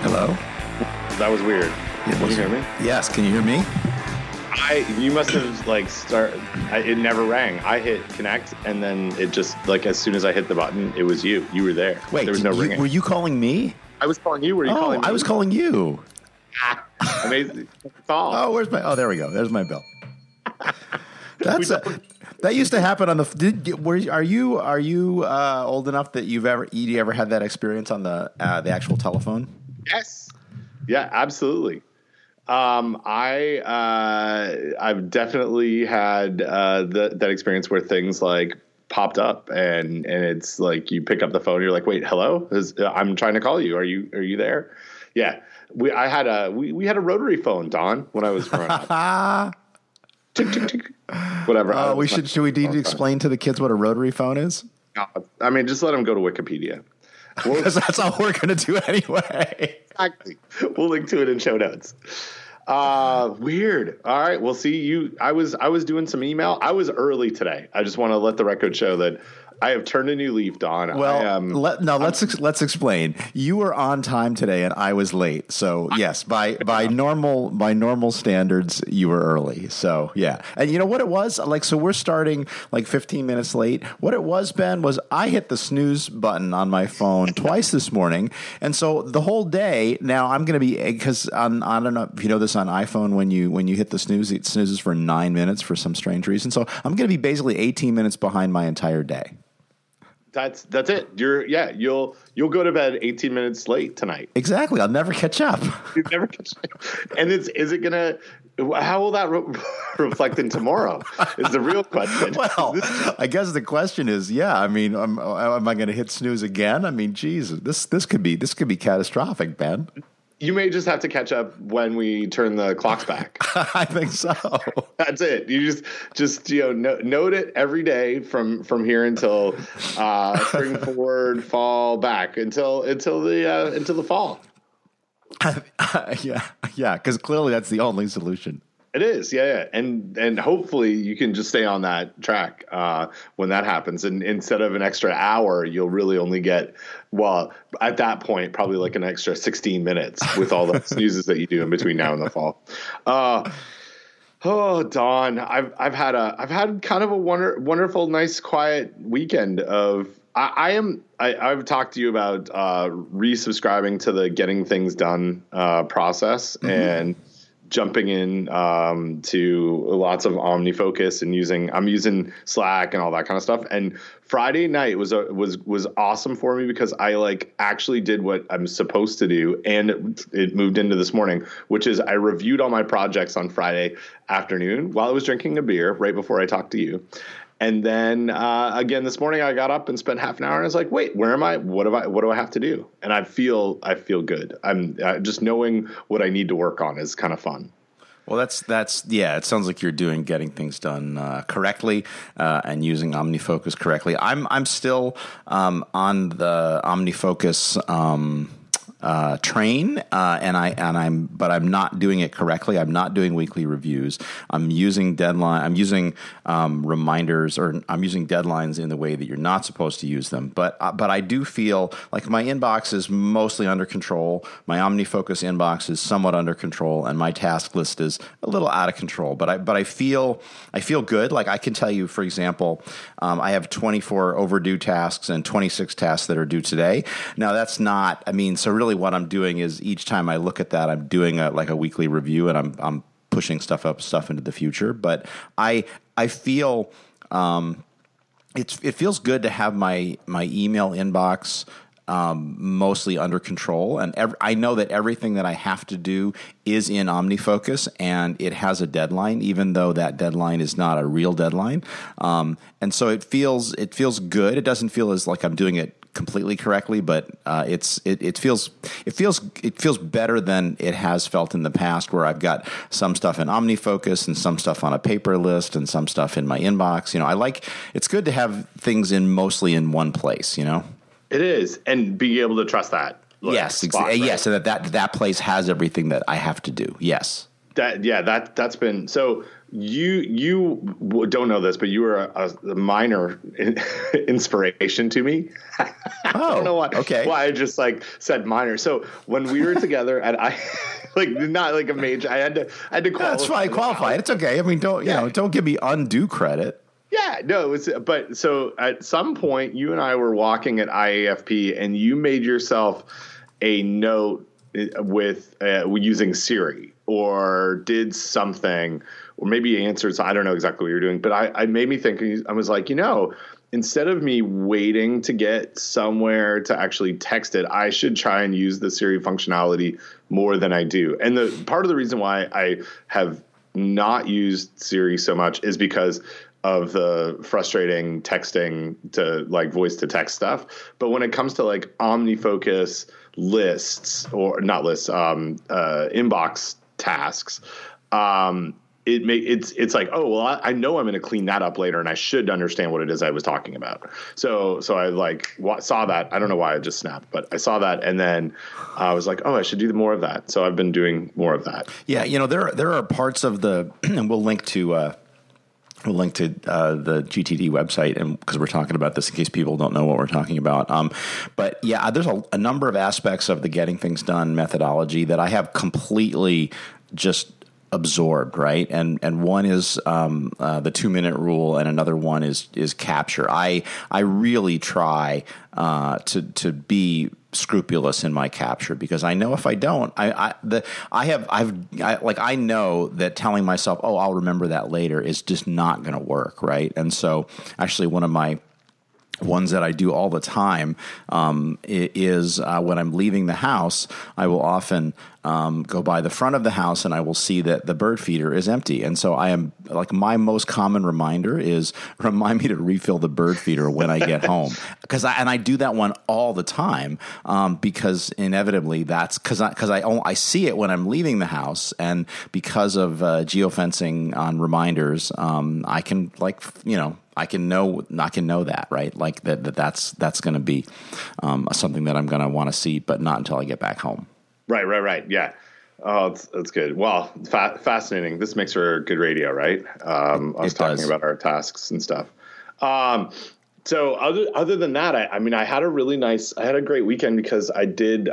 Hello? That was weird. Can you hear me? Yes, can you hear me? You must have it never rang. I hit connect and then it just as soon as I hit the button, it was you. You were there. Wait, there was no ringing. Were you calling me? I was calling you. Were you calling me? I was calling you. Amazing. Oh, where's my? Oh, there we go. There's my bell. That used to happen on the. Are you old enough that you ever had that experience on the actual telephone? Yes. Yeah. Absolutely. I've definitely had that experience where things popped up and it's you pick up the phone, you're like, wait, hello? I'm trying to call you. Are you there? Yeah. We had a rotary phone, Don, when I was growing up. Tick, tick, tick. Whatever. Should we explain to the kids what a rotary phone is? No, I mean, just let them go to Wikipedia. Because that's all we're going to do anyway. Exactly. We'll link to it in show notes. Weird. All right. Well, see you. I was doing some email. I was early today. I just want to let the record show that I have turned a new leaf, Don. Well, let's explain. You were on time today and I was late. So yes, by normal standards, you were early. So yeah. And you know what it was? So we're starting 15 minutes late. What it was, Ben, was I hit the snooze button on my phone twice this morning. And so the whole day now I'm going to be, because I don't know if you know this on iPhone, when you hit the snooze, it snoozes for 9 minutes for some strange reason. So I'm going to be basically 18 minutes behind my entire day. That's it. You'll go to bed 18 minutes late tonight. Exactly. I'll never catch up. You'll never catch up. And how will that reflect in tomorrow is the real question. Well, I guess the question is, am I going to hit snooze again? I mean, Jesus, this could be catastrophic, Ben. You may just have to catch up when we turn the clocks back. I think so. That's it. You just note it every day from here until spring forward, fall back until the fall. Yeah. Because clearly that's the only solution. It is, yeah. And hopefully you can just stay on that track when that happens. And instead of an extra hour, you'll really only get, well, at that point, probably an extra 16 minutes with all the snoozes that you do in between now and the fall. Don, I've had kind of a wonderful, nice, quiet weekend of. I've talked to you about resubscribing to the Getting Things Done process, mm-hmm. and jumping in to lots of OmniFocus and I'm using Slack and all that kind of stuff. And Friday night was awesome for me because I actually did what I'm supposed to do. And it moved into this morning, which is I reviewed all my projects on Friday afternoon while I was drinking a beer right before I talked to you. And then again, this morning I got up and spent half an hour and I was like, wait, where am I? What do I have to do? And I feel good. I'm just knowing what I need to work on is kind of fun. Well, that's it sounds like you're getting things done correctly and using OmniFocus correctly. I'm still on the OmniFocus train, but I'm not doing it correctly. I'm not doing weekly reviews. I'm using reminders, or I'm using deadlines in the way that you're not supposed to use them. But I do feel like my inbox is mostly under control. My OmniFocus inbox is somewhat under control, and my task list is a little out of control. But I feel good. I can tell you, for example, I have 24 overdue tasks and 26 tasks that are due today. Now that's not. I mean, so really, what I'm doing is each time I look at that, I'm doing a weekly review, and I'm pushing stuff into the future. But I feel it feels good to have my email inbox mostly under control, and I know that everything that I have to do is in OmniFocus, and it has a deadline, even though that deadline is not a real deadline. And so it feels good. It doesn't feel as I'm doing it completely correctly, but it feels better than it has felt in the past, where I've got some stuff in OmniFocus and some stuff on a paper list and some stuff in my inbox. It's good to have things in one place. It is, and be able to trust that. Yes, spot, right? Yes, and that place has everything that I have to do. Yes. That's been so. You don't know this, but you were a minor inspiration to me. Oh, I don't know why. Okay, why I just like said minor. So when we were together, and I like not like a major. I had to qualify. That's fine. Qualify. It's okay. I mean, don't give me undue credit. Yeah, no, but so at some point, you and I were walking at IAFP, and you made yourself a note with using Siri, or did something, or maybe you answered. So I don't know exactly what you were doing, but I made me think. I was like, instead of me waiting to get somewhere to actually text it, I should try and use the Siri functionality more than I do. And the part of the reason why I have not used Siri so much is because of the frustrating texting to like voice to text stuff. But when it comes to like OmniFocus lists, or not lists, inbox tasks, it's like, oh, well, I know I'm going to clean that up later and I should understand what it is I was talking about. So I like saw that. I don't know why I just snapped, but I saw that. And then I was like, oh, I should do more of that. So I've been doing more of that. Yeah. There are parts of the, and we'll link to the GTD website, and because we're talking about this in case people don't know what we're talking about. But yeah, there's a number of aspects of the getting things done methodology that I have completely just absorbed, right? And one is the 2-minute rule, and another one is capture. I really try to be scrupulous in my capture, because I know if I don't, I know that telling myself, oh, I'll remember that later, is just not going to work, right? And so actually one of my ones that I do all the time is when I'm leaving the house, I will often go by the front of the house and I will see that the bird feeder is empty. And so I am like, my most common reminder is remind me to refill the bird feeder when I get home. Because I do that one all the time because inevitably that's because I see it when I'm leaving the house, and because of geofencing on reminders, I can I can know that, right? Like that's going to be something that I'm going to want to see, but not until I get back home. Right. Yeah. Oh, that's good. Well, fascinating. This makes for good radio, right? I was talking about our tasks and stuff. So other than that, I had a great weekend, because I did,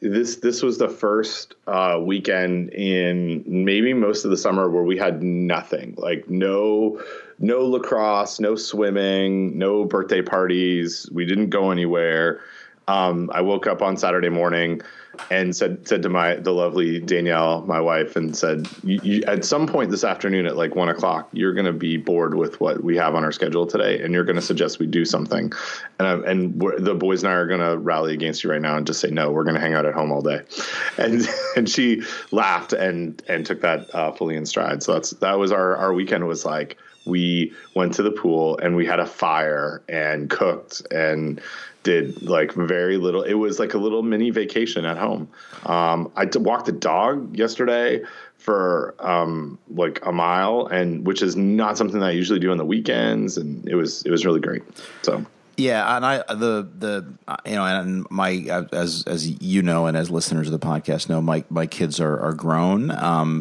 this was the first weekend in maybe most of the summer where we had nothing, like no lacrosse, no swimming, no birthday parties. We didn't go anywhere. I woke up on Saturday morning and said to the lovely Danielle, my wife, and said, you, at some point this afternoon at like 1:00, you're going to be bored with what we have on our schedule today, and you're going to suggest we do something. And the boys and I are going to rally against you right now and just say, no, we're going to hang out at home all day. And she laughed and took that fully in stride. So that was our weekend was like, we went to the pool and we had a fire and cooked and did like very little. It was like a little mini vacation at home. I walked the dog yesterday for like a mile, and which is not something that I usually do on the weekends, and it was really great. So yeah, and as listeners of the podcast know, my kids are grown,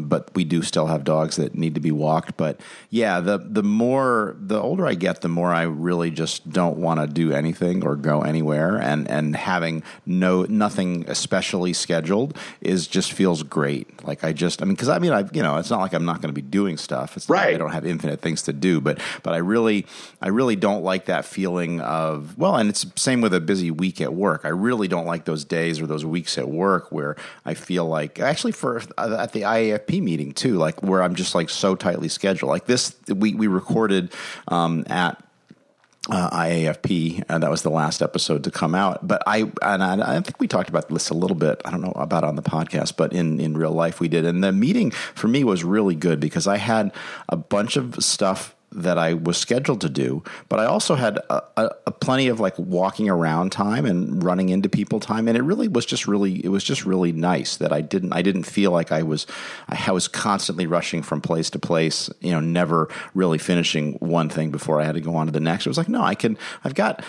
but we do still have dogs that need to be walked. But yeah, the older I get, the more I really just don't want to do anything or go anywhere, and having nothing especially scheduled just feels great. Like it's not like I'm not going to be doing stuff. It's right. Like I don't have infinite things to do, but I really don't like that feeling and it's same with a busy week at work. I really don't like those days or those weeks at work where I feel like, actually at the IAFP meeting too, like where I'm just like so tightly scheduled. Like this, we recorded at IAFP, and that was the last episode to come out. But I think we talked about this a little bit. I don't know about on the podcast, but in real life we did. And the meeting for me was really good because I had a bunch of stuff that I was scheduled to do, but I also had a plenty of like walking around time and running into people time, and it was just really nice that I didn't feel like I was constantly rushing from place to place, you know, never really finishing one thing before I had to go on to the next. It was like, no, I've got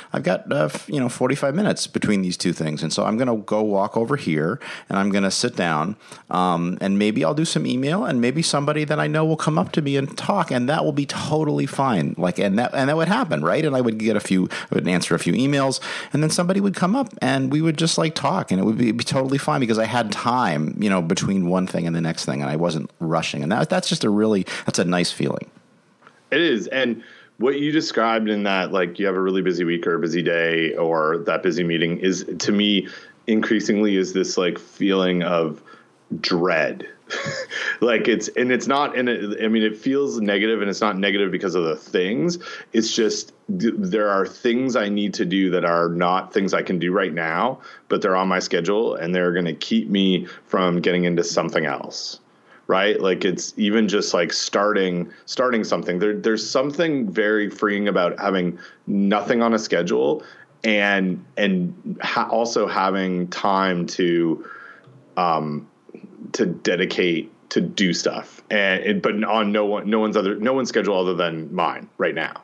45 minutes between these two things, and so I'm going to go walk over here and I'm going to sit down, and maybe I'll do some email, and maybe somebody that I know will come up to me and talk, and that will be totally fine. Like, and that would happen, right? And I would get I would answer a few emails, and then somebody would come up and we would just like talk, and it would be totally fine because I had time, you know, between one thing and the next thing, and I wasn't rushing. And that's a nice feeling. It is. And what you described in that, like, you have a really busy week or a busy day or that busy meeting, is to me increasingly is this like feeling of dread. Like it feels negative, and it's not negative because of the things. It's just there are things I need to do that are not things I can do right now, but they're on my schedule and they're going to keep me from getting into something else. Right? Like it's even just like starting something. There's something very freeing about having nothing on a schedule and also having time to dedicate to do stuff, but on no one's schedule other than mine right now.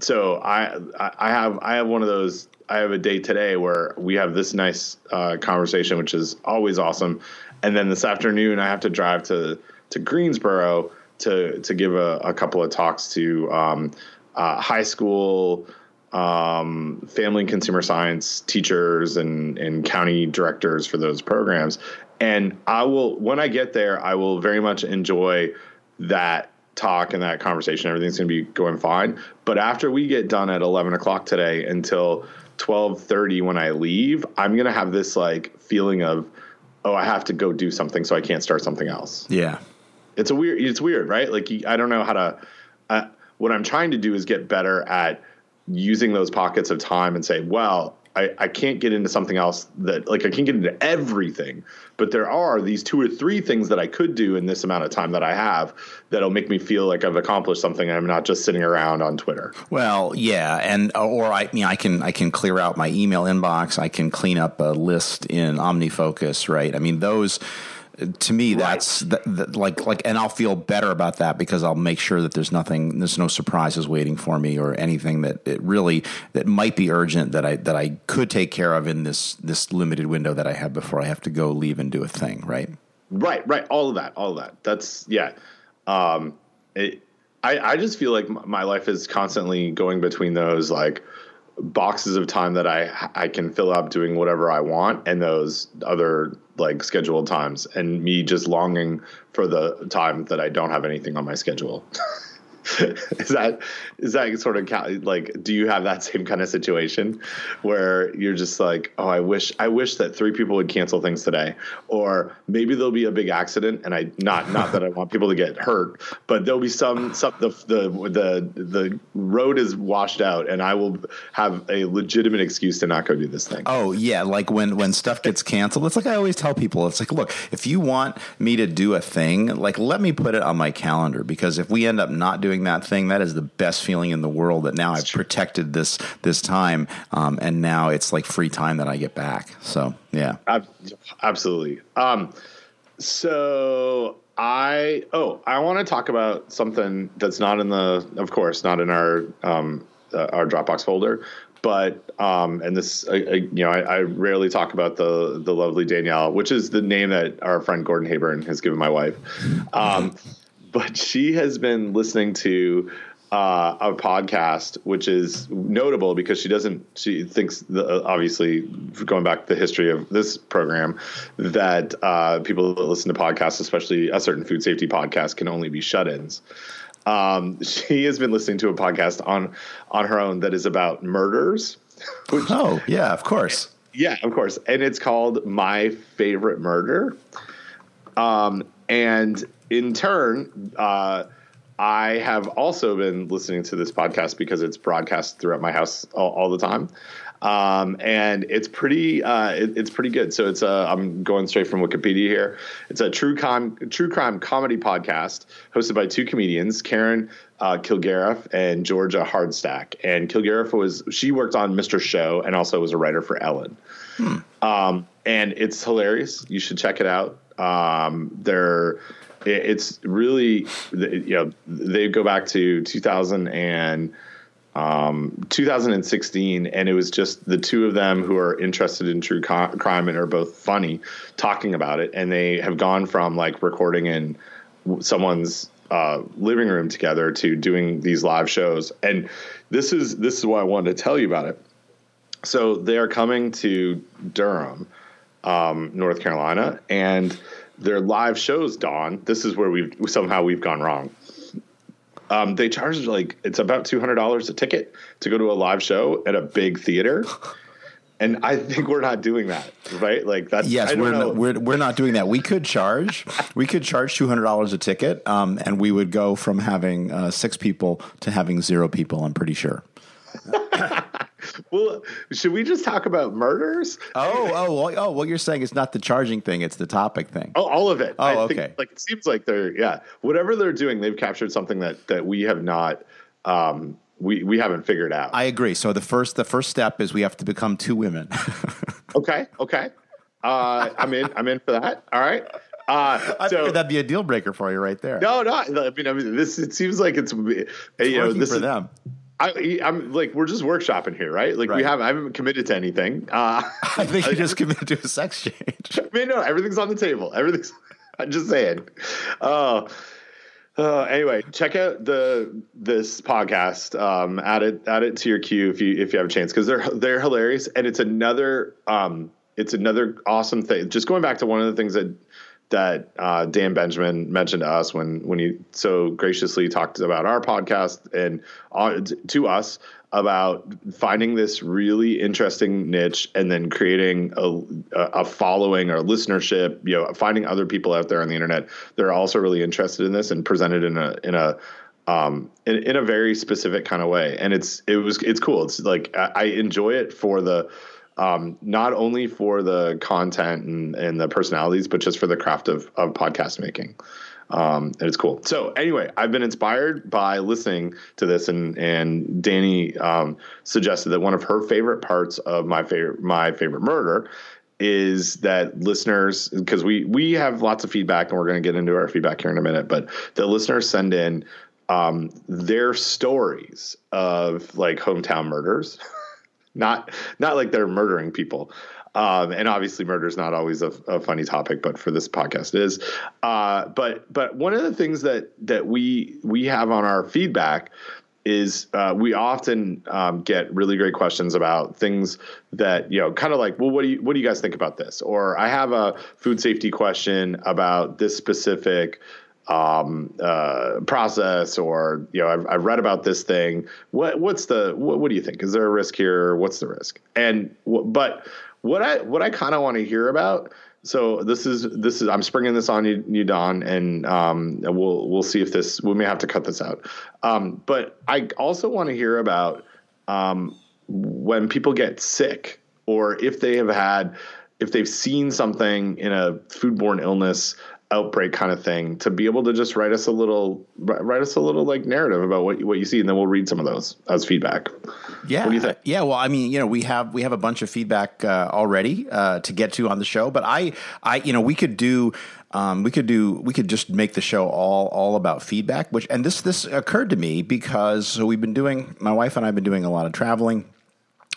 So I have one of those. I have a day today where we have this nice conversation, which is always awesome. And then this afternoon, I have to drive to Greensboro to give a couple of talks to high school family and consumer science teachers and county directors for those programs. And I will, when I get there, I will very much enjoy that talk and that conversation. Everything's going to be going fine. But after we get done at 11 o'clock today until 12:30 when I leave, I'm going to have this like feeling of, oh, I have to go do something, so I can't start something else. Yeah. It's weird, right? Like I don't know how to, what I'm trying to do is get better at using those pockets of time and say, well, I can't get into something else that, like, I can't get into everything, but there are these two or three things that I could do in this amount of time that I have that'll make me feel like I've accomplished something and I'm not just sitting around on Twitter. Well, yeah. And, or I can clear out my email inbox. I can clean up a list in OmniFocus, right? I mean, those, to me, that's right. And I'll feel better about that because I'll make sure that there's no surprises waiting for me or anything that it really that might be urgent that I could take care of in this limited window that I have before I have to go leave and do a thing. Right. Right. Right. All of that. That's yeah. I just feel like my life is constantly going between those like boxes of time that I can fill up doing whatever I want and those other like scheduled times, and me just longing for the time that I don't have anything on my schedule. Is that sort of like, do you have that same kind of situation where you're just like, oh, I wish that three people would cancel things today, or maybe there'll be a big accident, and I not that I want people to get hurt, but there'll be some the road is washed out, and I will have a legitimate excuse to not go do this thing. Oh yeah, like when stuff gets canceled, it's like I always tell people, it's like, look, if you want me to do a thing, like let me put it on my calendar, because if we end up not doing that thing, that is the best feeling in the world, that now I've protected this time, and now it's like free time that I get back. So yeah, absolutely. So I want to talk about something that's not in the, of course, not in our Dropbox folder, but and this I rarely talk about the lovely Danielle, which is the name that our friend Gordon Haybern has given my wife. But she has been listening to a podcast, which is notable because she thinks obviously going back to the history of this program, that people that listen to podcasts, especially a certain food safety podcast, can only be shut-ins. She has been listening to a podcast on her own that is about murders. Which, oh, yeah, of course. Yeah, of course. And it's called My Favorite Murder. And in turn, I have also been listening to this podcast because it's broadcast throughout my house all the time. And it's pretty good. So it's I'm going straight from Wikipedia here. It's a true crime comedy podcast hosted by two comedians, Karen Kilgariff and Georgia Hardstark. And Kilgariff she worked on Mr. Show and also was a writer for Ellen. And it's hilarious. You should check it out. It's really, they go back to 2016, and it was just the two of them who are interested in true crime and are both funny talking about it. And they have gone from like recording in someone's living room together to doing these live shows. And this is why I wanted to tell you about it. So they are coming to Durham, North Carolina, and their live shows, Dawn, this is where we've gone wrong. They charge it's about $200 a ticket to go to a live show at a big theater. And I think we're not doing that, right? We're not doing that. We could charge $200 a ticket. And we would go from having 6 people to having 0 people, I'm pretty sure. Well, should we just talk about murders? Well, you're saying it's not the charging thing, it's the topic thing. Oh, all of it. I think, it seems like whatever they're doing, they've captured something that we have not, we haven't figured out. I agree. So the first step is we have to become two women. Okay. I'm in for that. All right. I figured that'd be a deal breaker for you right there. No. I mean, it seems like it's working for them. I'm like, we're just workshopping here, right? Like, right. I haven't committed to anything. I think you just committed to a sex change. I mean, no, everything's on the table. I'm just saying. Anyway, check out this podcast. Add it to your queue if you have a chance, because they're hilarious, and it's another awesome thing. Just going back to one of the things that Dan Benjamin mentioned to us when he so graciously talked about our podcast and to us about finding this really interesting niche and then creating a following or listenership, finding other people out there on the internet that are also really interested in this and presented in a very specific kind of way. And it's cool. It's like, I enjoy it for not only for the content and the personalities, but just for the craft of podcast making. And it's cool. So anyway, I've been inspired by listening to this, and Danny suggested that one of her favorite parts of My Favorite Murder is that listeners, because we have lots of feedback, and we're going to get into our feedback here in a minute, but the listeners send in their stories of like hometown murders. Not like they're murdering people. And obviously murder is not always a funny topic, but for this podcast it is. But one of the things that we have on our feedback is we often get really great questions about things that, kind of like, well, what do you guys think about this? Or I have a food safety question about this specific process, or I've read about this thing. What do you think? Is there a risk here? What's the risk? And but what I kind of want to hear about. So this is I'm springing this on you, Don, and we'll see if we may have to cut this out. But I also want to hear about when people get sick, or if they've seen something in a foodborne illness outbreak kind of thing, to be able to just write us a little like narrative about what you see. And then we'll read some of those as feedback. Yeah. What do you think? Yeah. Well, I mean, we have a bunch of feedback already to get to on the show, but I we could just make the show all about feedback, and this occurred to me because my wife and I have been doing a lot of traveling.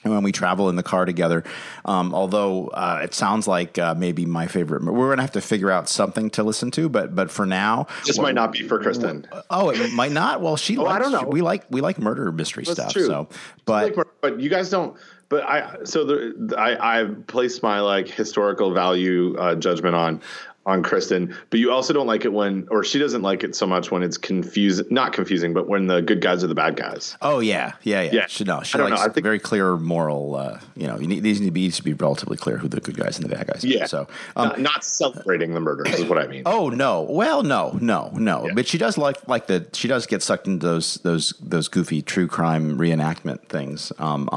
And when we travel in the car together, although it sounds like maybe My Favorite Murder, we're going to have to figure out something to listen to. But for now, this might not be for Kristen. It might not. Well, she. I don't know. We like murder mystery stuff. True. So, but you guys don't. But I placed my like historical value judgment on on Kristen, but you also don't like it when, or she doesn't like it so much when it's confusing, not confusing, but when the good guys are the bad guys. Oh yeah. Yeah. She likes I think, very clear moral, these need to be relatively clear who the good guys and the bad guys are. Yeah. So not celebrating the murders is what I mean. Oh no. Well, no. Yeah. But she does she does get sucked into those goofy true crime reenactment things on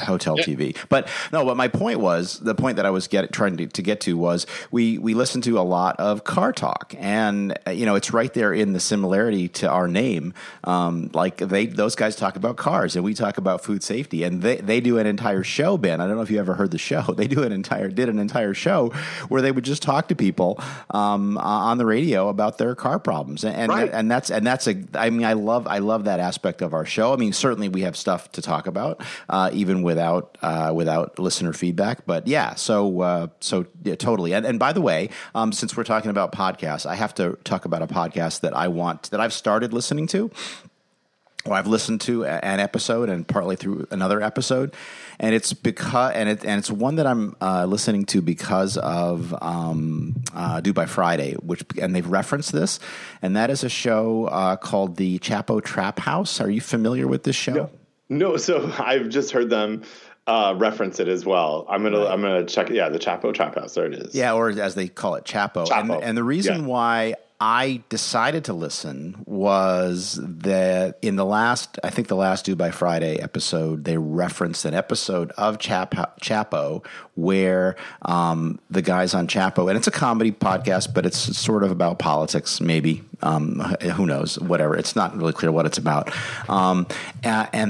hotel TV. But my point was, the point that I was trying to get to was we listen to a lot of car talk, and it's right there in the similarity to our name. Those guys talk about cars, and we talk about food safety, and they do an entire show. Ben, I don't know if you ever heard the show. They did an entire show where they would just talk to people on the radio about their car problems, I love that aspect of our show. I mean, certainly we have stuff to talk about even without listener feedback, but yeah. So totally. And by the way, since we're talking about podcasts, I have to talk about a podcast that I've started listening to. Well, I've listened to an episode and partly through another episode, and it's one that I'm listening to because of Do By Friday, and they've referenced this, and that is a show called The Chapo Trap House. Are you familiar with this show? No, so I've just heard them reference it as well. I'm gonna check it. Yeah, The Chapo Trap House. There it is. Yeah, or as they call it, Chapo. And the reason why I decided to listen was that in the last Do By Friday episode, they referenced an episode of Chapo where the guys on Chapo, and it's a comedy podcast, but it's sort of about politics, maybe. Who knows? Whatever. It's not really clear what it's about. In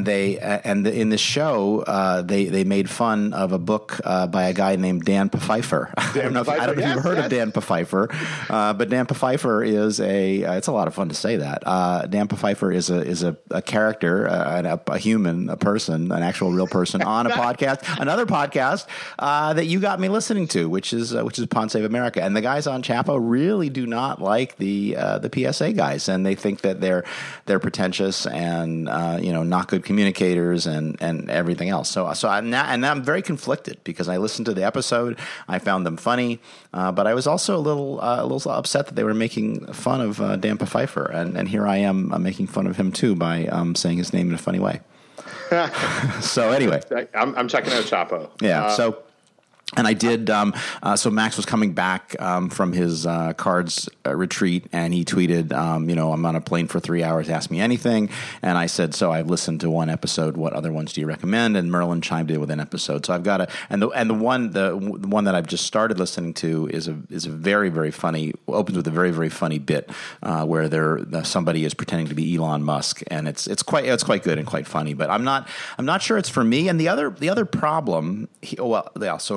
the show, they made fun of a book by a guy named Dan Pfeiffer. I don't know if you've heard of Dan Pfeiffer, but Dan Pfeiffer is it's a lot of fun to say that. Dan Pfeiffer is a character, a human, a person, an actual real person on a podcast, another podcast that you got me listening to, which is Pod Save America. And the guys on Chapo really do not like the PSA guys, and they think that they're pretentious and not good communicators and everything else. So I'm very conflicted because I listened to the episode, I found them funny, but I was also a little upset that they were making fun of Dan Pfeiffer, and here I am making fun of him too by saying his name in a funny way. So anyway, I'm checking out Chapo. Yeah. And I did. So Max was coming back from his cards retreat, and he tweeted, "I'm on a plane for 3 hours. Ask me anything." And I said, "So I've listened to one episode. What other ones do you recommend?" And Merlin chimed in with an episode. So I've got the one that I've just started listening to is a very, very funny. Opens with a very, very funny bit where somebody is pretending to be Elon Musk, and it's quite good and quite funny. But I'm not sure it's for me. And the other problem. So a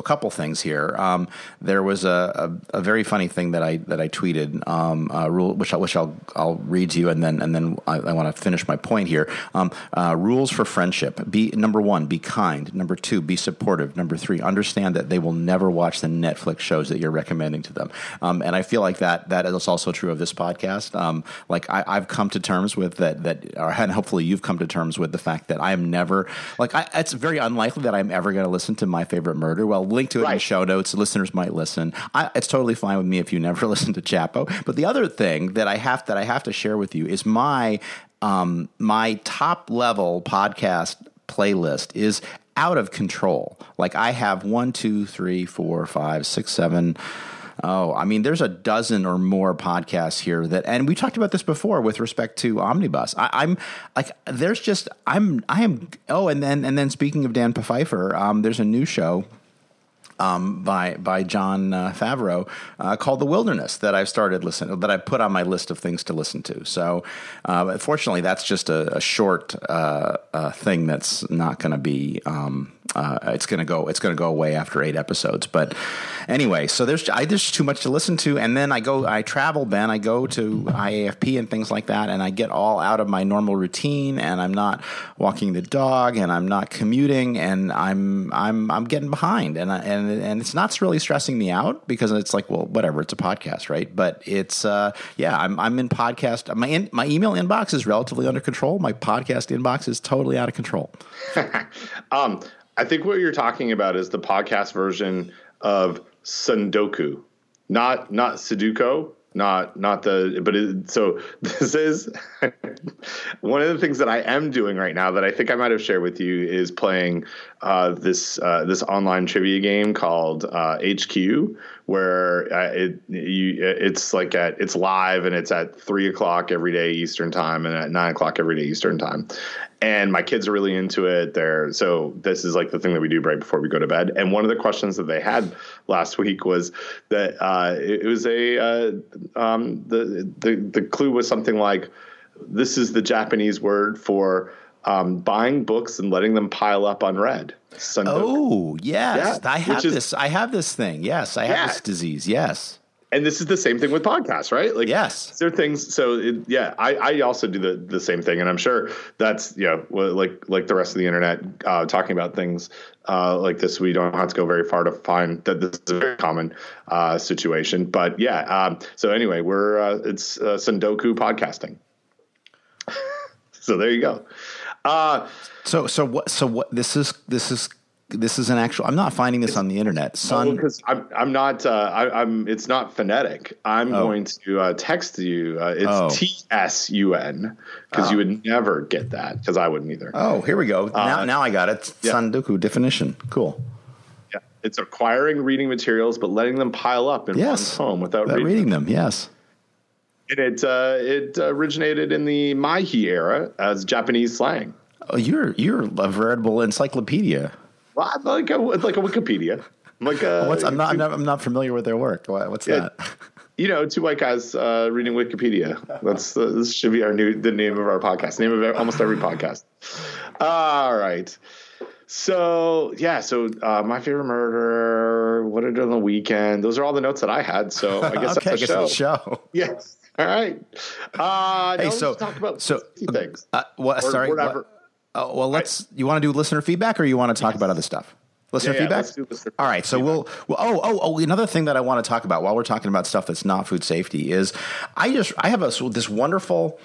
couple things here. There was a very funny thing that I tweeted, which I'll read to you, and then I want to finish my point here. Rules for friendship: be number one, be kind. Number two, be supportive. Number three, understand that they will never watch the Netflix shows that you're recommending to them. And I feel like that is also true of this podcast. I've come to terms with that, and hopefully you've come to terms with the fact that I am never it's very unlikely that I'm ever going to listen to My Favorite Murder. Well, link to it in the show notes. Listeners might listen. It's totally fine with me if you never listen to Chapo. But the other thing that I have to share with you is my top level podcast playlist is out of control. Like I have 1, 2, 3, 4, 5, 6, 7. Oh, I mean, there's a dozen or more podcasts here and we talked about this before with respect to Omnibus. And then speaking of Dan Pfeiffer, there's a new show by John Favreau called The Wilderness that I've started listening, that I put on my list of things to listen to. So fortunately, that's just a short thing that's not going to be it's going to go away after 8 episodes. But anyway, so there's too much to listen to. And then I travel, Ben, I go to IAFP and things like that. And I get all out of my normal routine, and I'm not walking the dog, and I'm not commuting, and I'm getting behind. And it's not really stressing me out because it's like, well, whatever, it's a podcast, right? But it's, I'm in podcast. My email inbox is relatively under control. My podcast inbox is totally out of control. I think what you're talking about is the podcast version of Sundoku. Not Sudoku. So this is one of the things that I am doing right now that I think I might have shared with you is playing this online trivia game called HQ, where it's live and it's at 3:00 every day Eastern time and at 9:00 every day Eastern time. And my kids are really into it. So this is like the thing that we do right before we go to bed. And one of the questions that they had last week was that the clue was something like, this is the Japanese word for buying books and letting them pile up unread. Sunbook. Oh, yes. Yeah, I have this thing. Yes. I have this disease. Yes. And this is the same thing with podcasts, right? Like, yes, there are things. So I also do the same thing. And I'm sure that's, like the rest of the internet, talking about things like this. We don't have to go very far to find that this is a very common situation. But yeah. So anyway, it's Sundoku podcasting. So there you go. So what? This is an actual. I'm not finding this on the internet. Because I'm not. It's not phonetic. I'm going to text you. It's TSUN because you would never get that because I wouldn't either. Oh, here we go. Now I got it. Yeah. Sandoku definition. Cool. Yeah, it's acquiring reading materials but letting them pile up in one's home without reading them. Yes. And it originated in the Meiji era as Japanese slang. Oh, you're a veritable encyclopedia. Well, like a Wikipedia. I'm not familiar with their work. What's that? Two white guys reading Wikipedia. That's this should be the name of our podcast. Name of almost every podcast. All right. So My Favorite Murder. What I did on the weekend. Those are all the notes that I had. So I guess that's the show. Yes. All right. Let's talk about things. Whatever. You want to do listener feedback or you want to talk about other stuff? Listener feedback? Let's do listener feedback. All right. So another thing that I want to talk about while we're talking about stuff that's not food safety is I have this wonderful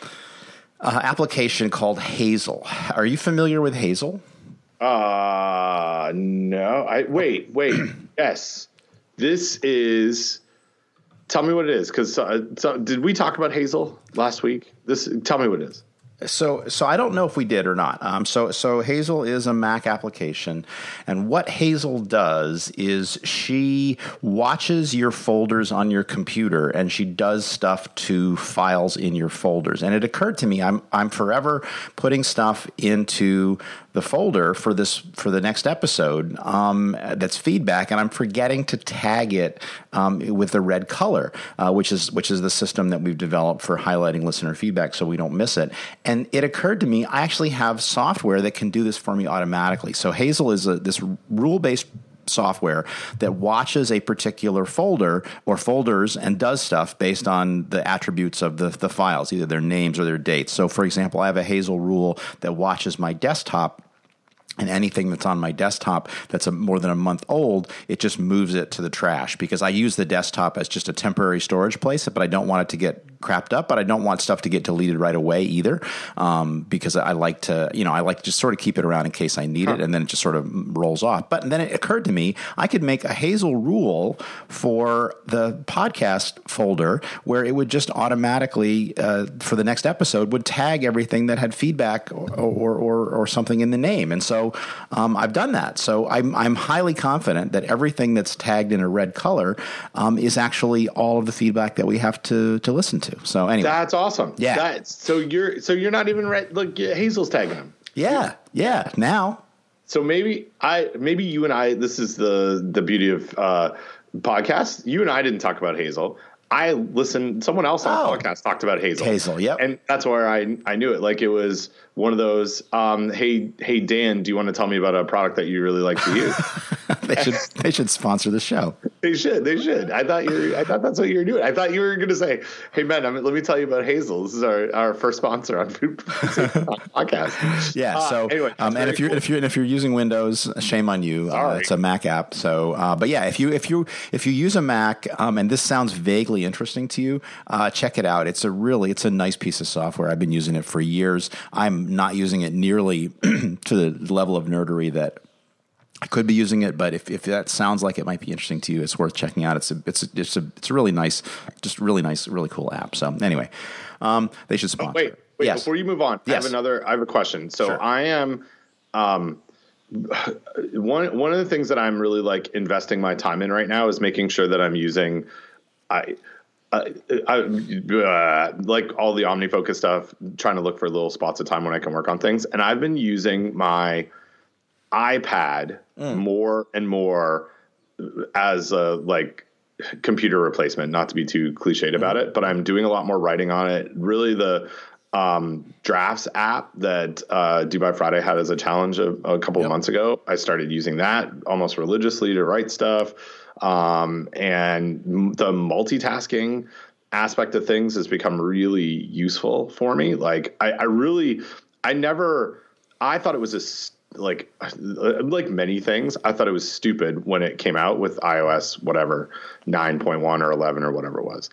application called Hazel. Are you familiar with Hazel? No. Wait. Yes. This is. Tell me what it is, because did we talk about Hazel last week? Tell me what it is. So I don't know if we did or not. So Hazel is a Mac application, and what Hazel does is she watches your folders on your computer, and she does stuff to files in your folders. And it occurred to me, I'm forever putting stuff into the folder for the next episode. That's feedback, and I'm forgetting to tag it with the red color, which is the system that we've developed for highlighting listener feedback, so we don't miss it. And it occurred to me, I actually have software that can do this for me automatically. So Hazel is this rule-based software that watches a particular folder or folders and does stuff based on the attributes of the files, either their names or their dates. So, for example, I have a Hazel rule that watches my desktop. And anything that's on my desktop that's more than a month old, it just moves it to the trash because I use the desktop as just a temporary storage place, but I don't want it to get crapped up, but I don't want stuff to get deleted right away either because I like to, I like to just sort of keep it around in case I need it, and then it just sort of rolls off. But then it occurred to me I could make a Hazel rule for the podcast folder where it would just automatically, for the next episode, would tag everything that had feedback or something in the name. And so I've done that. So I'm highly confident that everything that's tagged in a red color is actually all of the feedback that we have to listen to. So anyway, that's awesome. Yeah. So you're not even red. Look, Hazel's tagging them. Yeah. Yeah. Now. So maybe you and I. This is the beauty of podcasts. You and I didn't talk about Hazel. I listened. Someone else on the podcast talked about Hazel. Hazel, yep. And that's where I knew it. Like it was one of those. Hey Dan, do you want to tell me about a product that you really like to use? They should sponsor the show. They should. I thought that's what you were doing. I thought you were going to say, "Hey man, let me tell you about Hazel. This is our first sponsor on Food Podcast." Yeah. So anyway, and if you're using Windows, shame on you. It's a Mac app. So, but yeah, if you use a Mac, and this sounds vaguely interesting to you, check it out. It's a nice piece of software. I've been using it for years. I'm not using it nearly to the level of nerdery that I could be using it, but if that sounds like it might be interesting to you, it's worth checking out. It's a really nice, just really nice, really cool app. So anyway, they should sponsor. Wait, yes. Before you move on, yes. I have a question. So sure. I am, one of the things that I'm really like investing my time in right now is making sure that I'm using, like all the OmniFocus stuff, trying to look for little spots of time when I can work on things. And I've been using my iPad more and more as a like computer replacement, not to be too cliched about it, but I'm doing a lot more writing on it. Really the Drafts app that Do By Friday had as a challenge a couple of months ago, I started using that almost religiously to write stuff. And the multitasking aspect of things has become really useful for me. Like I thought it was like many things, I thought it was stupid when it came out with iOS, whatever, 9.1 or 11 or whatever it was.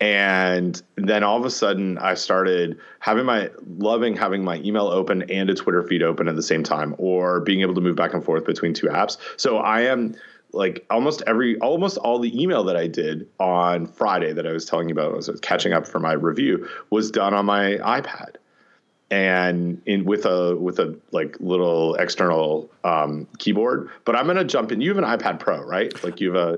And then all of a sudden I started having my email open and a Twitter feed open at the same time, or being able to move back and forth between two apps. So I am like almost all the email that I did on Friday that I was telling you about, was catching up for my review, was done on my iPad. And with a like little external keyboard. But I'm gonna jump in. You have an iPad Pro, right? Like you have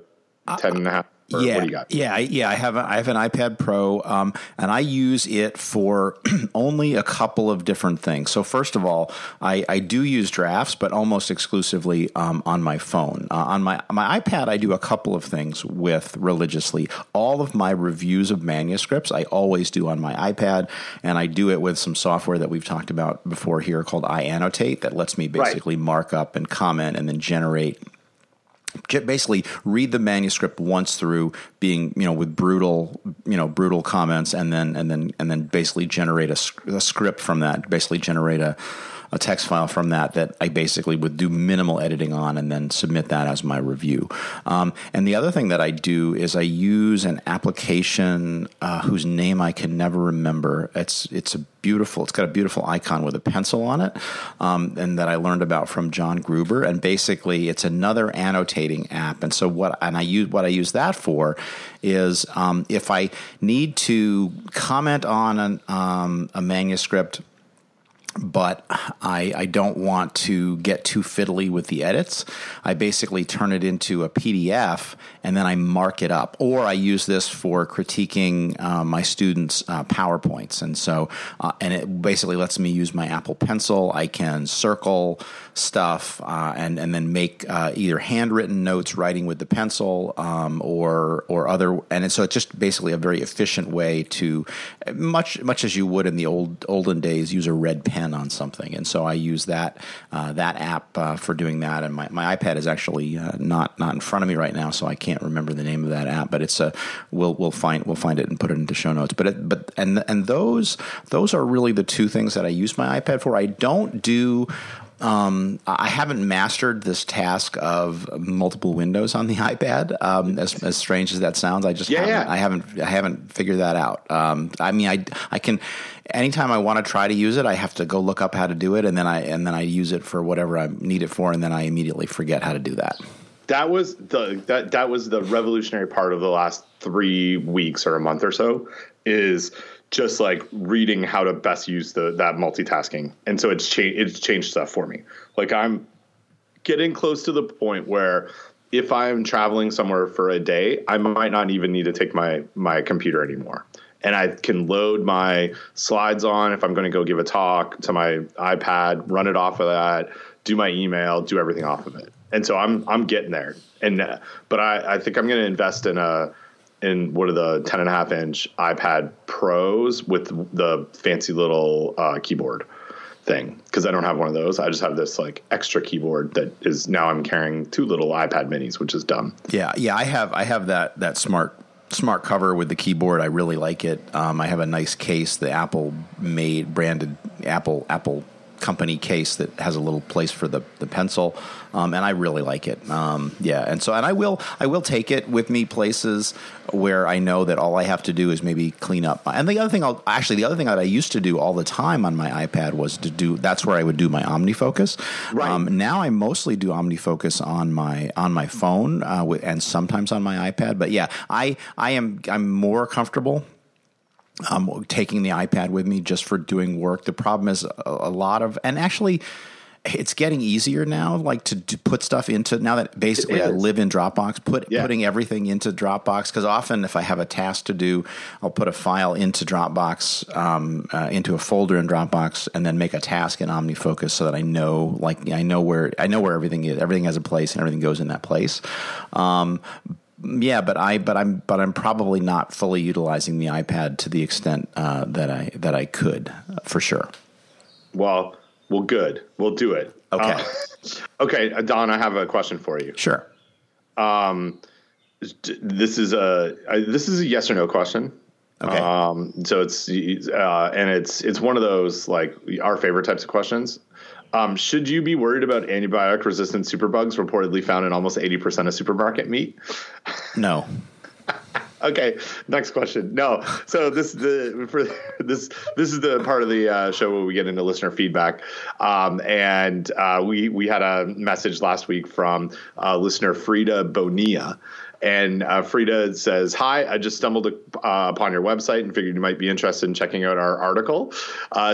a 10.5. What do you got? Yeah. I have an iPad Pro, and I use it for only a couple of different things. So first of all, I do use Drafts, but almost exclusively on my phone. On my iPad, I do a couple of things with religiously. All of my reviews of manuscripts, I always do on my iPad, and I do it with some software that we've talked about before here called iAnnotate that lets me basically mark up and comment and then basically read the manuscript once through, being, with brutal comments, and then basically generate a script from that, basically generate a text file from that I basically would do minimal editing on and then submit that as my review. And the other thing that I do is I use an application whose name I can never remember. It's got a beautiful icon with a pencil on it, and that I learned about from John Gruber. And basically, it's another annotating app. And so what I use that for is if I need to comment on a manuscript, but I don't want to get too fiddly with the edits, I basically turn it into a PDF and then I mark it up. Or I use this for critiquing my students' PowerPoints. And so, and it basically lets me use my Apple Pencil. I can circle stuff and then make either handwritten notes, writing with the pencil, or other. And so it's just basically a very efficient way to, much as you would in the olden days, use a red pen on something. And so I use that app for doing that. And my iPad is actually not in front of me right now, so I can't remember the name of that app. But it's we'll find it and put it into show notes. But those are really the two things that I use my iPad for. I don't do. I haven't mastered this task of multiple windows on the iPad. As strange as that sounds, I just haven't figured that out. I mean, I can anytime I want to try to use it, I have to go look up how to do it, and then I use it for whatever I need it for, and then I immediately forget how to do that. That was the revolutionary part of the last 3 weeks or a month or so, is just like reading how to best use that multitasking. And so it's changed stuff for me. Like I'm getting close to the point where if I'm traveling somewhere for a day, I might not even need to take my computer anymore. And I can load my slides on if I'm going to go give a talk to my iPad, run it off of that, do my email, do everything off of it. And so I'm getting there. And but I think I'm going to invest in one of the 10.5-inch iPad Pros with the fancy little keyboard thing, because I don't have one of those. I just have this like extra keyboard that is now I'm carrying two little iPad minis, which is dumb. Yeah. I have that smart cover with the keyboard. I really like it. I have a nice case, the Apple branded Apple company case that has a little place for the pencil, and I really like it. Yeah, and so, and I will take it with me places where I know that all I have to do is maybe clean up. And the other thing that I used to do all the time on my iPad was to do, that's where I would do my OmniFocus. Right. Now I mostly do OmniFocus on my phone and sometimes on my iPad. But yeah, I'm more comfortable taking the iPad with me just for doing work. The problem is a lot of, and actually it's getting easier now, like to put stuff into, now that basically I live in Dropbox, putting everything into Dropbox, because often if I have a task to do, I'll put a file into Dropbox, into a folder in Dropbox, and then make a task in OmniFocus so that I know where everything is. Everything has a place and everything goes in that place. Yeah, but I'm probably not fully utilizing the iPad to the extent that I could, for sure. Well. Well, good. We'll do it. Okay. Okay, Don, I have a question for you. Sure. This is a yes or no question. Okay. So it's one of those, like, our favorite types of questions. Should you be worried about antibiotic-resistant superbugs reportedly found in almost 80% of supermarket meat? No. Okay, next question. No, so this is the part of the show where we get into listener feedback, and we had a message last week from listener Frida Bonilla. And Frida says, hi, I just stumbled upon your website and figured you might be interested in checking out our article.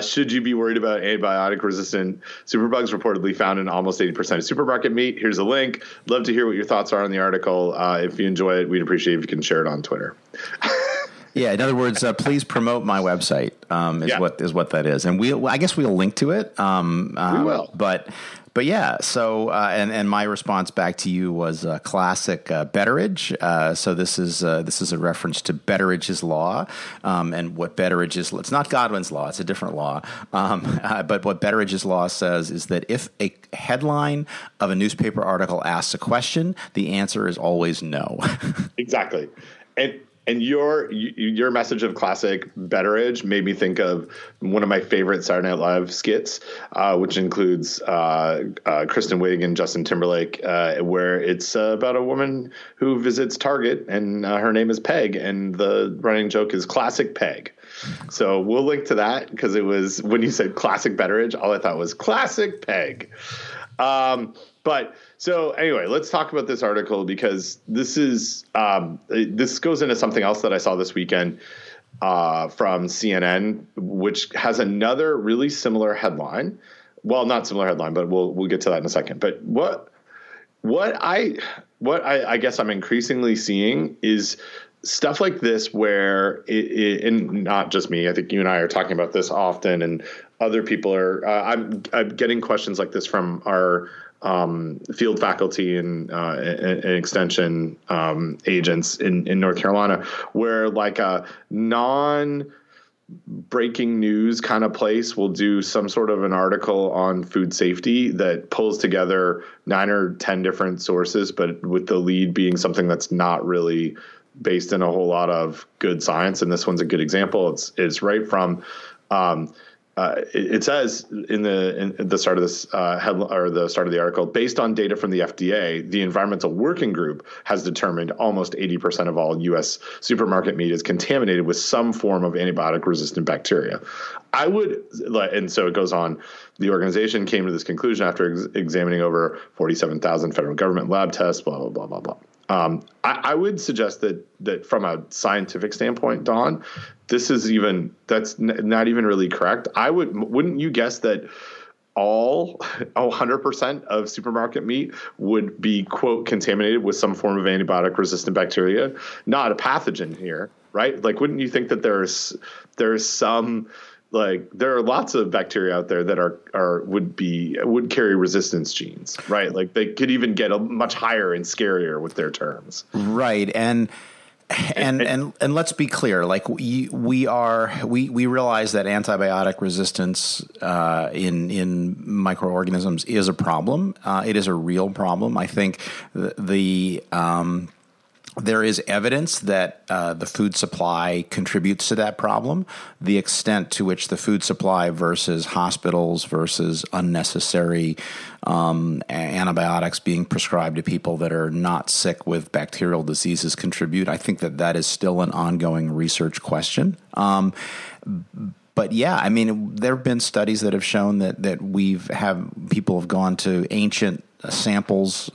Should you be worried about antibiotic-resistant superbugs reportedly found in almost 80% of supermarket meat? Here's a link. Love to hear what your thoughts are on the article. If you enjoy it, we'd appreciate it if you can share it on Twitter. Yeah, in other words, please promote my website what that is. And I guess we'll link to it. We will. But yeah, so and my response back to you was classic Betteridge. So this is a reference to Betteridge's law, and what Betteridge's law, it's not Godwin's law, it's a different law. But what Betteridge's law says is that if a headline of a newspaper article asks a question, the answer is always no. Exactly, and your message of classic Betteridge made me think of one of my favorite Saturday Night Live skits, which includes Kristen Wiig and Justin Timberlake, where it's about a woman who visits Target, and her name is Peg, and the running joke is classic Peg. So we'll link to that, because it was, when you said classic Betteridge, all I thought was classic Peg. But so anyway, let's talk about this article, because this goes into something else that I saw this weekend from CNN, which has another really similar headline. Well, not similar headline, but we'll get to that in a second. But what I guess I'm increasingly seeing is stuff like this, where and not just me, I think you and I are talking about this often, and other people are. I'm getting questions like this from our field faculty and extension agents in North Carolina, where like a non-breaking news kind of place will do some sort of an article on food safety that pulls together 9 or 10 different sources, but with the lead being something that's not really based in a whole lot of good science. And this one's a good example. It's right from it says in the start of this headline, or the start of the article, based on data from the FDA, the Environmental Working Group has determined almost 80% of all U.S. supermarket meat is contaminated with some form of antibiotic-resistant bacteria. And so it goes on. The organization came to this conclusion after examining over 47,000 federal government lab tests. Blah blah blah blah blah. I would suggest that from a scientific standpoint, Don, this is not even really correct. Wouldn't you guess that 100% of supermarket meat would be, quote, contaminated with some form of antibiotic-resistant bacteria? Not a pathogen here, right? Like, wouldn't you think that there's some, like, there are lots of bacteria out there that would carry resistance genes, right? Like, they could even get a much higher and scarier with their terms, right? And let's be clear, like we realize that antibiotic resistance in microorganisms is a problem. It is a real problem. I think the There is evidence that the food supply contributes to that problem. The extent to which the food supply versus hospitals versus unnecessary antibiotics being prescribed to people that are not sick with bacterial diseases contribute. I think that that is still an ongoing research question. But yeah, I mean, there have been studies that have shown that people have gone to ancient samples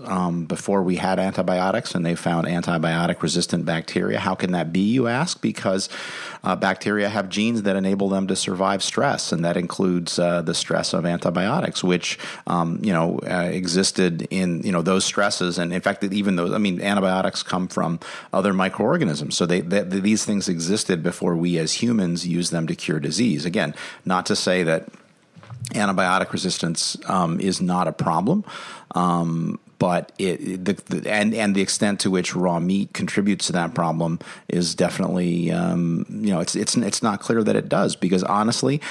before we had antibiotics, and they found antibiotic-resistant bacteria. How can that be, you ask? Because bacteria have genes that enable them to survive stress, and that includes the stress of antibiotics, which existed in those stresses. And in fact, even those, antibiotics come from other microorganisms, so these things existed before we as humans used them to cure disease. Again, not to say that antibiotic resistance is not a problem, but the extent to which raw meat contributes to that problem is definitely it's not clear that it does, because honestly,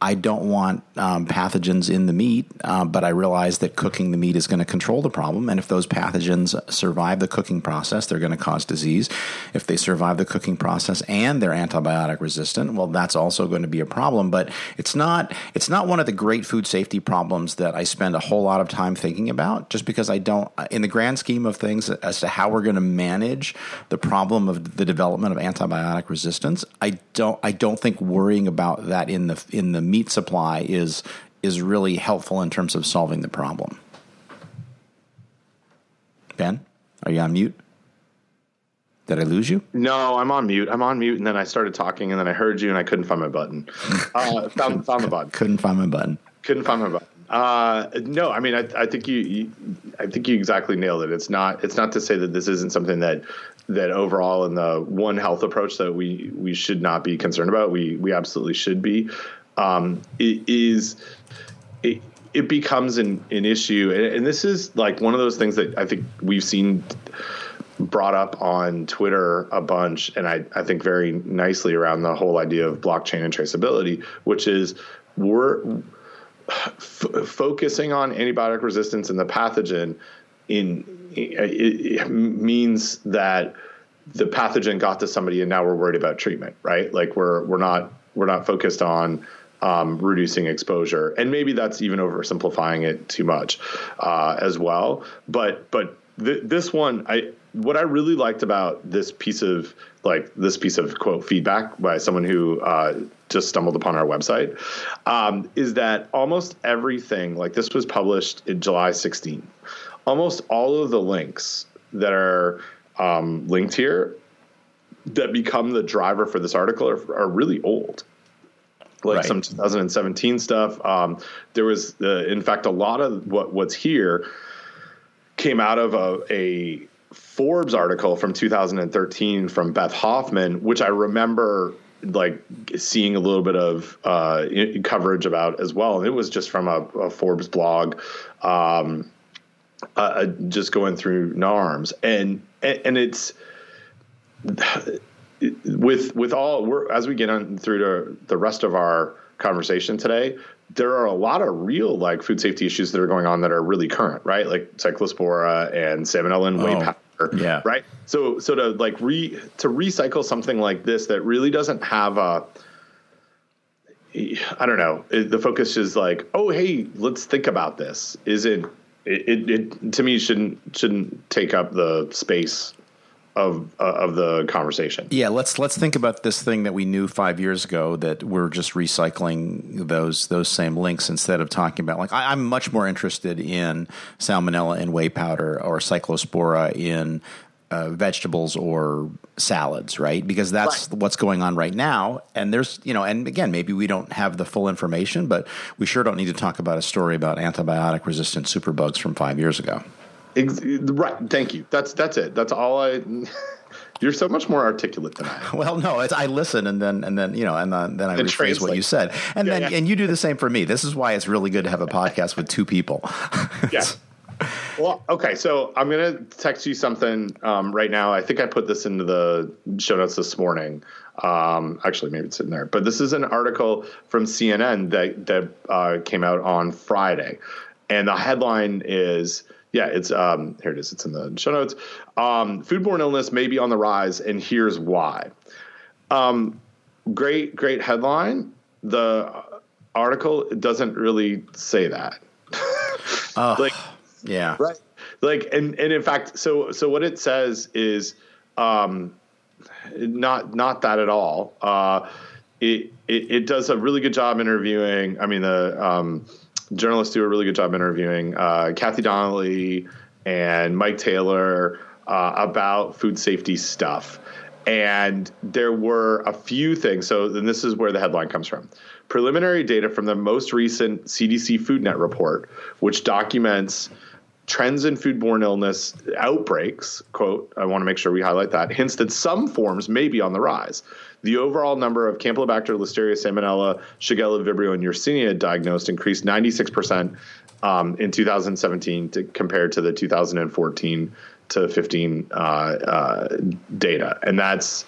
I don't want pathogens in the meat, but I realize that cooking the meat is going to control the problem. And if those pathogens survive the cooking process, they're going to cause disease. If they survive the cooking process and they're antibiotic resistant, well, that's also going to be a problem. But it's not one of the great food safety problems that I spend a whole lot of time thinking about, just because I don't, in the grand scheme of things, as to how we're going to manage the problem of the development of antibiotic resistance. I don't think worrying about that in the meat supply is really helpful in terms of solving the problem. Ben, are you on mute? Did I lose you? No, I'm on mute, and then I started talking, and then I heard you, and I couldn't find my button. Found the button. Couldn't find my button. No, I mean, I think you exactly nailed it. It's not to say that this isn't something that overall in the One Health approach that we should not be concerned about. We absolutely should be. It becomes an issue. And this is like one of those things that I think we've seen brought up on Twitter a bunch. And I think very nicely around the whole idea of blockchain and traceability, which is we're focusing on antibiotic resistance and the pathogen it means that the pathogen got to somebody and now we're worried about treatment, right? Like we're not focused on reducing exposure, and maybe that's even oversimplifying it too much as well. But this one, what I really liked about this piece of quote feedback by someone who just stumbled upon our website is that almost everything, like this was published in July 16. Almost all of the links that are linked here that become the driver for this article are really old, like some 2017 stuff. There was, in fact, a lot of what's here came out of a Forbes article from 2013 from Beth Hoffman, which I remember like seeing a little bit of coverage about as well. And it was just from a Forbes blog, just going through NARMS, and it's with all as we get on through to the rest of our conversation today, there are a lot of real like food safety issues that are going on that are really current, right? Like cyclospora and salmonella and whey powder, yeah, right? So to like to recycle something like this that really doesn't have a, I don't know, the focus is like, oh hey, let's think about this. It to me shouldn't take up the space of the conversation. Yeah, let's think about this thing that we knew 5 years ago that we're just recycling those same links instead of talking about, like, I'm much more interested in salmonella in whey powder or cyclospora in vegetables or salads, right? Because that's what's going on right now. And there's, and again, maybe we don't have the full information, but we sure don't need to talk about a story about antibiotic resistant superbugs from 5 years ago. Right. Thank you. That's it. That's all I. You're so much more articulate than I am. Well, no, I listen and then I rephrase what you said, and you do the same for me. This is why it's really good to have a podcast with two people. Yes. Yeah. Well, okay, so I'm going to text you something right now. I think I put this into the show notes this morning. Actually, maybe it's in there. But this is an article from CNN that came out on Friday. And the headline is, Yeah, it's here it is. It's in the show notes. Foodborne illness may be on the rise, and here's why. Great headline. The article doesn't really say that. Yeah. Right. Like, and in fact, so what it says is not that at all. It does a really good job interviewing. I mean, the journalists do a really good job interviewing Kathy Donnelly and Mike Taylor about food safety stuff. And there were a few things. So then this is where the headline comes from. Preliminary data from the most recent CDC FoodNet report, which documents trends in foodborne illness outbreaks, quote, I want to make sure we highlight that, hints that some forms may be on the rise. The overall number of Campylobacter, Listeria, Salmonella, Shigella, Vibrio, and Yersinia diagnosed increased 96% in 2017 compared to the 2014 to 15 data. And that's,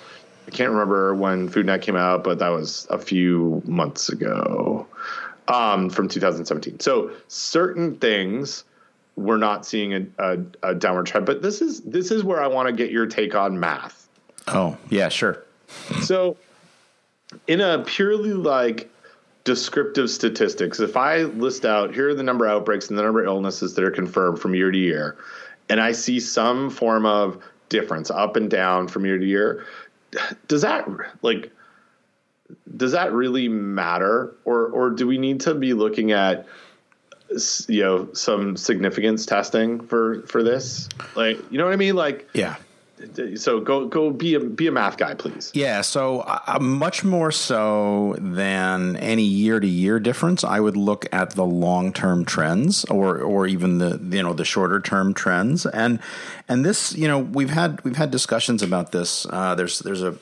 I can't remember when FoodNet came out, but that was a few months ago from 2017. So certain things we're not seeing a downward trend, but this is where I want to get your take on math. Oh, yeah, sure. So in a purely like descriptive statistics, if I list out here are the number of outbreaks and the number of illnesses that are confirmed from year to year, and I see some form of difference up and down from year to year, does that really matter? Or do we need to be looking at, you know, some significance testing for this? Like, you know what I mean? Like, yeah. So go be a math guy, please. Yeah. So much more so than any year to year difference, I would look at the long term trends, or even the shorter term trends. And this, you know, we've had discussions about this. There's a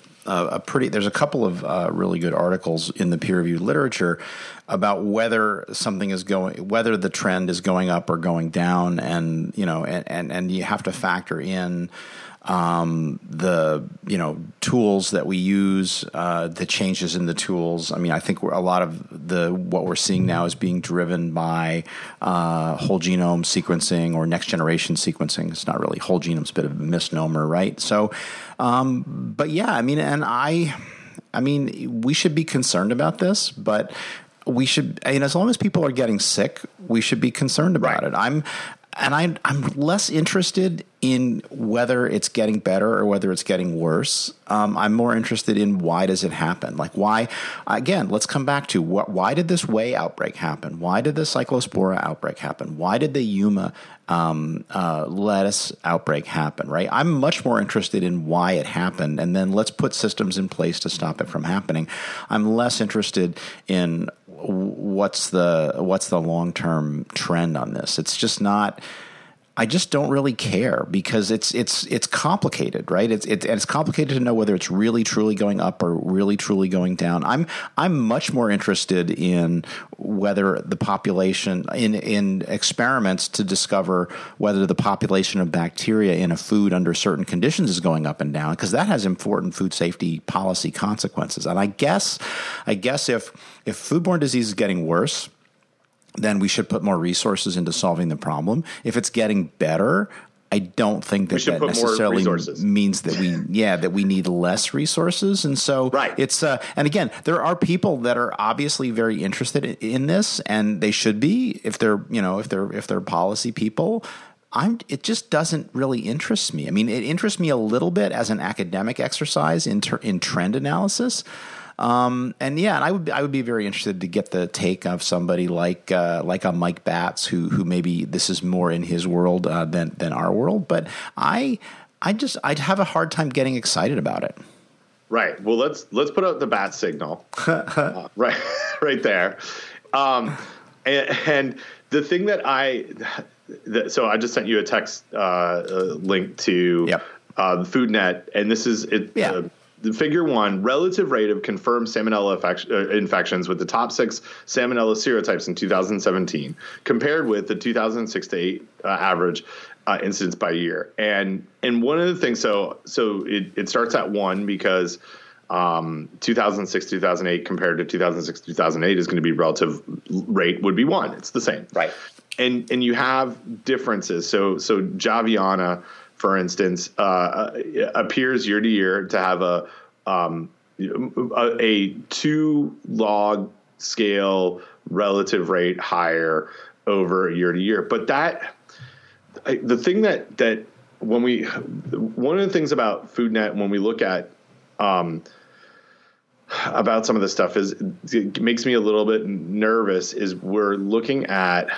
couple of really good articles in the peer-reviewed literature about whether something is going, whether the trend is going up or going down, and you know, and you have to factor in the tools that we use, the changes in the tools. I mean, I think a lot of what we're seeing now is being driven by whole genome sequencing or next generation sequencing. It's not really whole genome; it's a bit of a misnomer, right? So. But yeah, I mean, and I mean, we should be concerned about this, but we should, I mean, as long as people are getting sick, we should be concerned about it. I'm less interested in whether it's getting better or whether it's getting worse. I'm more interested in why does it happen? Like why, again, let's come back to why did this Wei outbreak happen? Why did the Cyclospora outbreak happen? Why did the Yuma lettuce outbreak happen, right? I'm much more interested in why it happened, and then let's put systems in place to stop it from happening. I'm less interested in what's the long-term trend on this. It's just not, I just don't really care because it's complicated, right? It's complicated to know whether it's really truly going up or really truly going down. I'm much more interested in whether the population in experiments to discover whether the population of bacteria in a food under certain conditions is going up and down, because that has important food safety policy consequences. And I guess if foodborne disease is getting worse, then we should put more resources into solving the problem. If it's getting better, I don't think that necessarily means that we need less resources. And so it's and again, there are people that are obviously very interested in this, and they should be if they're policy people. It just doesn't really interest me. I mean, it interests me a little bit as an academic exercise in trend analysis. And I would be very interested to get the take of somebody like a Mike Batts, who maybe this is more in his world than our world. But I'd have a hard time getting excited about it. Right. Well, let's put out the bat signal right there. And the thing that so I just sent you a text link to FoodNet, and this is it. Yeah. The figure 1, relative rate of confirmed salmonella infections with the top 6 salmonella serotypes in 2017 compared with the 2006 to 8 average incidence by year. And one of the things, so it starts at 1 because 2006-2008 compared to 2006-2008 is going to be relative rate would be 1. It's the same. Right. And you have differences. So Javiana, for instance, appears year to year to have a 2 log scale relative rate higher over year to year. But one of the things about FoodNet when we look at about some of this stuff is it makes me a little bit nervous is we're looking at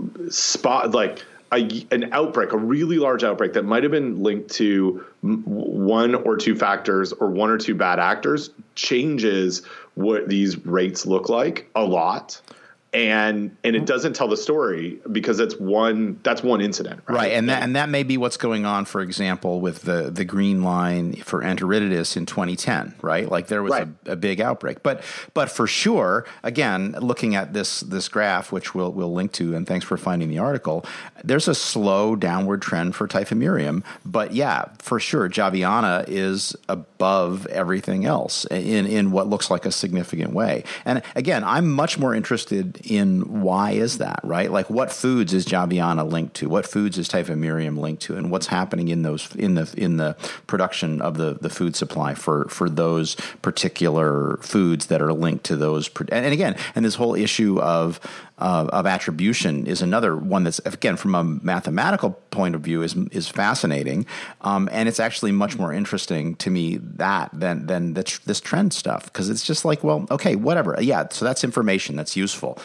an outbreak, a really large outbreak that might have been linked to one or two factors or one or two bad actors changes what these rates look like a lot. And it doesn't tell the story because that's one incident. Right. And that may be what's going on, for example, with the green line for enteritidis in 2010. Right. Like there was a big outbreak. But for sure, again, looking at this graph, which we'll link to. And thanks for finding the article. There's a slow downward trend for Typhimurium. But yeah, for sure, Javiana is above everything else in what looks like a significant way. And again, I'm much more interested in why is that, right? Like what foods is Javiana linked to? What foods is Typhimurium linked to? And what's happening in those in the production of the food supply for those particular foods that are linked to those? And this whole issue of attribution is another one that's, again, from a mathematical point of view is fascinating. And it's actually much more interesting to me than this trend stuff, because it's just like, well, okay, whatever. Yeah, so that's information that's useful.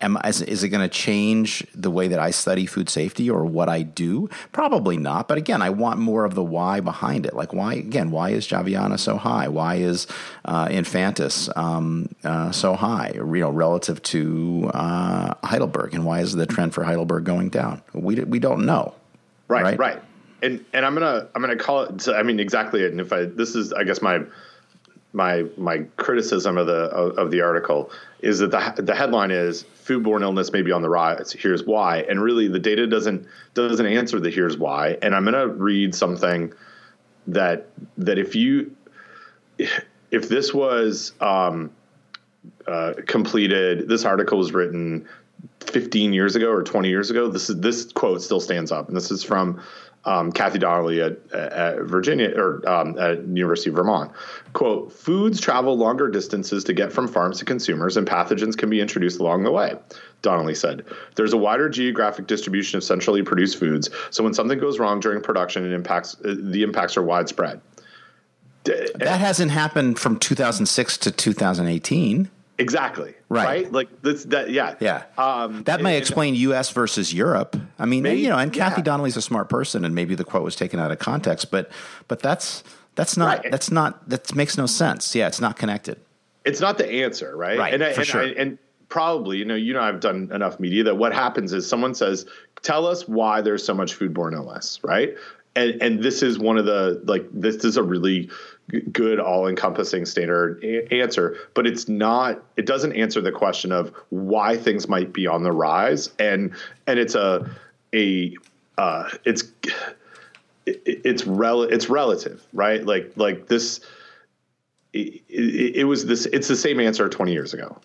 Is it going to change the way that I study food safety or what I do? Probably not. But again, I want more of the why behind it. Like why is Javiana so high? Why is Infantis so high, relative to Heidelberg, and why is the trend for Heidelberg going down? We don't know. Right. And I'm gonna call it. So, I mean, exactly. And I guess my criticism of the article is that the headline is foodborne illness may be on the rise. Here's why. And really, the data doesn't answer the here's why. And I'm gonna read something that if this was completed, this article was written 15 years ago or 20 years ago. This quote still stands up, and this is from Kathy Donnelly at Virginia or at University of Vermont. Quote, "Foods travel longer distances to get from farms to consumers, and pathogens can be introduced along the way," Donnelly said. "There's a wider geographic distribution of centrally produced foods, so when something goes wrong during production, the impacts are widespread." That hasn't happened from 2006 to 2018. Exactly. Right. Like that. Yeah. Yeah. That may explain U.S. versus Europe. I mean, maybe, and Kathy Donnelly's a smart person, and maybe the quote was taken out of context, but that makes no sense. Yeah. It's not connected. It's not the answer. Right. Right. And probably, I've done enough media that what happens is someone says, "Tell us why there's so much foodborne illness." Right. And this is one of the, this is a really good all-encompassing standard answer, but it doesn't answer the question of why things might be on the rise. And it's relative, right? Like this, it was this, it's the same answer 20 years ago.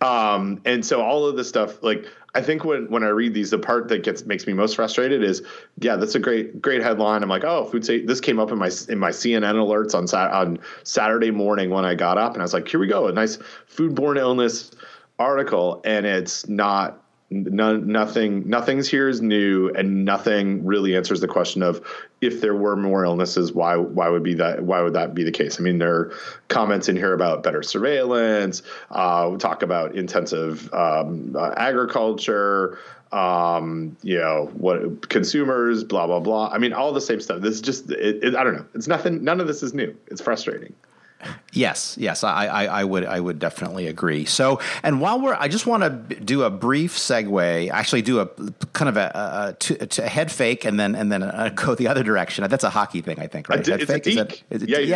And so all of this stuff, I think when I read these, the part that makes me most frustrated is, yeah, that's a great headline. I'm like, oh, food safety. This came up in my CNN alerts on Saturday morning when I got up, and I was like, here we go, a nice foodborne illness article, and it's not. Nothing's here is new, and nothing really answers the question of if there were more illnesses, why would that be the case? I mean, there are comments in here about better surveillance. We talk about intensive agriculture, what consumers, blah blah blah. I mean, all the same stuff. This is just I don't know. It's nothing. None of this is new. It's frustrating. Yes, I would definitely agree. So, and while I just want to do a brief segue, actually do a kind of a head fake and then go the other direction. That's a hockey thing, I think, right? Head fake? A deek.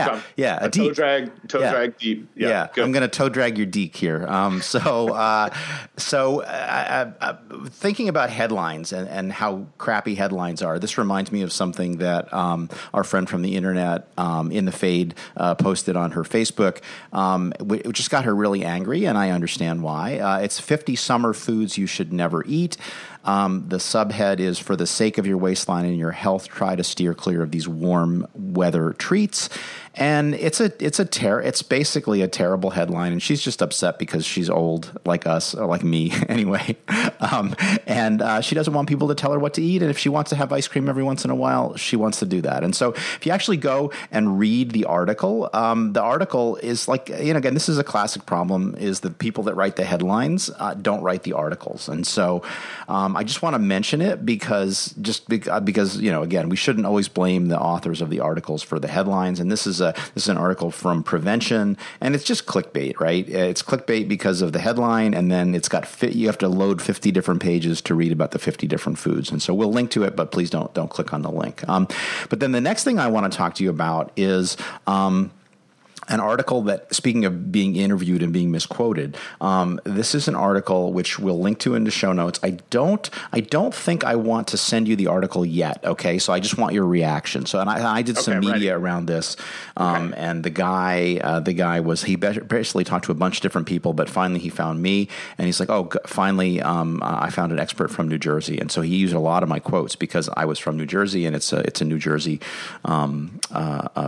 Toe drag deep. Yeah. I'm going to toe drag your deek here. Thinking about headlines and how crappy headlines are, this reminds me of something that our friend from the internet in the fade posted on her Facebook Facebook, which just got her really angry, and I understand why. It's 50 summer foods you should never eat. The subhead is, for the sake of your waistline and your health, try to steer clear of these warm weather treats. And it's basically a terrible headline, and she's just upset because she's old, like us, or like me anyway. And she doesn't want people to tell her what to eat. And if she wants to have ice cream every once in a while, she wants to do that. And so if you actually go and read the article is like, you know, again, this is a classic problem, is the people that write the headlines don't write the articles. And so I just want to mention it because, you know, again, we shouldn't always blame the authors of the articles for the headlines. And this is an article from Prevention, and it's just clickbait, right? It's clickbait because of the headline, and then it's got you have to load 50 different pages to read about the 50 different foods. And so we'll link to it, but please don't click on the link. But then the next thing I want to talk to you about is an article that, speaking of being interviewed and being misquoted, this is an article which we'll link to in the show notes. I don't think I want to send you the article yet. Okay, so I just want your reaction. So, and I did some media around this, and the guy was, he basically talked to a bunch of different people, but finally he found me, and he's like, oh, finally, I found an expert from New Jersey, and so he used a lot of my quotes because I was from New Jersey, and it's a New Jersey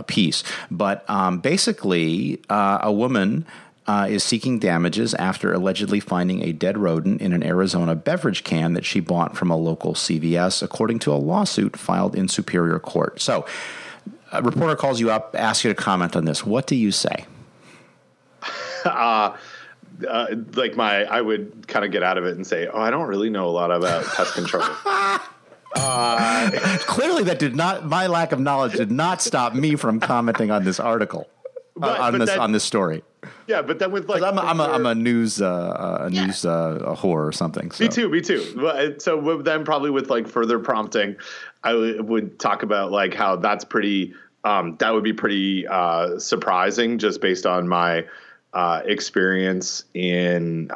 piece, but basically. A woman is seeking damages after allegedly finding a dead rodent in an Arizona beverage can that she bought from a local CVS, according to a lawsuit filed in Superior Court. So a reporter calls you up, asks you to comment on this. What do you say? I would kind of get out of it and say, oh, I don't really know a lot about pest control. Clearly my lack of knowledge did not stop me from commenting on this article. On this story. Yeah, but then with like I'm a news whore or something. So. Me too. But, so then probably with like further prompting, I would talk about like how that's pretty that would be pretty surprising just based on my experience in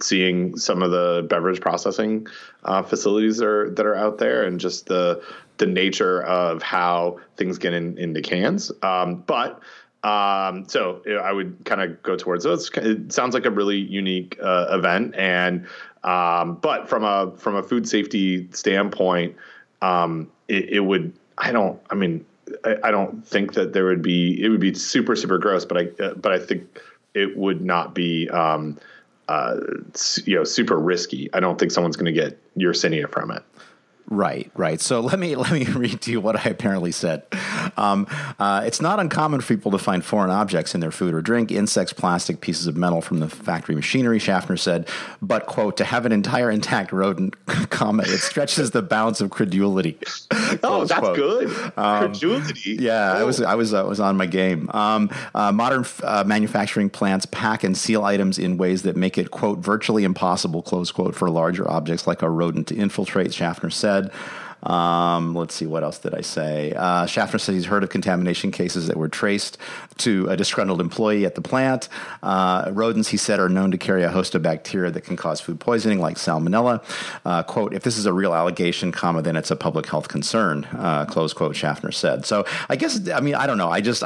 seeing some of the beverage processing facilities that are out there and just the nature of how things get into cans. So I would kind of go towards those. It sounds like a really unique event, and but from a food safety standpoint, I don't think that there would be. It would be super super gross, but I think it would not be super risky. I don't think someone's going to get Yersinia from it. Right. So let me read to you what I apparently said. It's not uncommon for people to find foreign objects in their food or drink, insects, plastic, pieces of metal from the factory machinery, Schaffner said. But, quote, to have an entire intact rodent, comma, it stretches the bounds of credulity. Oh, that's quote. Good. Credulity. Yeah, cool. I was on my game. Modern manufacturing plants pack and seal items in ways that make it, quote, virtually impossible, close quote, for larger objects like a rodent to infiltrate, Schaffner said. Let's see, what else did I say? Schaffner says he's heard of contamination cases that were traced to a disgruntled employee at the plant. Rodents, he said, are known to carry a host of bacteria that can cause food poisoning, like salmonella. Quote, if this is a real allegation, comma, then it's a public health concern, close quote, Schaffner said. So I guess, I mean, I don't know. I was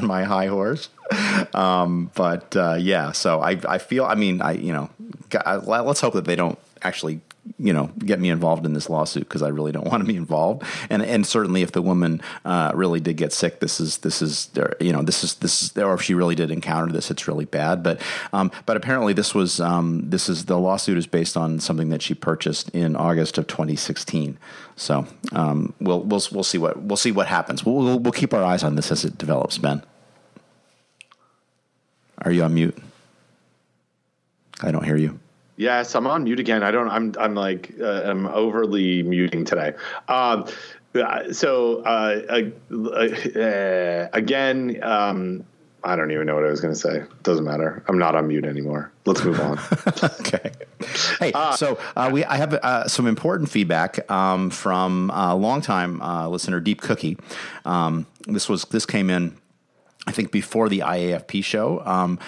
on my high horse. So let's hope that they don't actually, you know, get me involved in this lawsuit because I really don't want to be involved. And certainly if the woman really did get sick, or if she really did encounter this, it's really bad. But apparently the lawsuit is based on something that she purchased in August of 2016. So we'll see what happens. We'll keep our eyes on this as it develops, Ben. Are you on mute? I don't hear you. Yes, I'm on mute again. I'm overly muting today. I don't even know what I was going to say. Doesn't matter. I'm not on mute anymore. Let's move on. Okay. Hey, I have some important feedback from a longtime listener, Deep Cookie. This came in I think before the IAFP show.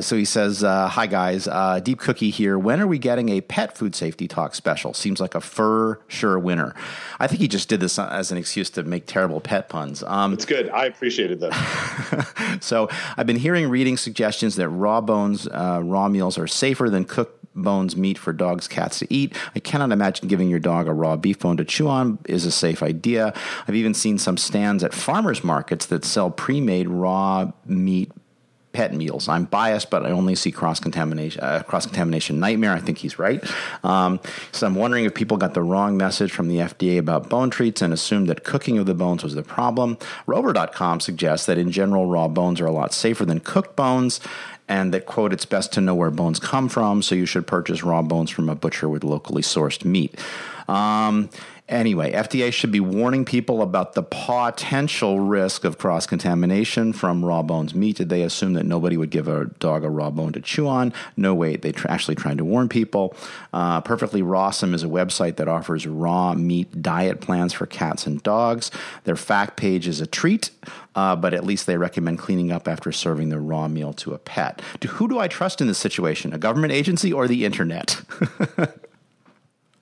So he says, hi guys, Deep Cookie here. When are we getting a pet food safety talk special? Seems like a for sure winner. I think he just did this as an excuse to make terrible pet puns. It's good. I appreciated that. So I've been hearing reading suggestions that raw meals are safer than cooked bones meat for dogs, cats to eat. I cannot imagine giving your dog a raw beef bone to chew on is a safe idea. I've even seen some stands at farmers markets that sell pre-made raw meat pet meals. I'm biased, but I only see cross-contamination nightmare. I think he's right. So I'm wondering if people got the wrong message from the FDA about bone treats and assumed that cooking of the bones was the problem. Rover.com suggests that in general, raw bones are a lot safer than cooked bones, and that, quote, it's best to know where bones come from, so you should purchase raw bones from a butcher with locally sourced meat. Anyway, FDA should be warning people about the potential risk of cross-contamination from raw bones meat. Did they assume that nobody would give a dog a raw bone to chew on? No, wait, they're actually trying to warn people. Perfectly Rawsome is a website that offers raw meat diet plans for cats and dogs. Their fact page is a treat, but at least they recommend cleaning up after serving the raw meal to a pet. Who do I trust in this situation, a government agency or the internet?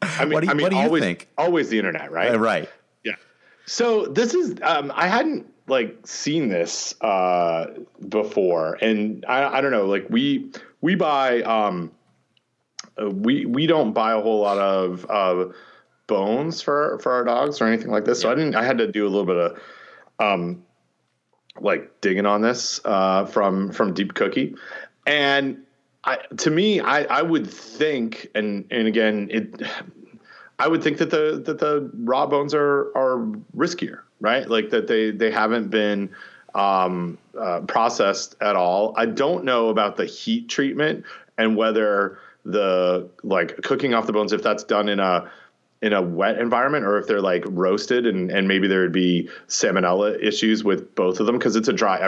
I mean, what do you think? Always the internet, right? Right. Yeah. So this is, I hadn't seen this before, and I don't know. We buy, we don't buy a whole lot of bones for our dogs or anything like this. So yeah. I had to do a little bit of digging on this from Deep Cookie, and. To me, I would think, and again, I would think that the raw bones are riskier, right? Like that they haven't been processed at all. I don't know about the heat treatment and whether the cooking off the bones, if that's done in a wet environment or if they're roasted and maybe there would be salmonella issues with both of them. Cause it's a dry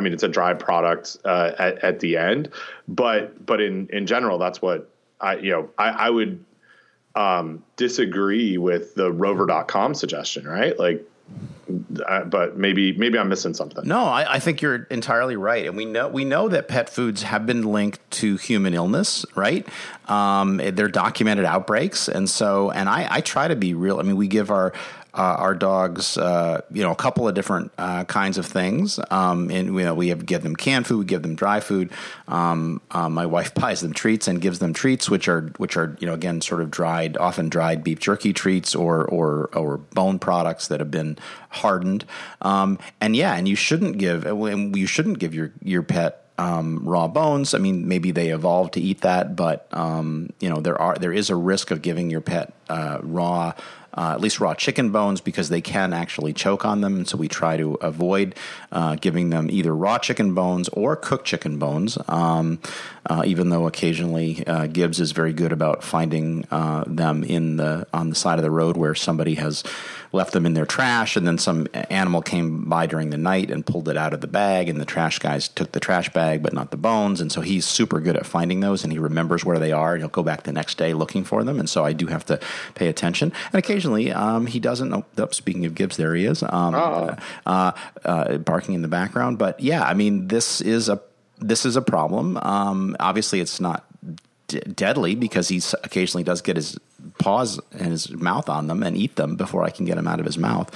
product, at the end, but in general, that's what I would, disagree with the Rover.com suggestion, right? But maybe I'm missing something. No, I think you're entirely right. And we know that pet foods have been linked to human illness, right? They're documented outbreaks. And so, and I try to be real. I mean, we give our dogs, a couple of different kinds of things. We give them canned food, we give them dry food. My wife buys them treats and gives them treats, which are again sort of often dried beef jerky treats or bone products that have been hardened. And you shouldn't give your pet. Raw bones. I mean, maybe they evolved to eat that, but there is a risk of giving your pet raw chicken bones because they can actually choke on them. And so we try to avoid giving them either raw chicken bones or cooked chicken bones. Even though occasionally Gibbs is very good about finding them on the side of the road where somebody has left them in their trash, and then some animal came by during the night and pulled it out of the bag, and the trash guys took the trash bag but not the bones, and so he's super good at finding those, and he remembers where they are, and he'll go back the next day looking for them, and so I do have to pay attention. And occasionally he doesn't speaking of Gibbs, there he is, barking in the background. But yeah, I mean, this is a problem. Obviously it's not deadly because he occasionally does get his paws and his mouth on them and eat them before I can get them out of his mouth.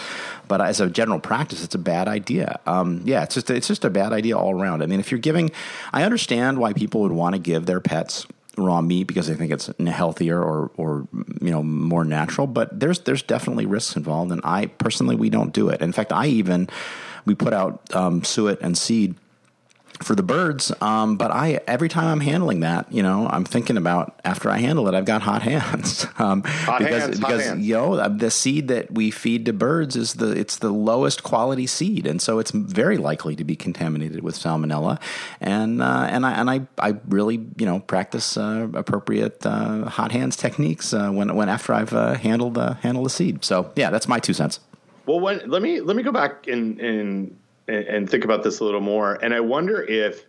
But as a general practice, it's a bad idea. It's just a bad idea all around. I mean, if you're giving, I understand why people would want to give their pets raw meat because they think it's healthier or more natural. But there's definitely risks involved, and I personally, we don't do it. In fact, we put out suet and seed for the birds, but every time I'm handling that, I'm thinking about after I handle it, I've got hot hands. Hot hands. The seed that we feed to birds is it's the lowest quality seed, and so it's very likely to be contaminated with salmonella. And I really practice appropriate hot hands techniques when after I've handled the seed. So yeah, that's my 2 cents. Well, let me go back and think about this a little more. And I wonder if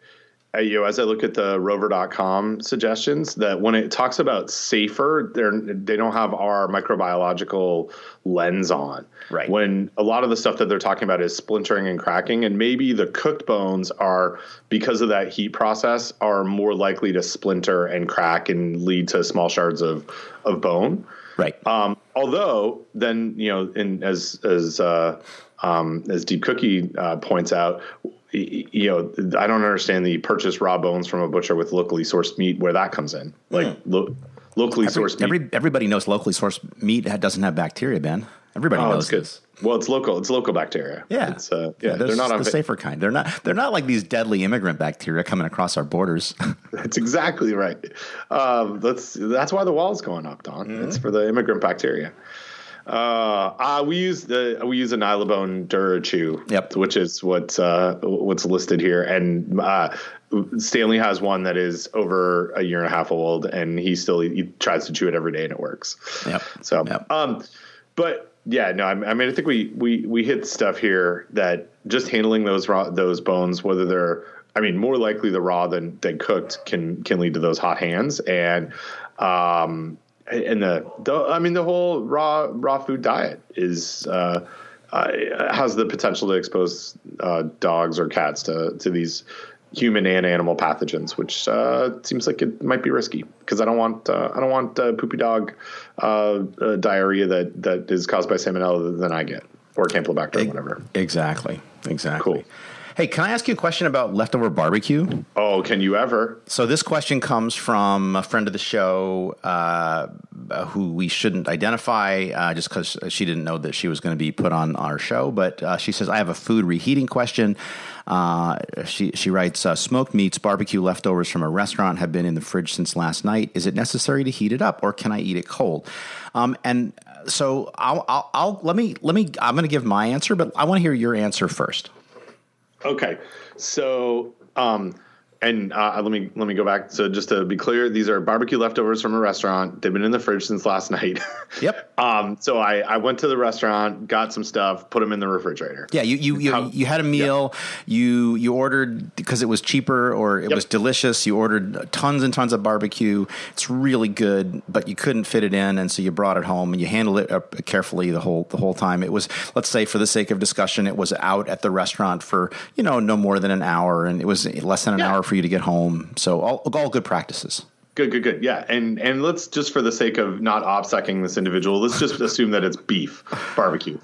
as I look at the Rover.com suggestions, that when it talks about safer, they don't have our microbiological lens on. Right. When a lot of the stuff that they're talking about is splintering and cracking, and maybe the cooked bones are, because of that heat process, are more likely to splinter and crack and lead to small shards of bone. Right. Although then, you know, and as Deep Cookie points out, you know, I don't understand the purchase raw bones from a butcher with locally sourced meat, where that comes in. Like locally sourced meat. Everybody knows locally sourced meat doesn't have bacteria, Ben. Everybody knows this. Well, it's local. It's local bacteria. Yeah. It's, they're not the safer kind. They're not like these deadly immigrant bacteria coming across our borders. That's exactly right. That's why the wall's going up, Don. Mm-hmm. It's for the immigrant bacteria. We use anilobone durachew, yep, which is what's listed here. And Stanley has one that is over a year and a half old, and he tries to chew it every day, and it works. Yep. So, yep. But yeah, no, I mean, I think we hit stuff here that just handling those bones, whether they're, I mean, more likely the raw than cooked, can lead to those hot hands. And the whole raw food diet is has the potential to expose dogs or cats to these human and animal pathogens, which seems like it might be risky, because I don't want poopy dog diarrhea that is caused by Salmonella than I get, or Campylobacter or whatever. Exactly. Cool. Hey, can I ask you a question about leftover barbecue? Oh, can you ever? So this question comes from a friend of the show who we shouldn't identify just because she didn't know that she was going to be put on our show. But she says, I have a food reheating question. She writes, smoked meats, barbecue leftovers from a restaurant have been in the fridge since last night. Is it necessary to heat it up, or can I eat it cold? And so I'm going to give my answer, but I want to hear your answer first. Okay, so let me go back. So just to be clear, these are barbecue leftovers from a restaurant. They've been in the fridge since last night. Yep. So I went to the restaurant, got some stuff, put them in the refrigerator. Yeah, you had a meal. Yep. You ordered because it was cheaper, or it was delicious. You ordered tons and tons of barbecue. It's really good, but you couldn't fit it in, and so you brought it home and you handled it up carefully the whole time. It was, let's say, for the sake of discussion, it was out at the restaurant for, you know, no more than an hour, and it was less than an hour for you to get home. So all good practices. Good. Yeah. And let's just, for the sake of not obsecking this individual, let's just assume that it's beef barbecue.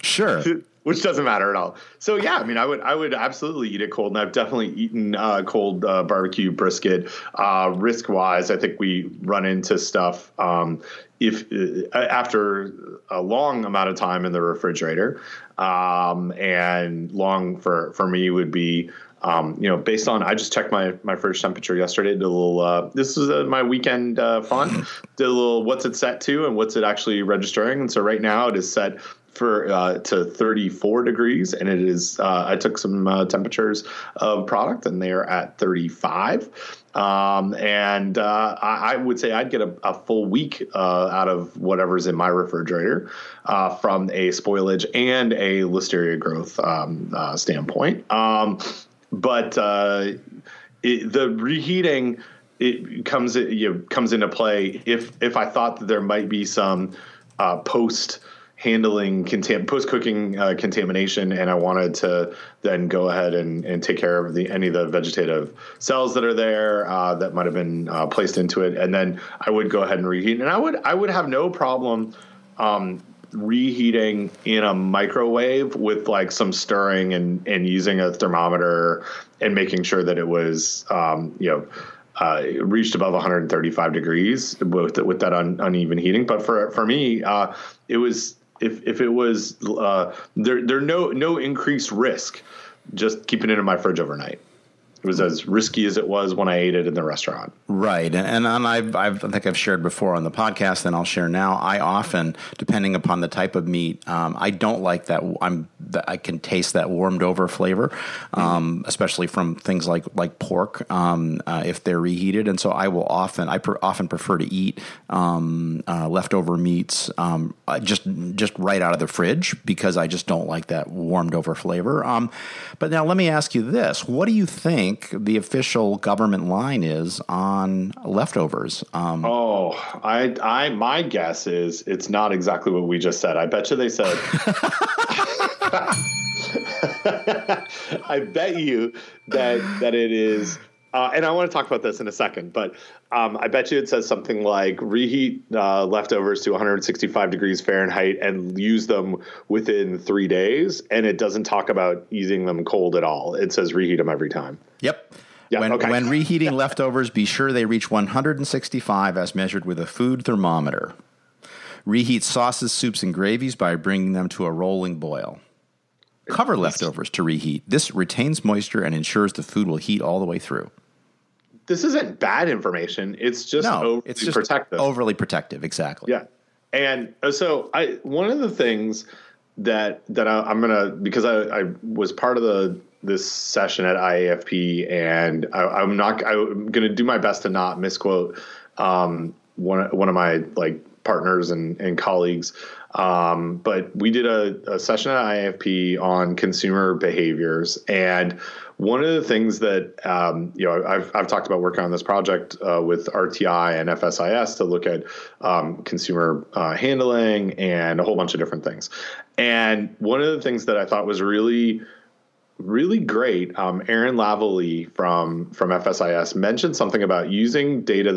Sure. Which doesn't matter at all. So yeah, I mean, I would absolutely eat it cold, and I've definitely eaten cold barbecue brisket. Risk wise, I think we run into stuff if after a long amount of time in the refrigerator, and long for me would be, based on, I just checked my fridge temperature yesterday, did a little, this is my weekend fun, did a little, what's it set to and what's it actually registering. And so right now it is set for to 34 degrees, and it is, I took some temperatures of product, and they are at 35. I would say I'd get a full week out of whatever's in my refrigerator from a spoilage and a Listeria growth standpoint. The reheating, it comes into play if I thought that there might be some post-cooking contamination, and I wanted to then go ahead and take care of any of the vegetative cells that are there that might have been placed into it, and then I would go ahead and reheat. And I would have no problem reheating in a microwave with like some stirring and using a thermometer and making sure that it was reached above 135 degrees with that uneven heating. But for me, it was. If it was there, no increased risk just keeping it in my fridge overnight. It was as risky as it was when I ate it in the restaurant. Right. And I think I've shared before on the podcast, and I'll share now, I often, depending upon the type of meat, I don't like that. I can taste that warmed over flavor, especially from things like pork, if they're reheated. And so I will often, I often prefer to eat leftover meats just right out of the fridge, because I just don't like that warmed over flavor. But now let me ask you this. What do you think the official government line is on leftovers? My guess is it's not exactly what we just said. I bet you they said I bet you that it is and I want to talk about this in a second, but I bet you it says something like reheat leftovers to 165 degrees Fahrenheit and use them within 3 days. And it doesn't talk about eating them cold at all. It says reheat them every time. Yep. Yeah, when reheating leftovers, be sure they reach 165 as measured with a food thermometer. Reheat sauces, soups, and gravies by bringing them to a rolling boil. Cover leftovers to reheat. This retains moisture and ensures the food will heat all the way through. This isn't bad information. It's just protective. Overly protective, exactly. Yeah. And so one of the things that I'm going to – because I was part of this session at IAFP, and I'm going to do my best to not misquote one of my, partners and colleagues. But we did a session at IAFP on consumer behaviors, and one of the things that I've talked about working on this project with RTI and FSIS to look at consumer handling and a whole bunch of different things. And one of the things that I thought was really, really great, Aaron Lavallee from FSIS mentioned something about using data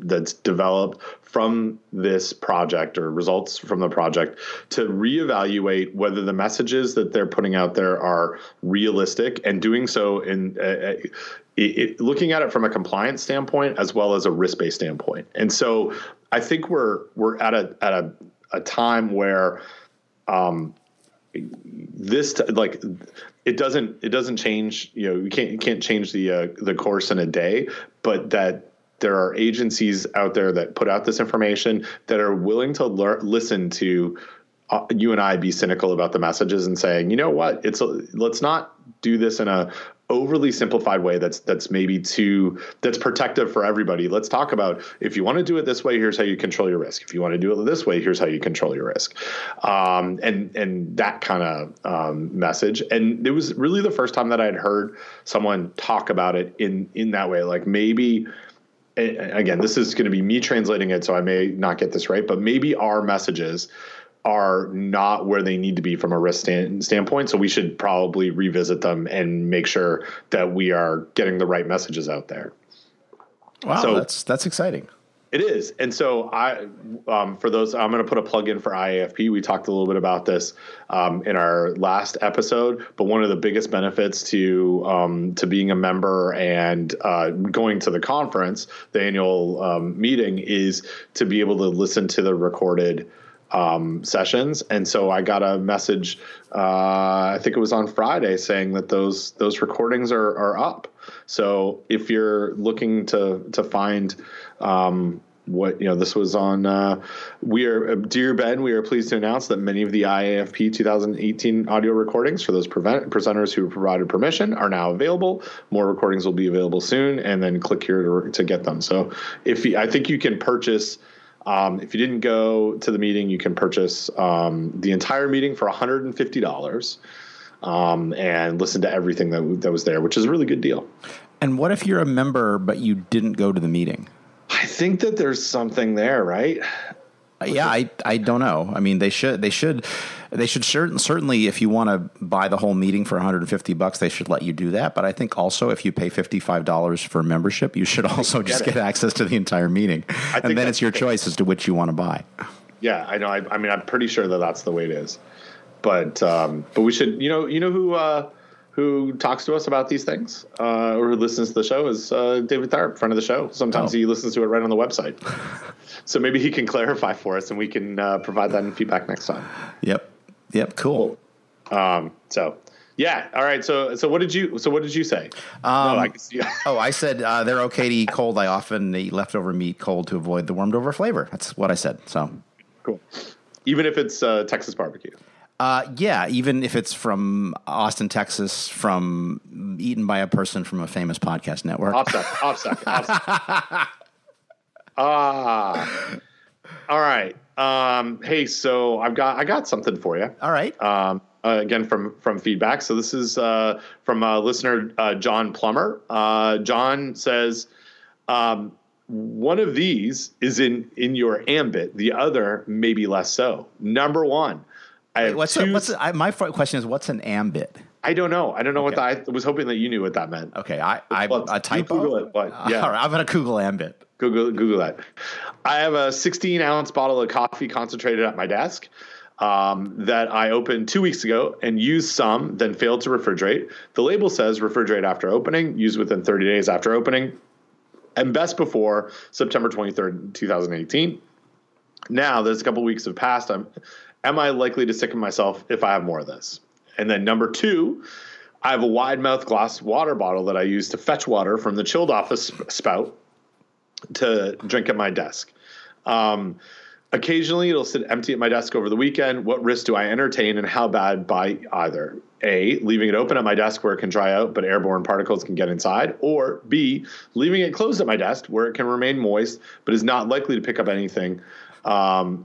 that's developed from this project or results from the project to reevaluate whether the messages that they're putting out there are realistic, and doing so in looking at it from a compliance standpoint as well as a risk-based standpoint. And so I think we're at a time where it doesn't change, you can't change the course in a day, but that there are agencies out there that put out this information that are willing to listen to you and I be cynical about the messages and saying, you know what, let's not do this in a overly simplified way that's protective for everybody. Let's talk about, if you want to do it this way, here's how you control your risk. If you want to do it this way, here's how you control your risk. And that kind of message. And it was really the first time that I'd heard someone talk about it in that way. Like, maybe, again, this is going to be me translating it, so I may not get this right, but maybe our messages are not where they need to be from a risk standpoint. So we should probably revisit them and make sure that we are getting the right messages out there. Wow. So that's exciting. It is. And so I'm going to put a plug in for IAFP. We talked a little bit about this in our last episode, but one of the biggest benefits to being a member and going to the conference, the annual meeting, is to be able to listen to the recorded sessions. And so I got a message, I think it was on Friday, saying that those recordings are up. So if you're looking to find, this was on, dear Ben, we are pleased to announce that many of the IAFP 2018 audio recordings for those presenters who provided permission are now available. More recordings will be available soon, and then click here to get them. So I think you can purchase, if you didn't go to the meeting, you can purchase the entire meeting for $150 and listen to everything that was there, which is a really good deal. And what if you're a member but you didn't go to the meeting? I think that there's something there, right? Yeah, I don't know. I mean, they should certainly, if you want to buy the whole meeting for $150, they should let you do that. But I think also, if you pay $55 for membership, you should also just get access to the entire meeting. And then it's your choice as to which you want to buy. Yeah, I know. I mean, I'm pretty sure that's the way it is. But we should, who talks to us about these things or who listens to the show is David Tharp, friend of the show. Sometimes he listens to it right on the website. So maybe he can clarify for us, and we can provide that in feedback next time. Yep. Cool. So, Yeah. All right. So what did you say? I said they're okay to eat cold. I often eat leftover meat cold to avoid the warmed over flavor. That's what I said. So cool. Even if it's Texas barbecue. Yeah. Even if it's from Austin, Texas, from eaten by a person from a famous podcast network. Offside. All right. Hey, so I got something for you. All right. Again, from feedback. So this is from listener John Plummer. John says, one of these is in your ambit. The other maybe less so. Number one, my question is, what's an ambit? I don't know. Okay. I was hoping that you knew what that meant. Okay, a typo. Google it. But, yeah. All right, I'm gonna Google ambit. Google that. I have a 16-ounce bottle of coffee concentrated at my desk. That I opened 2 weeks ago and used some, then failed to refrigerate. The label says refrigerate after opening, use within 30 days after opening, and best before September 23rd, 2018. Now that a couple weeks have passed, am I likely to sicken myself if I have more of this? And then number two, I have a wide mouth glass water bottle that I use to fetch water from the chilled office spout to drink at my desk. Occasionally, it'll sit empty at my desk over the weekend. What risk do I entertain, and how bad by either? A, leaving it open at my desk where it can dry out but airborne particles can get inside. Or B, leaving it closed at my desk where it can remain moist but is not likely to pick up anything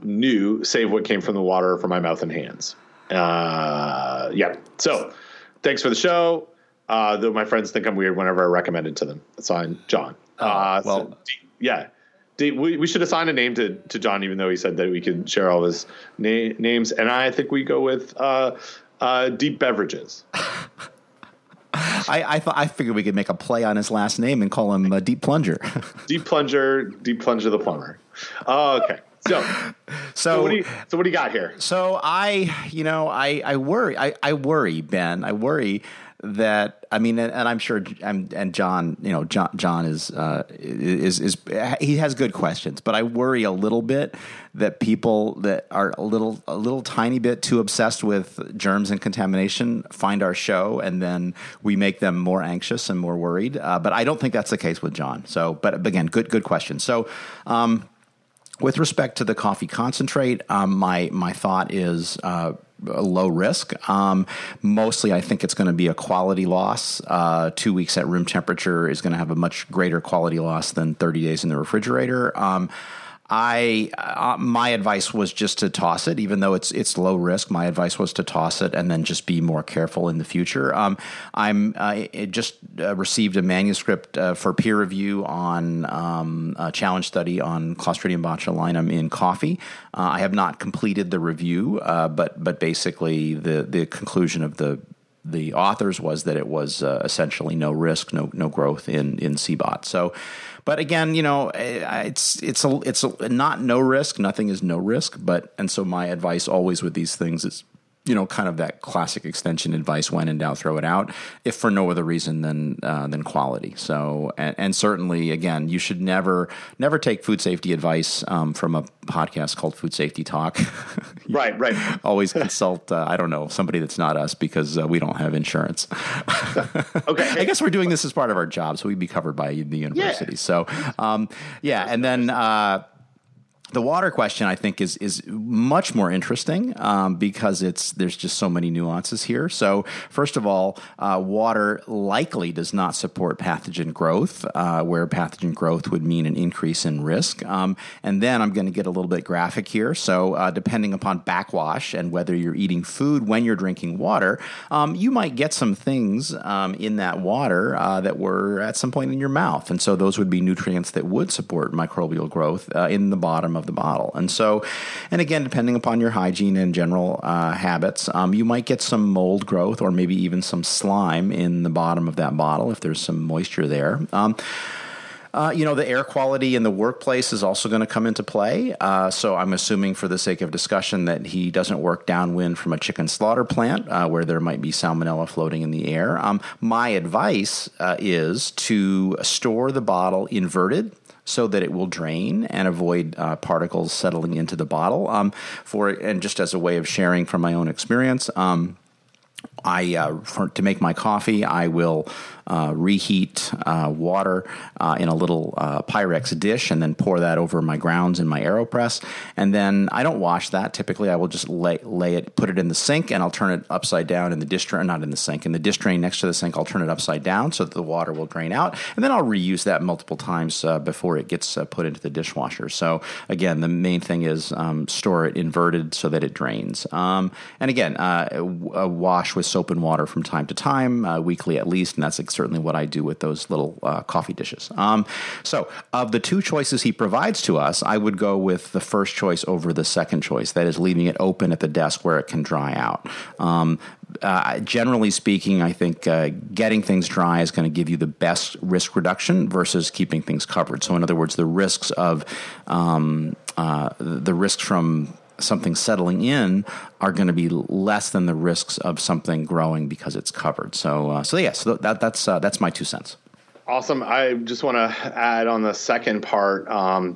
new save what came from the water from my mouth and hands. Yeah. So thanks for the show. Though my friends think I'm weird whenever I recommend it to them. Signed, John. Yeah. We should assign a name to John, even though he said that we can share all his names. And I think we go with deep beverages. I figured we could make a play on his last name and call him Deep Plunger. Deep Plunger the plumber. Okay. So what do you got here? So I worry, Ben, that, I mean, and I'm sure, and John, you know, John is he has good questions, but I worry a little bit that people that are a little tiny bit too obsessed with germs and contamination find our show, and then we make them more anxious and more worried. But I don't think that's the case with John. So, but again, good question. So, with respect to the coffee concentrate, my thought is low risk. Mostly, I think it's going to be a quality loss. 2 weeks at room temperature is going to have a much greater quality loss than 30 days in the refrigerator. My advice was just to toss it, even though it's low risk. My advice was to toss it and then just be more careful in the future. I just received a manuscript for peer review on a challenge study on Clostridium botulinum in coffee. I have not completed the review, but basically the conclusion of the authors was that it was essentially no risk, no growth in CBOT. So, but again, you know, it's not no risk. Nothing is no risk. But, and so my advice always with these things is, you know, kind of that classic extension advice: when in doubt, throw it out, if for no other reason than quality. So, and certainly, again, you should never take food safety advice from a podcast called Food Safety Talk. Right. Always consult, somebody that's not us, because we don't have insurance. Okay. I guess we're doing this as part of our job, so we'd be covered by the university. Yeah. So, and then. The water question, I think, is much more interesting because there's just so many nuances here. So, first of all, water likely does not support pathogen growth, where pathogen growth would mean an increase in risk. And then I'm going to get a little bit graphic here. So, depending upon backwash and whether you're eating food when you're drinking water, you might get some things in that water that were at some point in your mouth. And so those would be nutrients that would support microbial growth in the bottom of the bottle. And so, and again, depending upon your hygiene and general habits, you might get some mold growth or maybe even some slime in the bottom of that bottle if there's some moisture there. The air quality in the workplace is also going to come into play. So I'm assuming, for the sake of discussion, that he doesn't work downwind from a chicken slaughter plant where there might be salmonella floating in the air. My advice is to store the bottle inverted, so that it will drain and avoid particles settling into the bottle. And just as a way of sharing from my own experience, To make my coffee, I will reheat water in a little Pyrex dish and then pour that over my grounds in my AeroPress. And then I don't wash that. Typically, I will just lay it, put it in the sink, and I'll turn it upside down in the dish drain, not in the sink, in the dish drain next to the sink. I'll turn it upside down so that the water will drain out. And then I'll reuse that multiple times before it gets put into the dishwasher. So again, the main thing is store it inverted so that it drains. And again, wash with soap and water from time to time, weekly at least, and that's certainly what I do with those little coffee dishes. So of the two choices he provides to us, I would go with the first choice over the second choice, that is leaving it open at the desk where it can dry out. Generally speaking, I think getting things dry is going to give you the best risk reduction versus keeping things covered. So in other words, the risks from something settling in are going to be less than the risks of something growing because it's covered. So that's my 2 cents. Awesome. I just want to add on the second part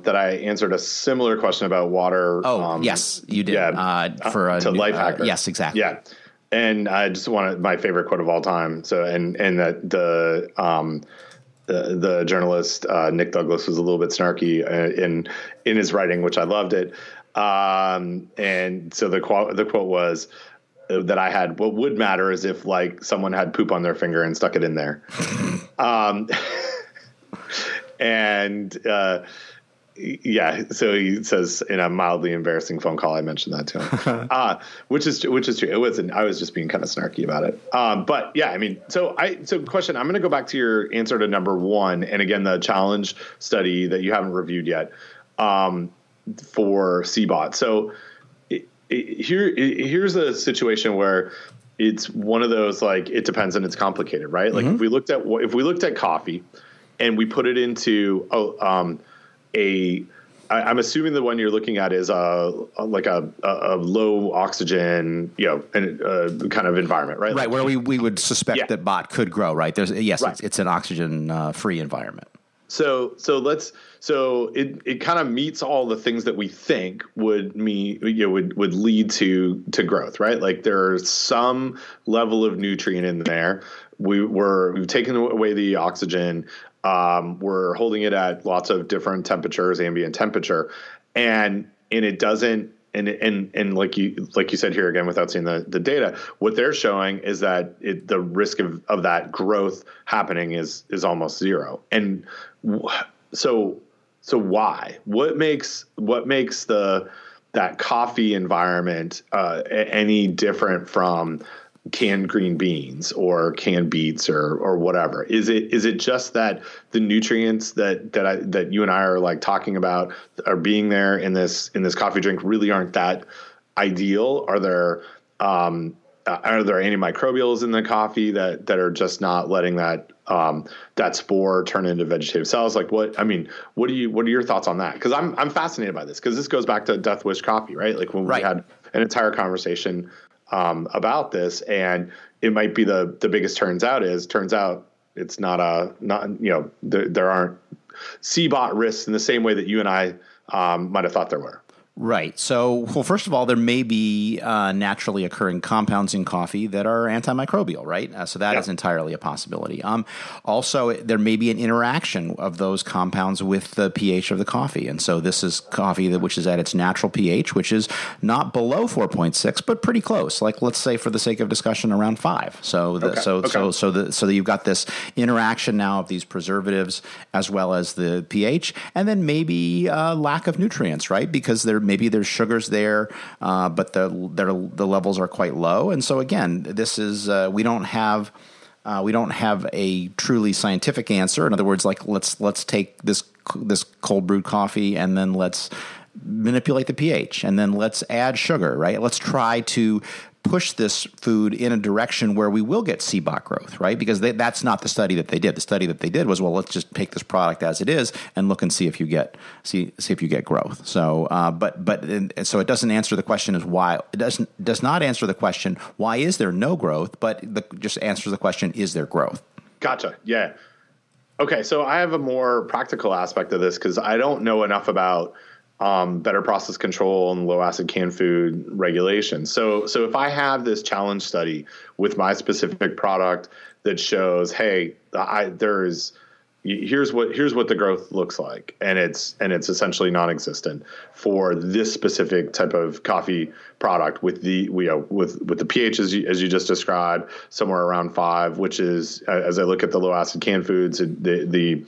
that I answered a similar question about water. Oh, yes, you did. Yeah, to Lifehacker. Yes, exactly. Yeah. And I just wanted my favorite quote of all time. So, and that the journalist, Nick Douglas, was a little bit snarky in his writing, which I loved it. And so the quote was that I had, what would matter is if like someone had poop on their finger and stuck it in there. Yeah, so he says in a mildly embarrassing phone call, I mentioned that to him, which is true. It wasn't. I was just being kind of snarky about it. But yeah, I mean, so question. I'm going to go back to your answer to number one, and again, the challenge study that you haven't reviewed yet for CBOT. So here's a situation where it's one of those like it depends and it's complicated, right? Like mm-hmm. if we looked at coffee, and we put it into I'm assuming the one you're looking at is a low oxygen, kind of environment, right? Right, like, where we would suspect that bot could grow, right? It's an oxygen free environment. So it kind of meets all the things that we think would lead to growth, right? Like there's some level of nutrient in there. We've taken away the oxygen. We're holding it at lots of different temperatures, ambient temperature, and it doesn't. And like you said here again, without seeing the data, what they're showing is that the risk of that growth happening is almost zero. And so why? What makes that coffee environment any different from canned green beans or canned beets or whatever? Is it just that the nutrients that you and I are like talking about are being there in this coffee drink really aren't that ideal? Are there antimicrobials in the coffee that are just not letting that spore turn into vegetative cells? Like what are your thoughts on that? Because I'm fascinated by this, because this goes back to Death Wish Coffee, right? Like when we had an entire conversation about this, and it might be the biggest turns out it's there aren't CBOT risks in the same way that you and I might have thought there were. Right. So, well, first of all, there may be naturally occurring compounds in coffee that are antimicrobial, right? So that is entirely a possibility. Also, there may be an interaction of those compounds with the pH of the coffee. And so this is coffee which is at its natural pH, which is not below 4.6, but pretty close. Like, let's say for the sake of discussion, around 5. So you've got this interaction now of these preservatives as well as the pH, and then maybe lack of nutrients, right? Because maybe there's sugars there, but the levels are quite low. And so again, this is we don't have a truly scientific answer. In other words, like let's take this cold brewed coffee and then let's manipulate the pH and then let's add sugar, right? Let's try to push this food in a direction where we will get CBOT growth, right? Because that's not the study that they did. The study that they did was, well, let's just take this product as it is and look and see if you get growth. So, so it doesn't answer the question is why. It does not answer the question why is there no growth, but just answers the question, is there growth? Gotcha. Yeah. Okay. So I have a more practical aspect of this because I don't know enough about better process control and low acid canned food regulation. So if I have this challenge study with my specific product that shows, hey, here's what the growth looks like, and it's essentially non-existent for this specific type of coffee product with the with the pH as you just described, somewhere around 5, which is, as I look at the low acid canned foods, the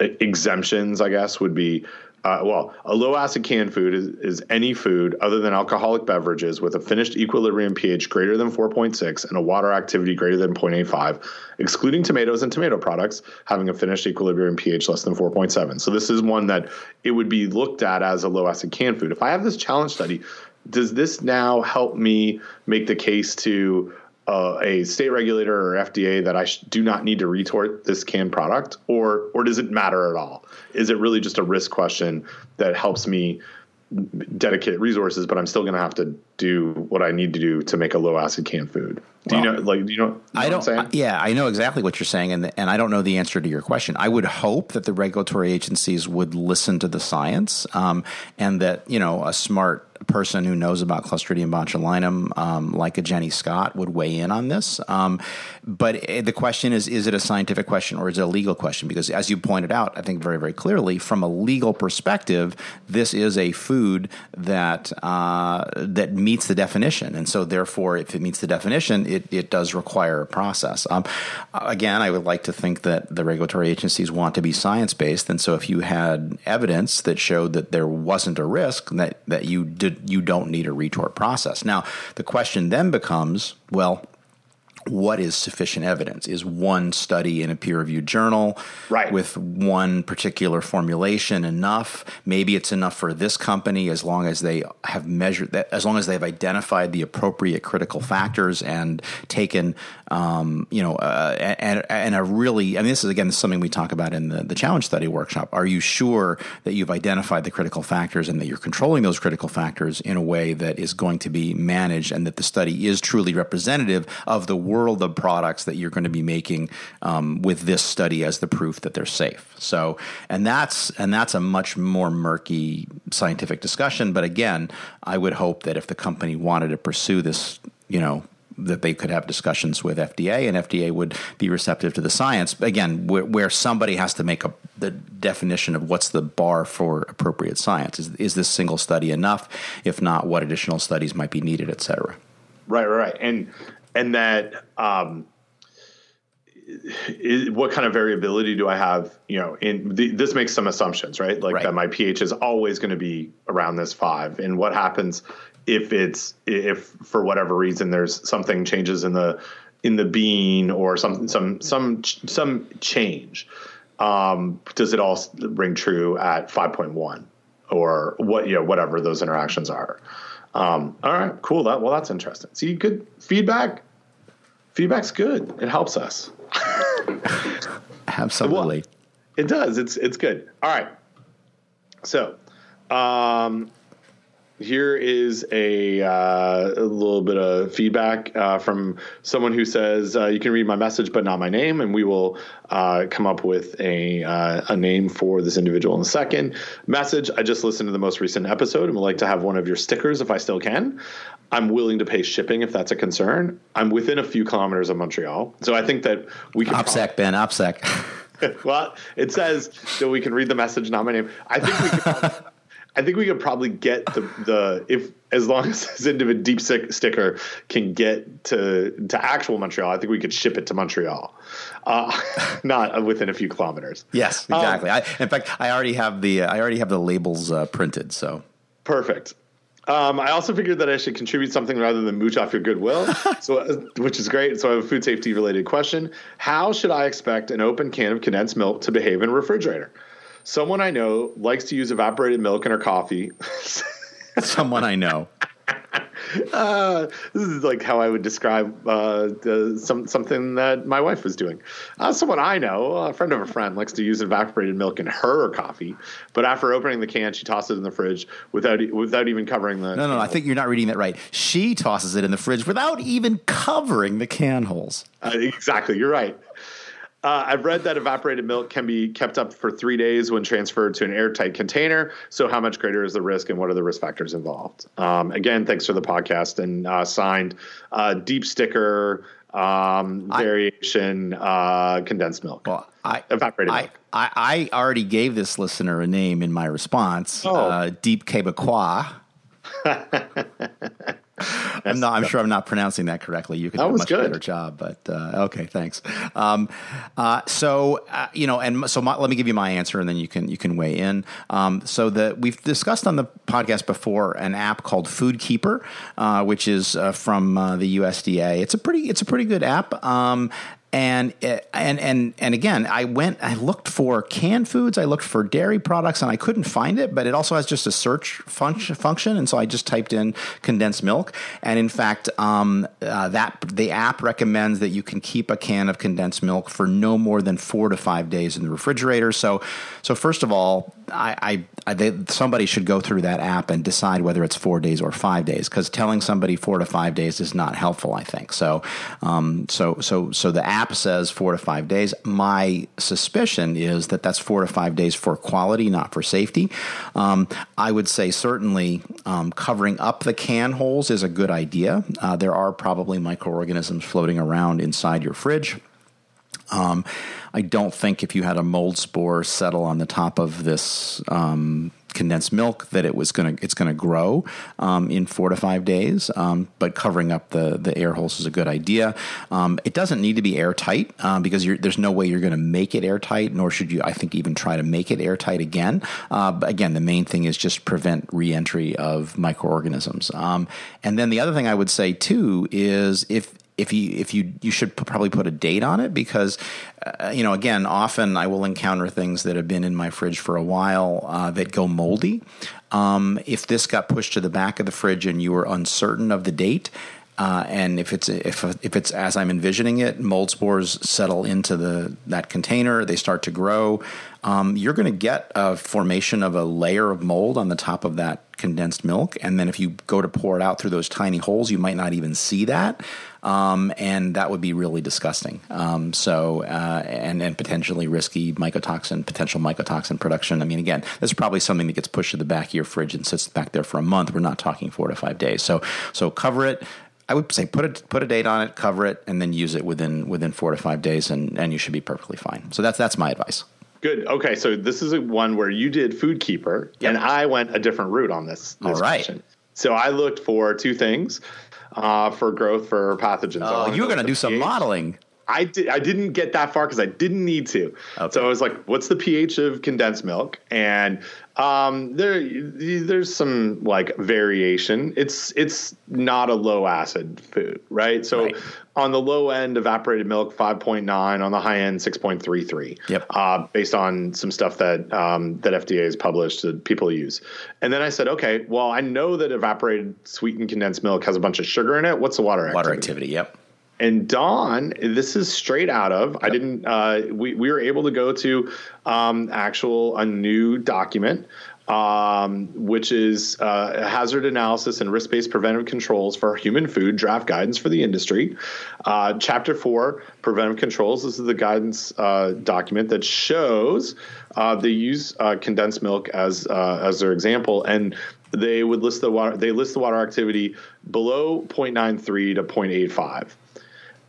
exemptions, I guess, would be a low acid canned food is any food other than alcoholic beverages with a finished equilibrium pH greater than 4.6 and a water activity greater than 0.85, excluding tomatoes and tomato products having a finished equilibrium pH less than 4.7. So this is one that it would be looked at as a low acid canned food. If I have this challenge study, does this now help me make the case to a state regulator or FDA that I do not need to retort this canned product, or does it matter at all? Is it really just a risk question that helps me dedicate resources, but I'm still going to have to do what I need to do to make a low acid canned food? Do you know what I'm saying? Yeah, I know exactly what you're saying. And I don't know the answer to your question. I would hope that the regulatory agencies would listen to the science, and that, a smart person who knows about Clostridium botulinum, like a Jenny Scott, would weigh in on this. But the question is it a scientific question or is it a legal question? Because as you pointed out, I think very, very clearly, from a legal perspective, this is a food that that meets the definition. And so therefore, if it meets the definition, it does require a process. Again, I would like to think that the regulatory agencies want to be science-based. And so if you had evidence that showed that there wasn't a risk, that you did, you don't need a retort process. Now, the question then becomes, well, what is sufficient evidence? Is one study in a peer-reviewed journal with one particular formulation enough? Maybe it's enough for this company as long as they have measured that, as long as they've identified the appropriate critical factors and taken, and a really, I mean, this is again something we talk about in the challenge study workshop. Are you sure that you've identified the critical factors and that you're controlling those critical factors in a way that is going to be managed and that the study is truly representative of the world of products that you're going to be making with this study as the proof that they're safe? So, and that's a much more murky scientific discussion. But again, I would hope that if the company wanted to pursue this, that they could have discussions with FDA, and FDA would be receptive to the science. Again, where somebody has to make the definition of what's the bar for appropriate science. Is this single study enough? If not, what additional studies might be needed, et cetera. Right. And that, what kind of variability do I have? This makes some assumptions, right? That my pH is always going to be around this 5. And what happens if for whatever reason there's something changes in the bean or some change? Does it all ring true at 5.1 or what? Whatever those interactions are. All right, cool. That's interesting. See, good feedback. Feedback's good. It helps us. Absolutely. Well, it does. It's good. All right. So, here is a little bit of feedback from someone who says, you can read my message but not my name, and we will come up with a name for this individual in a second. Message: I just listened to the most recent episode and would like to have one of your stickers if I still can. I'm willing to pay shipping if that's a concern. I'm within a few kilometers of Montreal, so I think that we can— OPSEC. Well, it says that we can read the message, not my name. I think we can probably— I think we could probably get the if as long as this individual deep sticker can get to actual Montreal, I think we could ship it to Montreal, not within a few kilometers. Yes, exactly. In fact, I already have the labels printed. So perfect. I also figured that I should contribute something rather than mooch off your goodwill, which is great. So I have a food safety related question. How should I expect an open can of condensed milk to behave in a refrigerator? Someone I know likes to use evaporated milk in her coffee. Someone I know. This is like how I would describe something that my wife was doing. Someone I know, a friend of a friend, likes to use evaporated milk in her coffee, but after opening the can, she tosses it in the fridge without even covering the— No, I think you're not reading that right. She tosses it in the fridge without even covering the can holes. Exactly, you're right. I've read that evaporated milk can be kept up for 3 days when transferred to an airtight container. So how much greater is the risk and what are the risk factors involved? Again, thanks for the podcast, and signed deep sticker, variation, condensed milk. Well, evaporated milk. I already gave this listener a name in my response. Oh. Deep Québécois. I'm sure I'm not pronouncing that correctly. You could do a much better job, but okay, thanks. Let me give you my answer, and then you can weigh in. We've discussed on the podcast before an app called FoodKeeper, which is from the USDA. It's a pretty good app. And again, I looked for canned foods, I looked for dairy products, and I couldn't find it, but it also has just a search function. And so I just typed in condensed milk. And in fact, the app recommends that you can keep a can of condensed milk for no more than 4 to 5 days in the refrigerator. So first of all, somebody should go through that app and decide whether it's 4 days or 5 days, because telling somebody 4 to 5 days is not helpful, I think. So the app says 4 to 5 days. My suspicion is that that's 4 to 5 days for quality, not for safety. I would say certainly covering up the can holes is a good idea. There are probably microorganisms floating around inside your fridge. I don't think if you had a mold spore settle on the top of this condensed milk that it's gonna grow in 4 to 5 days. But covering up the air holes is a good idea. It doesn't need to be airtight because there's no way you're going to make it airtight, nor should you, I think, even try to make it airtight again. But again, the main thing is just prevent reentry of microorganisms. And then the other thing I would say too is if you should probably put a date on it, because again, often I will encounter things that have been in my fridge for a while that go moldy. If this got pushed to the back of the fridge and you were uncertain of the date, and if it's as I'm envisioning it, mold spores settle into that container, they start to grow. You're going to get a formation of a layer of mold on the top of that condensed milk. And then if you go to pour it out through those tiny holes, you might not even see that. And that would be really disgusting. And potentially risky potential mycotoxin production. I mean, again, that's probably something that gets pushed to the back of your fridge and sits back there for a month. We're not talking 4 to 5 days. So cover it. I would say put a date on it, cover it, and then use it within 4 to 5 days, and you should be perfectly fine. So that's my advice. Good. Okay, so this is one where you did FoodKeeper, and I went a different route on this question. So I looked for two things for growth for pathogens. Oh, you were going to do some modeling. I didn't get that far because I didn't need to. Okay. So I was like, what's the pH of condensed milk? And there's some like variation. It's not a low acid food, right? So on the low end, evaporated milk, 5.9. On the high end, 6.33. Yep. Based on some stuff that FDA has published that people use. And then I said, okay, well, I know that evaporated sweetened condensed milk has a bunch of sugar in it. What's the water activity? Yep. And Don, this is straight out of, yep. I didn't, we were able to go to a new document, which is hazard analysis and risk-based preventive controls for human food, draft guidance for the industry. Chapter 4, preventive controls. This is the guidance document that shows they use condensed milk as their example. And they would list the water activity below 0.93 to 0.85.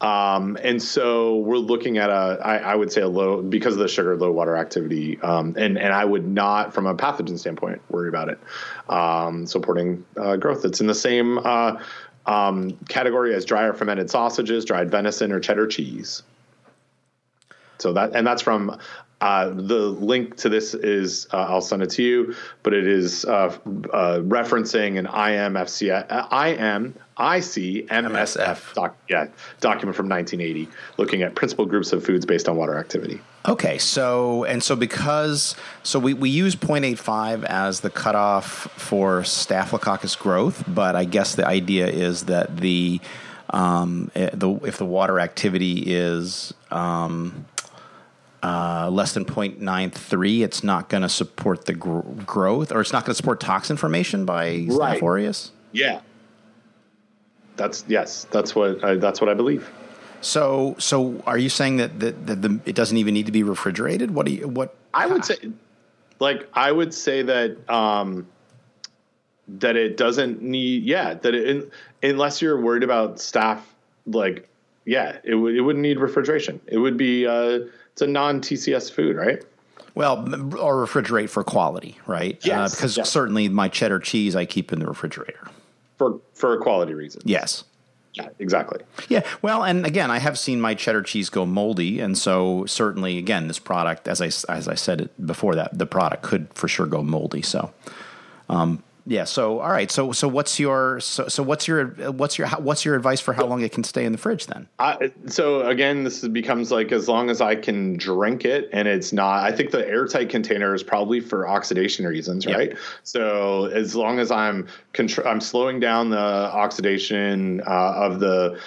And so we're looking at I would say a low, because of the sugar, low water activity. And I would not, from a pathogen standpoint, worry about it. Supporting growth. It's in the same category as dry or fermented sausages, dried venison, or cheddar cheese. So that's from the link to this is I'll send it to you, but it is referencing an ICMSF document from 1980 looking at principal groups of foods based on water activity. Okay, we use 0.85 as the cutoff for Staphylococcus growth, but I guess the idea is that if the water activity is less than 0.93, it's not going to support the growth, or it's not going to support toxin formation by Staph aureus. Yeah. That's what I believe. So are you saying that it doesn't even need to be refrigerated? I would say that it doesn't need. Yeah. Unless you're worried about staff, like, yeah, it wouldn't need refrigeration. It would be, it's a non-TCS food, right? Well, or refrigerate for quality, right? Yes. Because certainly my cheddar cheese I keep in the refrigerator. For quality reasons. Yes. Yeah, exactly. Yeah. Well, and again, I have seen my cheddar cheese go moldy. And so certainly, again, this product, as I said before that, the product could for sure go moldy. So, yeah. So, all right. So what's your advice for how long it can stay in the fridge then? So again, this becomes like, as long as I can drink it and it's not, I think the airtight container is probably for oxidation reasons, right? Yep. So as long as I'm slowing down the oxidation of the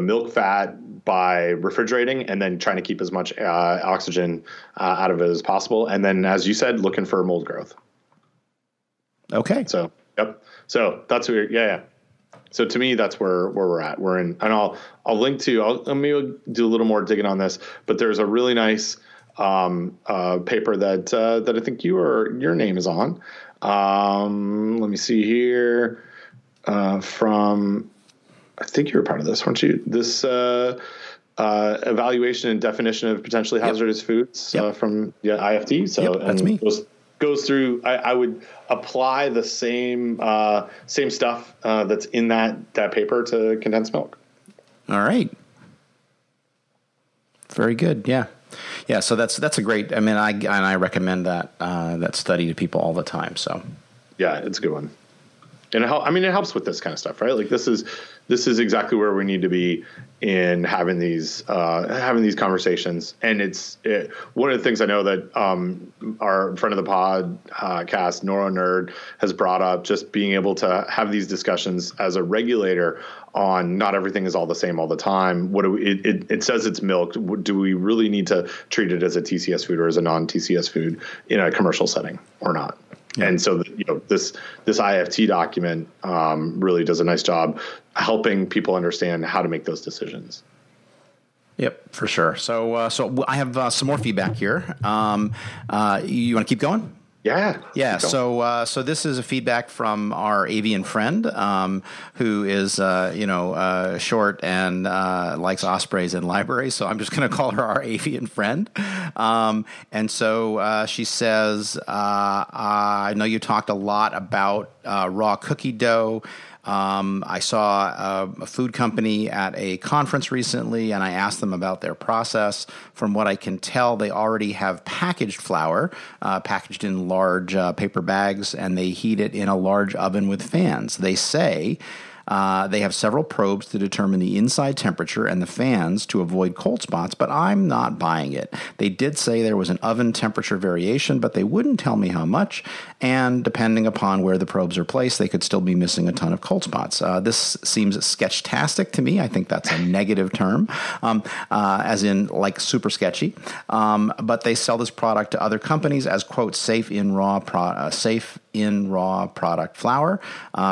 milk fat by refrigerating and then trying to keep as much oxygen out of it as possible. And then, as you said, looking for mold growth. Okay. So, yep. So that's weird. Yeah. So to me, that's where we're at. We're in, and I'll link to, I'll maybe do a little more digging on this, but there's a really nice, paper that I think your name is on. Let me see here, from, I think you were part of this, weren't you? This, evaluation and definition of potentially hazardous foods, from IAFP. So that's me. Goes through. I would apply the same stuff that's in that paper to condensed milk. All right. Very good. Yeah, yeah. So that's a great. I mean, I recommend that study to people all the time. So yeah, it's a good one. And it helps with this kind of stuff, right? Like this is exactly where we need to be in having these conversations. And it's one of the things I know that our friend of the podcast, Neuro Nerd, has brought up, just being able to have these discussions as a regulator on not everything is all the same all the time. It says it's milk. Do we really need to treat it as a TCS food or as a non-TCS food in a commercial setting or not? Yeah. And so, this IFT document really does a nice job helping people understand how to make those decisions. Yep, for sure. So I have some more feedback here. You want to keep going? Yeah. So this is a feedback from our avian friend, who is, short and likes ospreys and libraries. So I'm just going to call her our avian friend. And so she says, I know you talked a lot about raw cookie dough. I saw a food company at a conference recently, and I asked them about their process. From what I can tell, they already have packaged flour, packaged in large paper bags, and they heat it in a large oven with fans. They say they have several probes to determine the inside temperature and the fans to avoid cold spots, but I'm not buying it. They did say there was an oven temperature variation, but they wouldn't tell me how much, and depending upon where the probes are placed, they could still be missing a ton of cold spots. This seems sketch-tastic to me. I think that's a negative term, as in, like, super sketchy. But they sell this product to other companies as, quote, safe in raw product flour.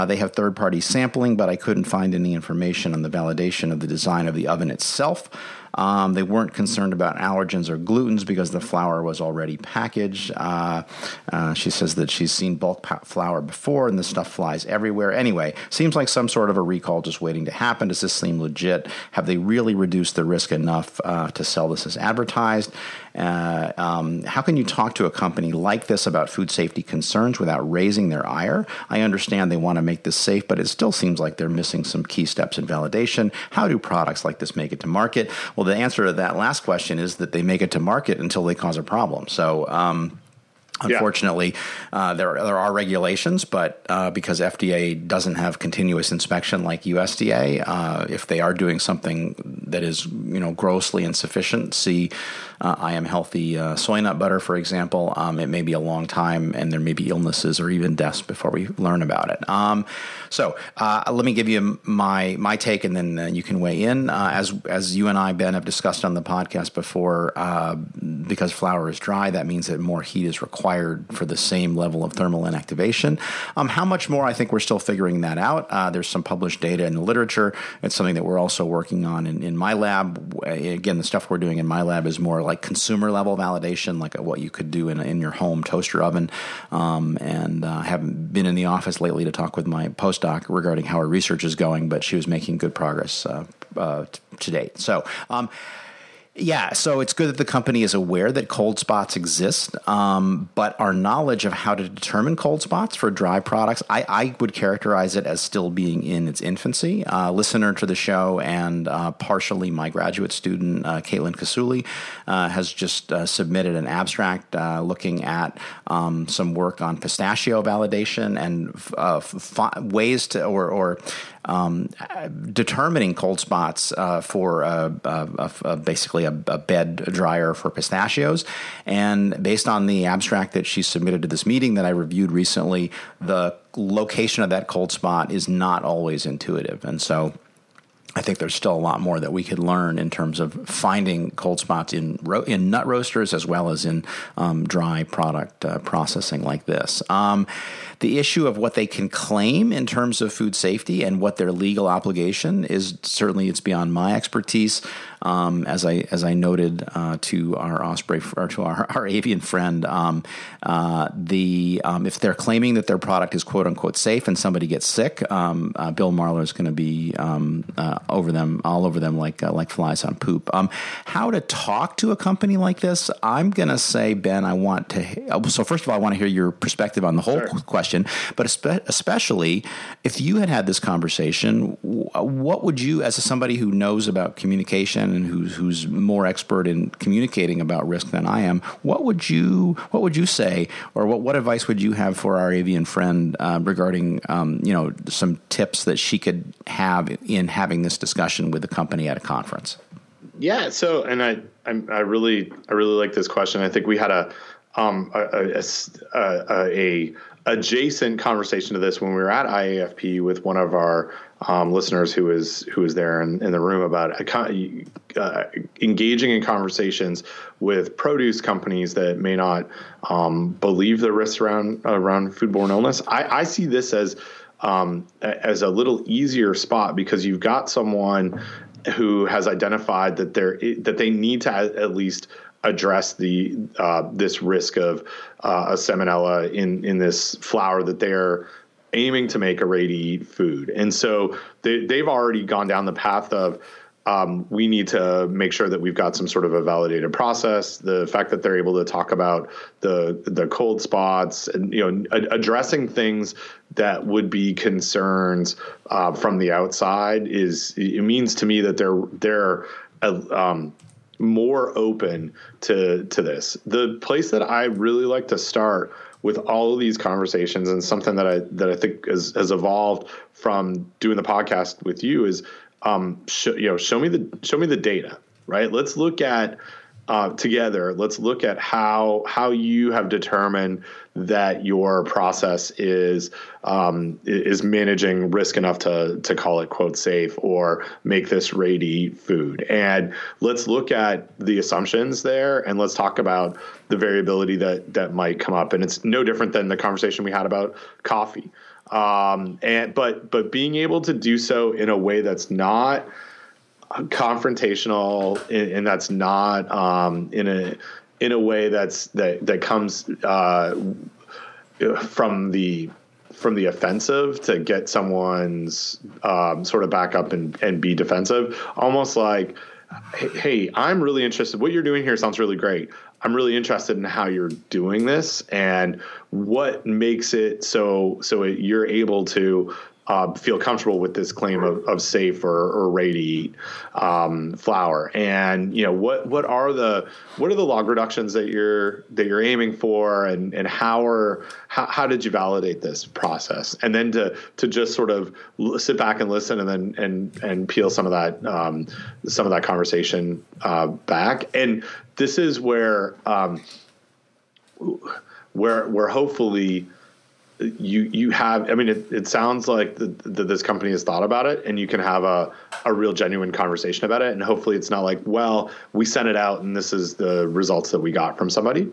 They have third-party sampling, but I couldn't find any information on the validation of the design of the oven itself. They weren't concerned about allergens or glutens because the flour was already packaged. She says that she's seen bulk flour before and the stuff flies everywhere. Anyway, seems like some sort of a recall just waiting to happen. Does this seem legit? Have they really reduced the risk enough to sell this as advertised? How can you talk to a company like this about food safety concerns without raising their ire? I understand they want to make this safe, but it still seems like they're missing some key steps in validation. How do products like this make it to market? Well, the answer to that last question is that they make it to market until they cause a problem. So, unfortunately, there are regulations, but because FDA doesn't have continuous inspection like USDA, if they are doing something that is, grossly insufficient, see I Am Healthy soy nut butter, for example, it may be a long time and there may be illnesses or even deaths before we learn about it. So let me give you my take, and then you can weigh in. As you and I, Ben, have discussed on the podcast before, because flour is dry, that means that more heat is required for the same level of thermal inactivation. How much more, I think we're still figuring that out. There's some published data in the literature. It's something that we're also working on in my lab. Again, the stuff we're doing in my lab is more like consumer level validation, like what you could do in your home toaster oven. And I haven't been in the office lately to talk with my postdoc regarding how her research is going, but she was making good progress to date. So it's good that the company is aware that cold spots exist, but our knowledge of how to determine cold spots for dry products, I would characterize it as still being in its infancy. Listener to the show and partially my graduate student, Caitlin Kasuli, has just submitted an abstract looking at some work on pistachio validation and ways to determining cold spots for basically a bed dryer for pistachios. And based on the abstract that she submitted to this meeting that I reviewed recently, the location of that cold spot is not always intuitive. And so I think there's still a lot more that we could learn in terms of finding cold spots in nut roasters as well as in dry product processing like this. The issue of what they can claim in terms of food safety and what their legal obligation is, certainly it's beyond my expertise. As I noted to our osprey or to our avian friend, if they're claiming that their product is quote unquote safe and somebody gets sick, Bill Marler is going to be over them, all over them like flies on poop. How to talk to a company like this? I'm going to say, Ben, so first of all, I want to hear your perspective on the whole question, but especially if you had this conversation, what would you, as somebody who knows about communication and who's more expert in communicating about risk than I am, what would you say, or what advice would you have for our avian friend regarding some tips that she could have in having this discussion with the company at a conference? Yeah. So, and I really like this question. I think we had a adjacent conversation to this when we were at IAFP with one of our listeners who is there in the room about engaging in conversations with produce companies that may not believe the risks around foodborne illness. I see this as a little easier spot because you've got someone who has identified that they need to at least address this risk of a salmonella in this flour that they're aiming to make a ready-to-eat food. And so they've already gone down the path of we need to make sure that we've got some sort of a validated process. The fact that they're able to talk about the cold spots and addressing things that would be concerns from the outside means to me that they're more open to this. The place that I really like to start with all of these conversations, and something that I think has evolved from doing the podcast with you, is show me the data, right? Let's look at together. Let's look at how you have determined that your process is managing risk enough to call it quote safe or make this ready food. And let's look at the assumptions there, and let's talk about the variability that might come up. And it's no different than the conversation we had about coffee. But being able to do so in a way that's not confrontational, and that's not in a way that comes from the offensive to get someone's sort of back up and be defensive. Almost like, hey, I'm really interested. What you're doing here sounds really great. I'm really interested in how you're doing this and what makes it so you're able to feel comfortable with this claim of safe or ready flour, and what are the log reductions that you're aiming for, and how did you validate this process, and then to just sort of sit back and listen, and then and peel some of that conversation back. And this is where hopefully you have, I mean, it sounds like this company has thought about it, and you can have a real genuine conversation about it. And hopefully it's not like, well, we sent it out and this is the results that we got from somebody.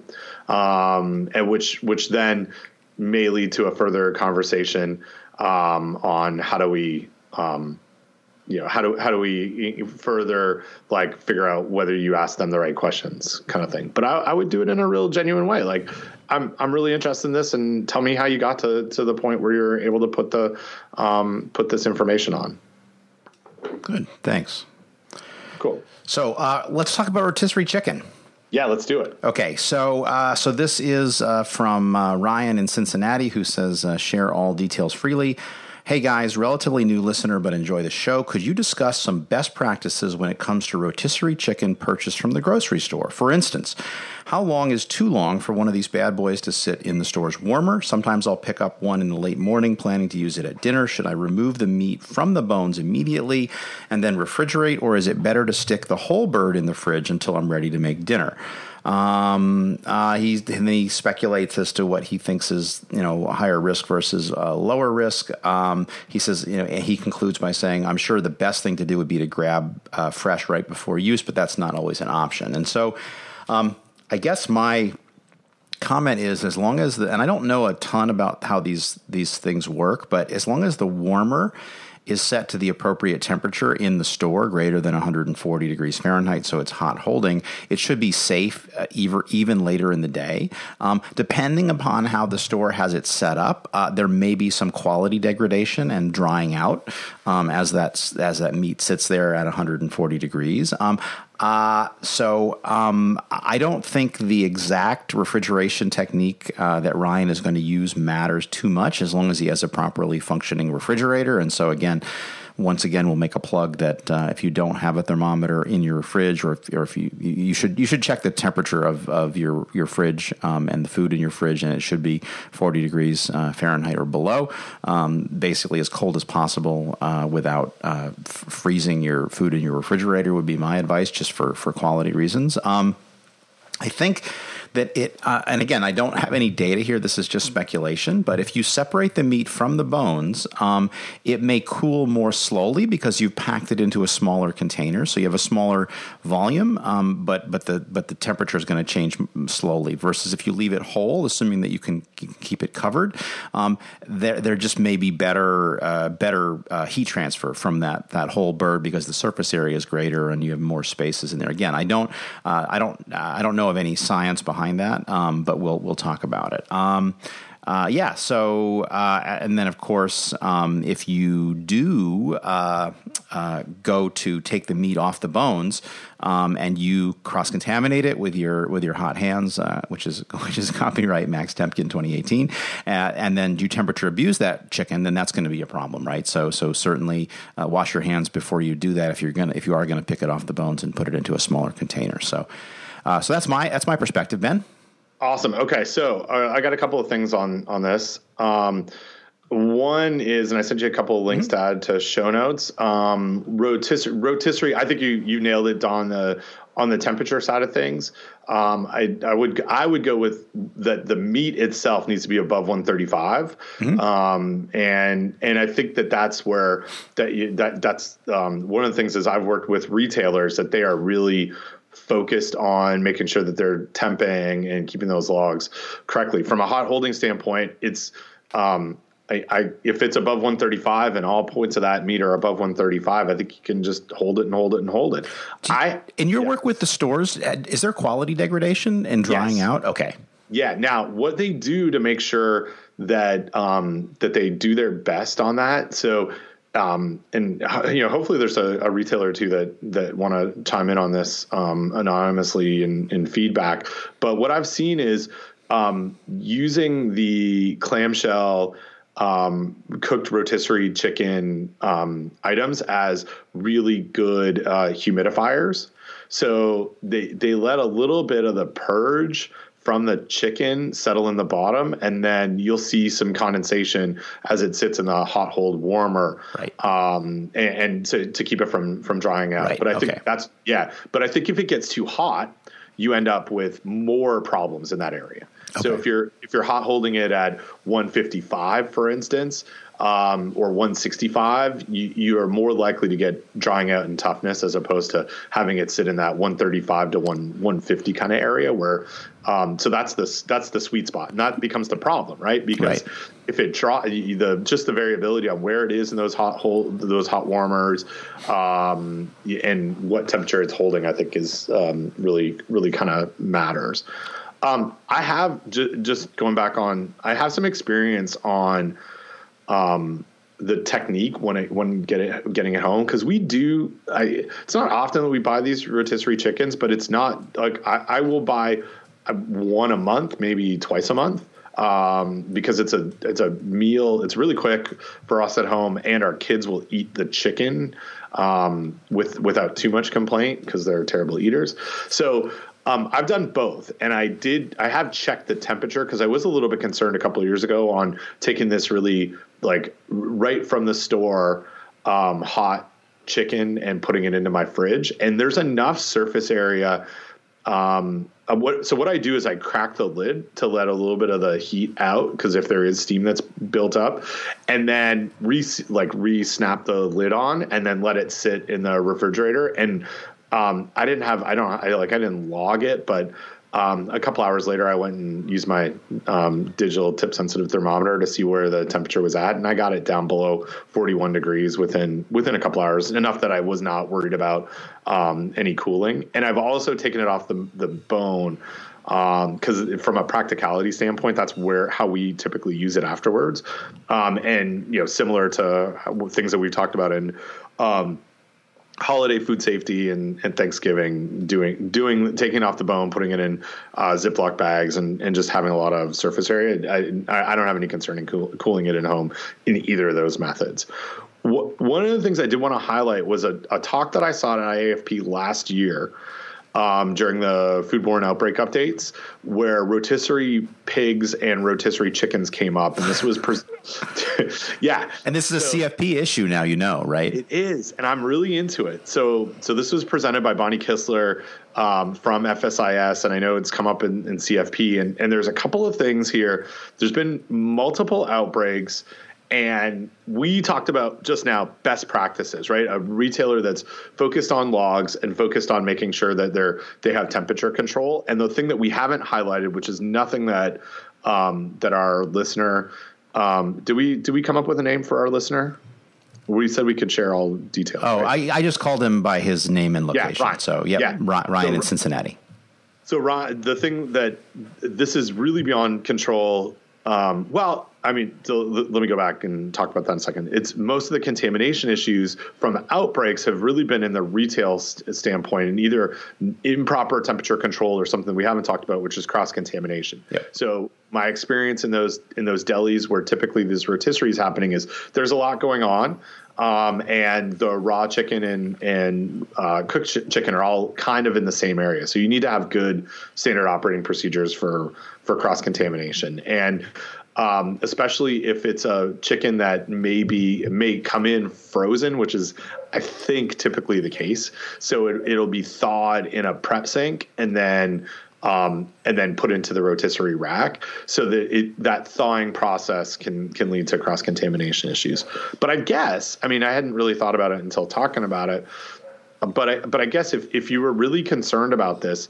And which then may lead to a further conversation, on how do we, how do we further like figure out whether you ask them the right questions kind of thing. But I would do it in a real genuine way. Like, I'm really interested in this, and tell me how you got to the point where you're able to put the, put this information on. Good. Thanks. Cool. So, let's talk about rotisserie chicken. Yeah, let's do it. Okay. So this is, from, Ryan in Cincinnati, who says, share all details freely. Hey guys, relatively new listener, but enjoy the show. Could you discuss some best practices when it comes to rotisserie chicken purchased from the grocery store? For instance, how long is too long for one of these bad boys to sit in the store's warmer? Sometimes I'll pick up one in the late morning, planning to use it at dinner. Should I remove the meat from the bones immediately and then refrigerate, or is it better to stick the whole bird in the fridge until I'm ready to make dinner? He speculates as to what he thinks is, a higher risk versus lower risk. He says, he concludes by saying, I'm sure the best thing to do would be to grab fresh right before use, but that's not always an option. And so, I guess my comment is, as long as and I don't know a ton about how these things work, but as long as the warmer is set to the appropriate temperature in the store, greater than 140 degrees Fahrenheit, so it's hot holding, it should be safe even later in the day. Depending upon how the store has it set up, there may be some quality degradation and drying out as that meat sits there at 140 degrees. I don't think the exact refrigeration technique that Ryan is going to use matters too much, as long as he has a properly functioning refrigerator. And so once again, we'll make a plug that if you don't have a thermometer in your fridge, or if you should check the temperature of your fridge and the food in your fridge, and it should be 40 degrees Fahrenheit or below, basically as cold as possible without freezing your food in your refrigerator would be my advice, just for quality reasons. I think that it, and again, I don't have any data here. This is just speculation. But if you separate the meat from the bones, it may cool more slowly because you've packed it into a smaller container, so you have a smaller volume. But the temperature is going to change slowly. Versus if you leave it whole, assuming that you can keep it covered, there just may be better heat transfer from that whole bird because the surface area is greater and you have more spaces in there. Again, I don't know of any science behind that, but we'll talk about it. And then of course, if you do go to take the meat off the bones, and you cross-contaminate it with your hot hands, which is copyright Max Temkin 2018, and then you temperature abuse that chicken, then that's going to be a problem, right? So certainly wash your hands before you do that if you are going to pick it off the bones and put it into a smaller container. So that's my perspective, Ben. Awesome. Okay, so I got a couple of things on this. One is, and I sent you a couple of links to add to show notes. Rotisserie. I think you nailed it, Don. On the temperature side of things, I would go with that. The meat itself needs to be above 135, and I think that's where that's one of the things is I've worked with retailers that they are really focused on making sure that they're temping and keeping those logs correctly. From a hot holding standpoint, it's if it's above 135 and all points of that meat are above 135, I think you can just hold it. In your work with the stores, is there quality degradation and drying out? Okay. Yeah. Now, what they do to make sure that that they do their best on that, so. Hopefully there's a retailer or two that want to chime in on this anonymously in feedback. But what I've seen is using the clamshell cooked rotisserie chicken items as really good humidifiers. So they let a little bit of the purge from the chicken settle in the bottom, and then you'll see some condensation as it sits in the hot hold warmer, right? And to keep it from drying out. Right. But I think if it gets too hot, you end up with more problems in that area. Okay. So if you're hot holding it at 155, for instance, or 165, you are more likely to get drying out and toughness as opposed to having it sit in that 135 to 150 kind of area where, so that's the sweet spot, and that becomes the problem, right? Because if it just the variability on where it is in those hot warmers, and what temperature it's holding, I think is, really, really kind of matters. I have just going back on, I have some experience on, the technique when getting it home. Cause we do, it's not often that we buy these rotisserie chickens, but it's not like I will buy one a month, maybe twice a month. Because it's a meal. It's really quick for us at home, and our kids will eat the chicken, without too much complaint, cause they're terrible eaters. So, I've done both, and I have checked the temperature, because I was a little bit concerned a couple of years ago on taking this really like right from the store hot chicken and putting it into my fridge. And there's enough surface area. What I do is I crack the lid to let a little bit of the heat out, because if there is steam that's built up, and then re-snap the lid on and then let it sit in the refrigerator. And I didn't log it, but a couple hours later I went and used my digital tip sensitive thermometer to see where the temperature was at, and I got it down below 41 degrees within a couple hours, enough that I was not worried about any cooling. And I've also taken it off the bone, because from a practicality standpoint, that's how we typically use it afterwards. And you know, similar to things that we've talked about in holiday food safety and Thanksgiving, taking off the bone, putting it in Ziploc bags, and just having a lot of surface area. I don't have any concern in cooling it at home in either of those methods. One of the things I did want to highlight was a talk that I saw at IAFP last year during the foodborne outbreak updates, where rotisserie pigs and rotisserie chickens came up, and this was yeah. And this is a CFP issue now, you know, right? It is, and I'm really into it. So this was presented by Bonnie Kistler from FSIS, and I know it's come up in CFP, and there's a couple of things here. There's been multiple outbreaks, and we talked about just now best practices, right? A retailer that's focused on logs and focused on making sure that they have temperature control. And the thing that we haven't highlighted, which is nothing that that our listener, did we come up with a name for our listener? We said we could share all details. Oh, right? I just called him by his name and location. Yeah, Ryan. So yeah. Ryan in Cincinnati. So Ryan, the thing that this is really beyond control. Let me go back and talk about that in a second. It's most of the contamination issues from outbreaks have really been in the retail standpoint, and either improper temperature control or something we haven't talked about, which is cross-contamination. Yep. So my experience in those delis where typically this rotisserie is happening is there's a lot going on. And the raw chicken and cooked chicken are all kind of in the same area. So you need to have good standard operating procedures for cross-contamination. And especially if it's a chicken that may come in frozen, which is, I think, typically the case. So it'll be thawed in a prep sink and then put into the rotisserie rack, so that that thawing process can lead to cross-contamination issues. But I guess, I mean, I hadn't really thought about it until talking about it. But I guess if you were really concerned about this,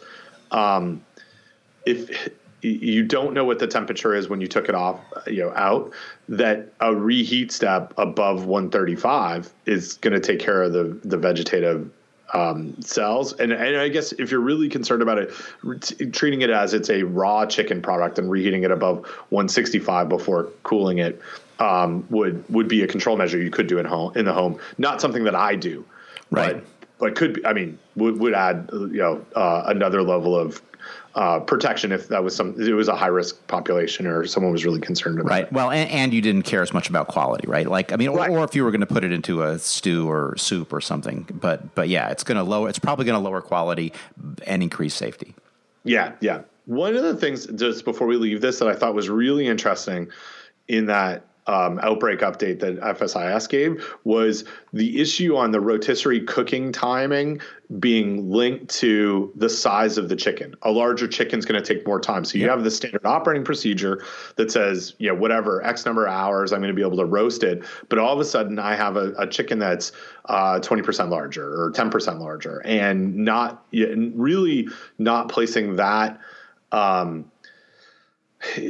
if you don't know what the temperature is when you took it off, out, that a reheat step above 135 is going to take care of the vegetative cells. And I guess if you're really concerned about it, treating it as it's a raw chicken product and reheating it above 165 before cooling it would be a control measure you could do in the home. Not something that I do, right? But could be, I mean, would add another level of protection if that was it was a high risk population or someone was really concerned about it. Well, and you didn't care as much about quality, right? Like, I mean, or if you were going to put it into a stew or soup or something, but yeah, it's probably going to lower quality and increase safety. Yeah. One of the things just before we leave this that I thought was really interesting in that outbreak update that FSIS gave was the issue on the rotisserie cooking timing being linked to the size of the chicken. A larger chicken's going to take more time. So you have the standard operating procedure that says, you know, whatever, X number of hours, I'm going to be able to roast it. But all of a sudden I have a chicken that's 20% larger or 10% larger, and not really not placing that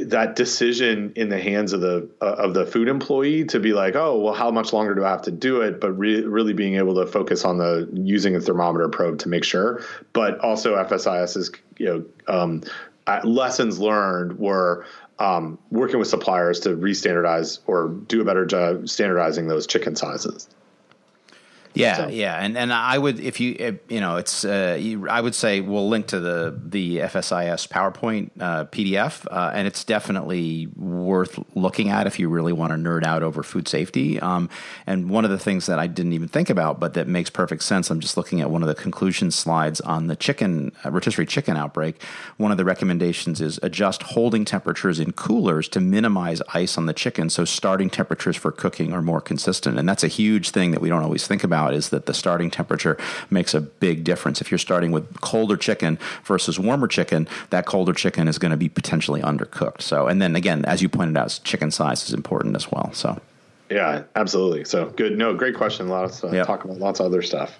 that decision in the hands of the food employee to be like, oh, well, how much longer do I have to do it? But really being able to focus on the using a thermometer probe to make sure. But also FSIS is, lessons learned were working with suppliers to re-standardize or do a better job standardizing those chicken sizes. Yeah. And I would, if you, you know, it's, I would say we'll link to the FSIS PowerPoint PDF, and it's definitely worth looking at if you really want to nerd out over food safety. And one of the things that I didn't even think about, but that makes perfect sense, I'm just looking at one of the conclusion slides on the chicken, rotisserie chicken outbreak. One of the recommendations is adjust holding temperatures in coolers to minimize ice on the chicken, so starting temperatures for cooking are more consistent. And that's a huge thing that we don't always think about, is that the starting temperature makes a big difference. If you're starting with colder chicken versus warmer chicken, that colder chicken is going to be potentially undercooked. So, and then again, as you pointed out, chicken size is important as well. So, yeah, absolutely. So good. No, great question. Lots of talk about lots of other stuff.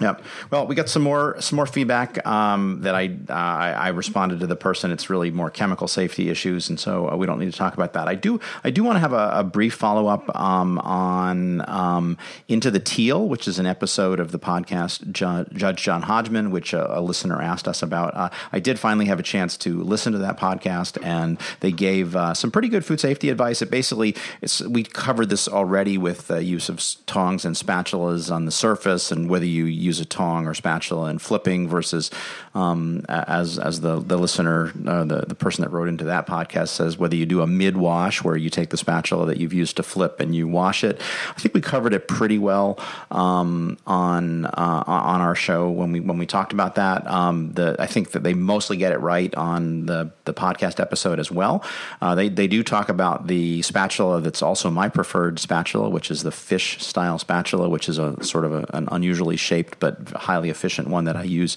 Yep. Well, we got some more feedback that I responded to the person. It's really more chemical safety issues, and so we don't need to talk about that. I do want to have a brief follow up on Into the Teal, which is an episode of the podcast Judge John Hodgman, which a listener asked us about. I did finally have a chance to listen to that podcast, and they gave some pretty good food safety advice. We covered this already with the use of tongs and spatulas on the surface, and whether you use a tong or spatula and flipping versus, as the listener, the person that wrote into that podcast says, whether you do a mid wash where you take the spatula that you've used to flip and you wash it. I think we covered it pretty well on our show when we talked about that. I think that they mostly get it right on the podcast episode as well. They do talk about the spatula that's also my preferred spatula, which is the fish style spatula, which is a sort of an unusually shaped but highly efficient one that I use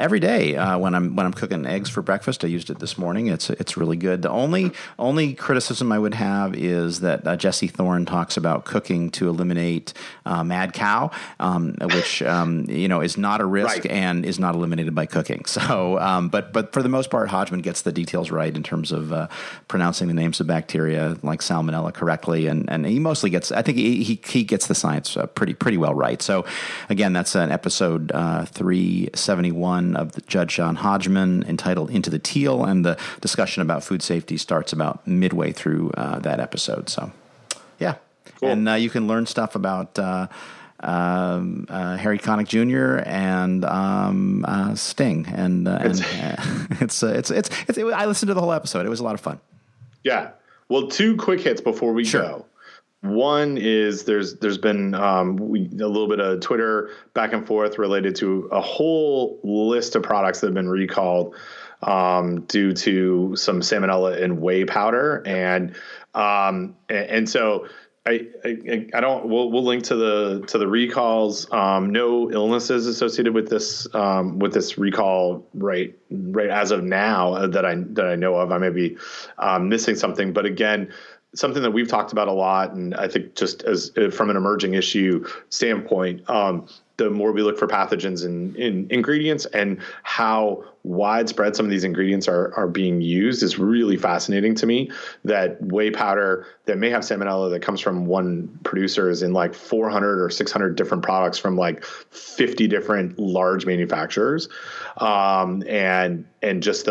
every day when I'm cooking eggs for breakfast. I used it this morning. It's really good. The only criticism I would have is that Jesse Thorne talks about cooking to eliminate mad cow, which is not a risk and is not eliminated by cooking. So, but for the most part, Hodgman gets the details right in terms of pronouncing the names of bacteria like Salmonella correctly, and he mostly gets. I think he gets the science pretty well right. So, again, that's an episode 371. Of the Judge John Hodgman entitled Into the Teal, and the discussion about food safety starts about midway through that episode. So, yeah. Cool. And you can learn stuff about Harry Connick Jr. and Sting. I listened to the whole episode. It was a lot of fun. Yeah. Well, two quick hits before we go. One is there's been a little bit of Twitter back and forth related to a whole list of products that have been recalled due to some salmonella in whey powder, and so I don't. We'll link to the recalls. No illnesses associated with this recall right as of now that I know of. I may be missing something, but again, something that we've talked about a lot, and I think just as from an emerging issue standpoint, the more we look for pathogens in ingredients and how widespread some of these ingredients are being used is really fascinating to me. That whey powder that may have salmonella that comes from one producer is in like 400 or 600 different products from like 50 different large manufacturers, and just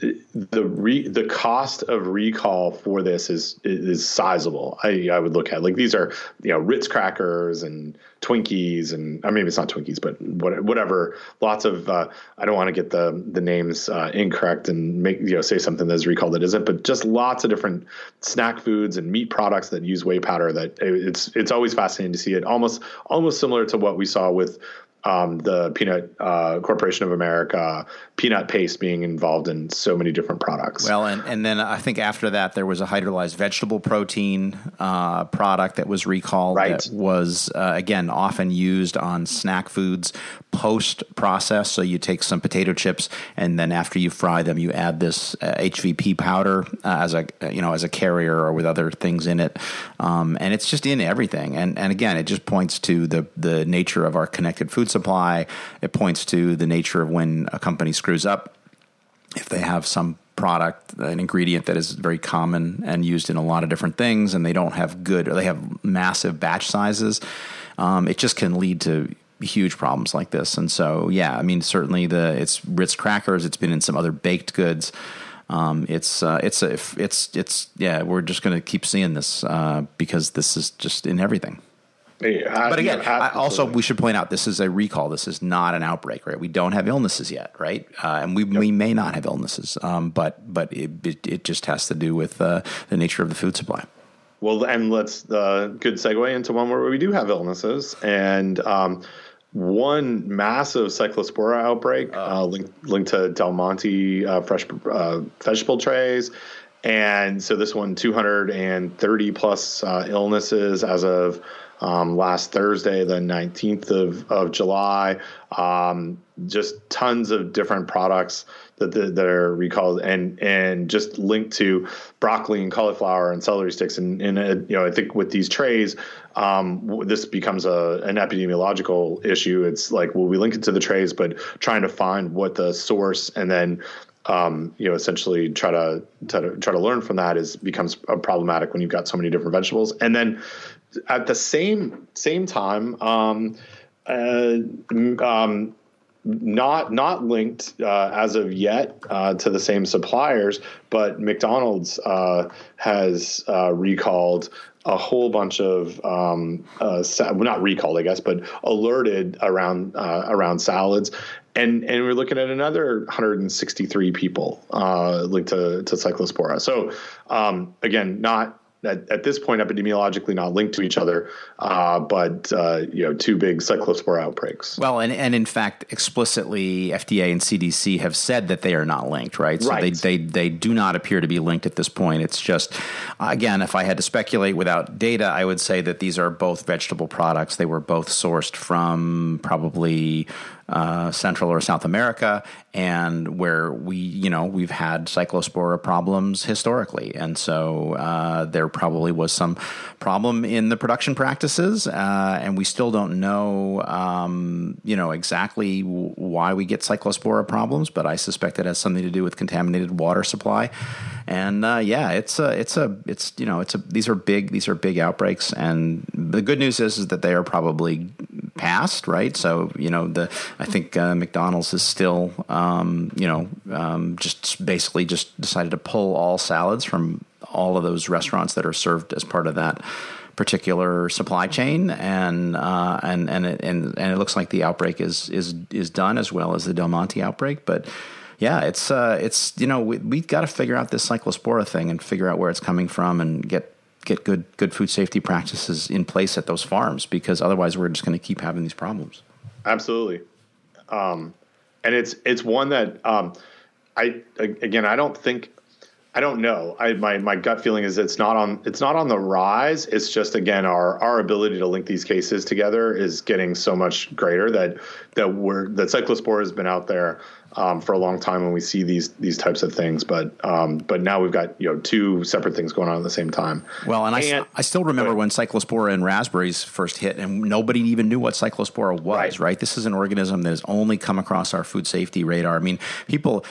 the cost of recall for this is sizable. I would look at like these are Ritz crackers and Twinkies, and I mean it's not Twinkies but whatever. Lots of I don't want to get the names incorrect and make say something that's recalled that isn't, but just lots of different snack foods and meat products that use whey powder. That it's always fascinating to see it almost similar to what we saw with the Peanut Corporation of America, peanut paste being involved in so many different products. Well, and then I think after that, there was a hydrolyzed vegetable protein product that was recalled. Right. That was, again, often used on snack foods post-process. So you take some potato chips, and then after you fry them, you add this HVP powder as a carrier or with other things in it. And it's just in everything. And again, it just points to the nature of our connected food supply. It points to the nature of when a company screws up, if they have some product, an ingredient that is very common and used in a lot of different things, and they don't have good, or they have massive batch sizes. It just can lead to huge problems like this. And so, yeah, I mean, certainly it's Ritz crackers. It's been in some other baked goods. We're just going to keep seeing this, because this is just in everything. Yeah, but again, yeah, also we should point out this is a recall. This is not an outbreak, right? We don't have illnesses yet, right? And we may not have illnesses, but it just has to do with the nature of the food supply. Well, and let's good segue into one where we do have illnesses, and one massive cyclospora outbreak linked to Del Monte fresh vegetable trays. And so this one, 230 plus illnesses as of last Thursday, the 19th of July. Just tons of different products that are recalled and just linked to broccoli and cauliflower and celery sticks. And I think with these trays, this becomes an epidemiological issue. It's like, well, we link it to the trays, but trying to find what the source and then essentially try to learn from that becomes problematic when you've got so many different vegetables. And then at the same time, not linked as of yet to the same suppliers, but McDonald's has recalled a whole bunch of not recalled, I guess, but alerted around salads. And we're looking at another 163 people linked to cyclospora. So, again, not at this point epidemiologically not linked to each other, but two big cyclospora outbreaks. Well, and in fact, explicitly, FDA and CDC have said that they are not linked, right? So they do not appear to be linked at this point. It's just, again, if I had to speculate without data, I would say that these are both vegetable products. They were both sourced from probably Central or South America, and where we've had cyclospora problems historically. And so there probably was some problem in the production practices. And we still don't know, exactly why we get cyclospora problems, but I suspect it has something to do with contaminated water supply. And these are big outbreaks. And the good news is that they are probably past, right? So, I think McDonald's is still, just basically just decided to pull all salads from all of those restaurants that are served as part of that particular supply chain, and it looks like the outbreak is done, as well as the Del Monte outbreak. But yeah, we've got to figure out this cyclospora thing and figure out where it's coming from and get good food safety practices in place at those farms, because otherwise we're just going to keep having these problems. Absolutely. And it's one that, I don't know. My gut feeling is it's not on the rise. It's just, again, our ability to link these cases together is getting so much greater that cyclospora has been out there for a long time when we see these types of things. But now we've got two separate things going on at the same time. Well, I still remember when cyclospora and raspberries first hit, and nobody even knew what cyclospora was. Right? This is an organism that has only come across our food safety radar. I mean,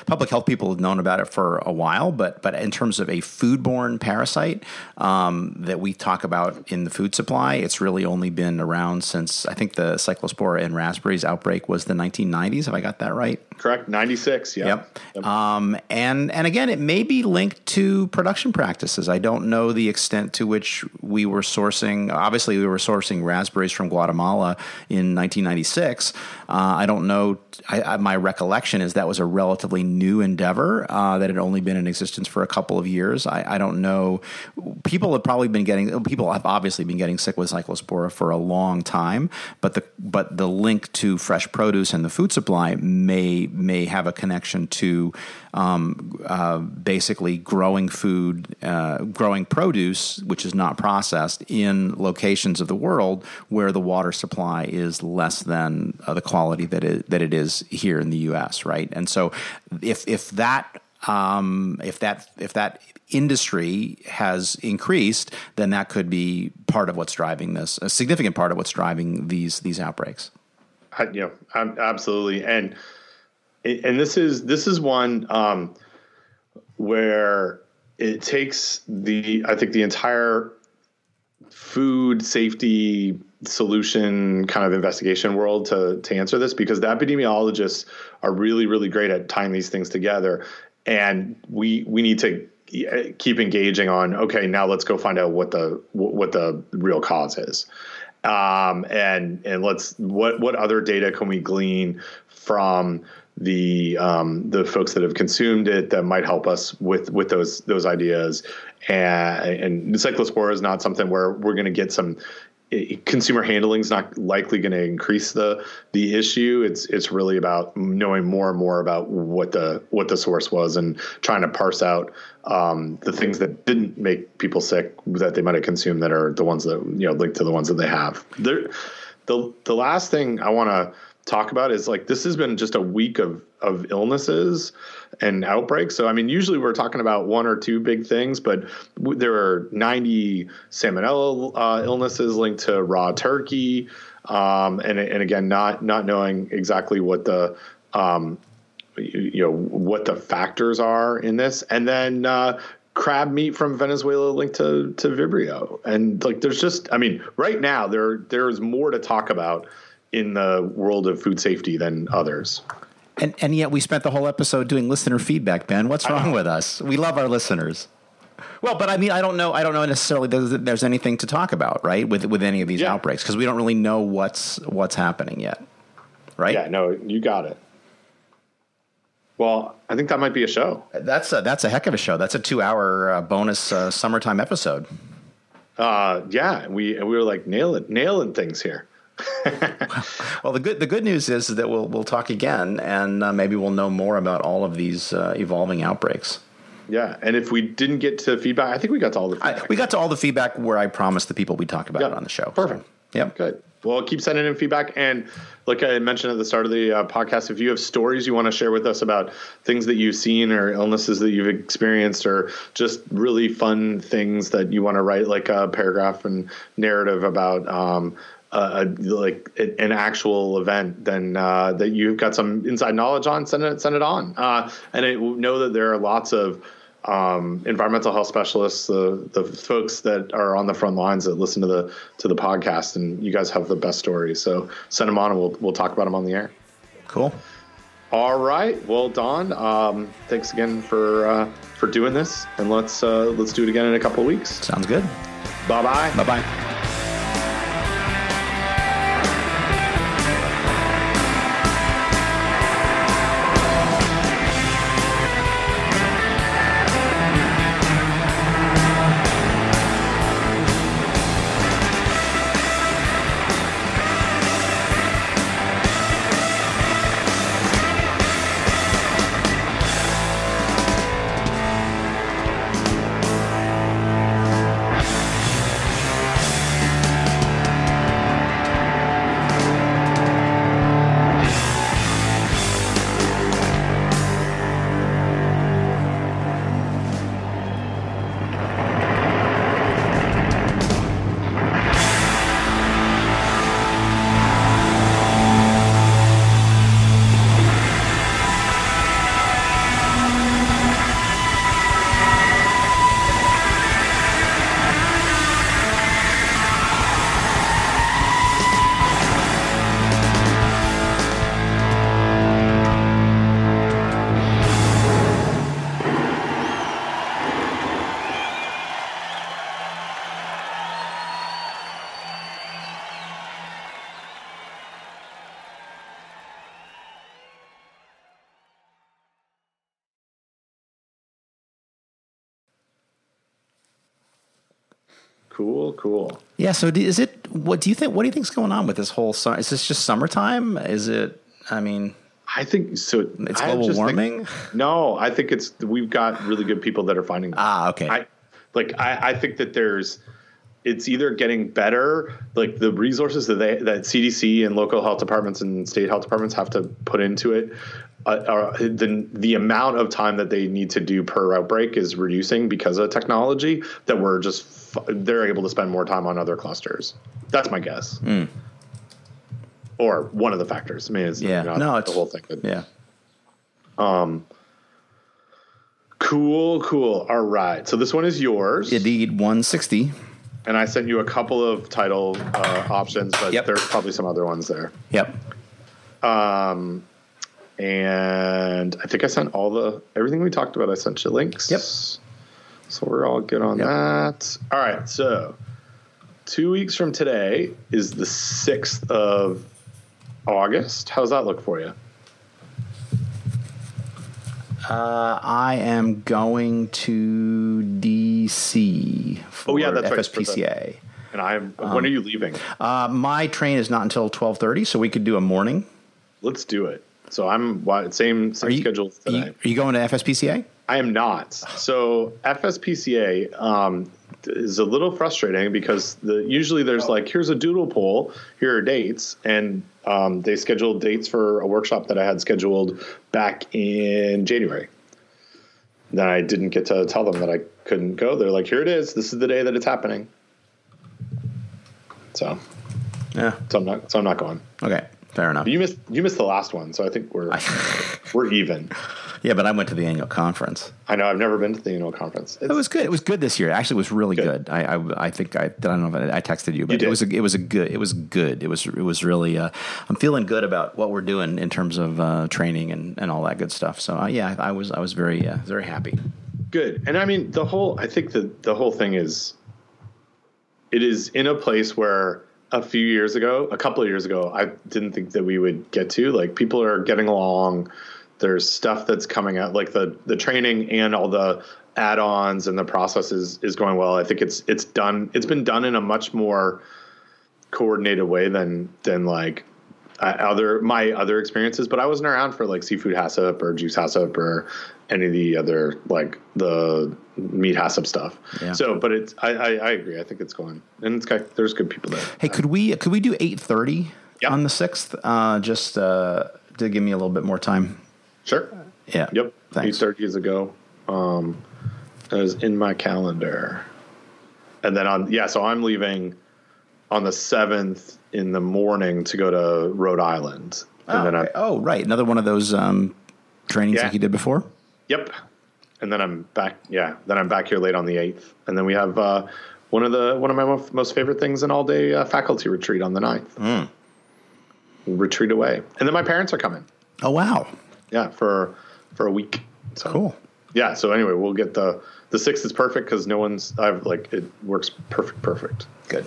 public health people have known about it for a while, but in terms of a foodborne parasite that we talk about in the food supply, it's really only been around since, I think, the cyclospora and raspberries outbreak was the 1990s. Have I got that right? Correct. 96. Yeah. Yep. And again, it may be linked to production practices. I don't know the extent to which we were sourcing. Obviously, we were sourcing raspberries from Guatemala in 1996. I don't know. My recollection is that was a relatively new endeavor that had only been in existence for a couple of years. I don't know. People have obviously been getting sick with cyclospora for a long time, but the link to fresh produce and the food supply may have a connection to basically growing produce, which is not processed, in locations of the world where the water supply is less than the quality that it is here in the U.S. Right, and so if that industry has increased, then that could be part of what's driving this, a significant part of what's driving these outbreaks. Absolutely, and this is one where it takes the entire food safety solution kind of investigation world to answer this, because the epidemiologists are really, really great at tying these things together, and we need to keep engaging on, okay, now let's go find out what the real cause is. And what other data can we glean from the folks that have consumed it that might help us with those ideas? And cyclospora is not something where we're going to get some consumer handling is not likely going to increase the issue. It's really about knowing more and more about what the source was and trying to parse out the things that didn't make people sick that they might have consumed that are the ones that, you know, linked to the ones that they have. The last thing I want to talk about is, like, this has been just a week of illnesses and outbreaks. So, I mean, usually we're talking about one or two big things, but there are 90 Salmonella illnesses linked to raw turkey. And again, not knowing exactly what the, what the factors are in this. And then, crab meat from Venezuela linked to Vibrio. And, like, there's just, I mean, right now there's more to talk about in the world of food safety than others. And yet we spent the whole episode doing listener feedback, Ben. What's wrong with us? We love our listeners. Well, but I mean, I don't know necessarily there's anything to talk about, right, with any of these outbreaks, because we don't really know what's happening yet, right? Yeah, no, you got it. Well, I think that might be a show. That's a heck of a show. That's a 2-hour bonus summertime episode. Yeah, we were like nailing things here. Well, the good news is that we'll talk again, and maybe we'll know more about all of these evolving outbreaks. Yeah, and if we didn't get to feedback, I think we got to all the feedback. We got to all the feedback where I promised the people we'd talk about it on the show. Perfect. So, yeah. Good. Well, keep sending in feedback, and like I mentioned at the start of the podcast, if you have stories you want to share with us about things that you've seen or illnesses that you've experienced, or just really fun things that you want to write, like a paragraph and narrative about like an actual event, then that you've got some inside knowledge on, send it on. And I know that there are lots of environmental health specialists, the folks that are on the front lines that listen to the podcast, and you guys have the best stories. So send them on, and we'll talk about them on the air. Cool. All right. Well, Don, thanks again for doing this, and let's do it again in a couple of weeks. Sounds good. Bye-bye. Bye-bye. Cool. Yeah. So is it? What do you think's going on with this whole summer? Is this just summertime? Is it? I mean, I think so. It's global warming. I think it's we've got really good people that are finding. Okay. I think that there's. It's either getting better, like the resources that CDC and local health departments and state health departments have to put into it. The amount of time that they need to do per outbreak is reducing because of technology that we're just they're able to spend more time on other clusters. That's my guess, or one of the factors. I mean, it's it's the whole thing. But, yeah. Cool. All right. So this one is yours. Indeed, 160. And I sent you a couple of title options, but there's probably some other ones there. Yep. And I think I sent everything we talked about. I sent you links. Yep. So we're all good on that. All right. So 2 weeks from today is the 6th of August. How's that look for you? I am going to DC for that's FSPCA. Right. And when are you leaving? My train is not until 12:30, so we could do a morning. Let's do it. So I'm same schedule today. Are you going to FSPCA? I am not. So FSPCA is a little frustrating because usually there's here's a doodle poll, here are dates, and they scheduled dates for a workshop that I had scheduled back in January. Then I didn't get to tell them that I couldn't go. They're like, here it is. This is the day that it's happening. So, I'm not going. Okay. Fair enough. You missed the last one, so I think we're even. Yeah, but I went to the annual conference. I know. I've never been to the annual conference. It was good. It was good this year. Actually, it was really good. I think I texted you, but it was good. It was really. I'm feeling good about what we're doing in terms of training and all that good stuff. So I was very very happy. Good, and I mean I think the whole thing is. It is in a place where. A couple of years ago, I didn't think that we would get to. Like, people are getting along. There's stuff that's coming out, like the training and all the add-ons and the process is going well. I think it's done. It's been done in a much more coordinated way than my other experiences. But I wasn't around for seafood HACCP or juice HACCP or any of the other the meat HACCP stuff. Yeah. So, but I agree. I think it's going, and there's good people there. Hey, could we do 8:30 on the 6th? Just to give me a little bit more time. Sure. Yeah. Yep. Thanks. 8:30 is a go. That is in my calendar. And then so I'm leaving on the 7th in the morning to go to Rhode Island. And right. Another one of those trainings like you did before? Yep. And then I'm back. Yeah. Then I'm back here late on the 8th. And then we have one of my most favorite things, an all-day faculty retreat on the 9th. Mm. Retreat away. And then my parents are coming. Oh, wow. Yeah, for a week. So, cool. Yeah. So anyway, we'll get the 6th is perfect because it works perfect. Good.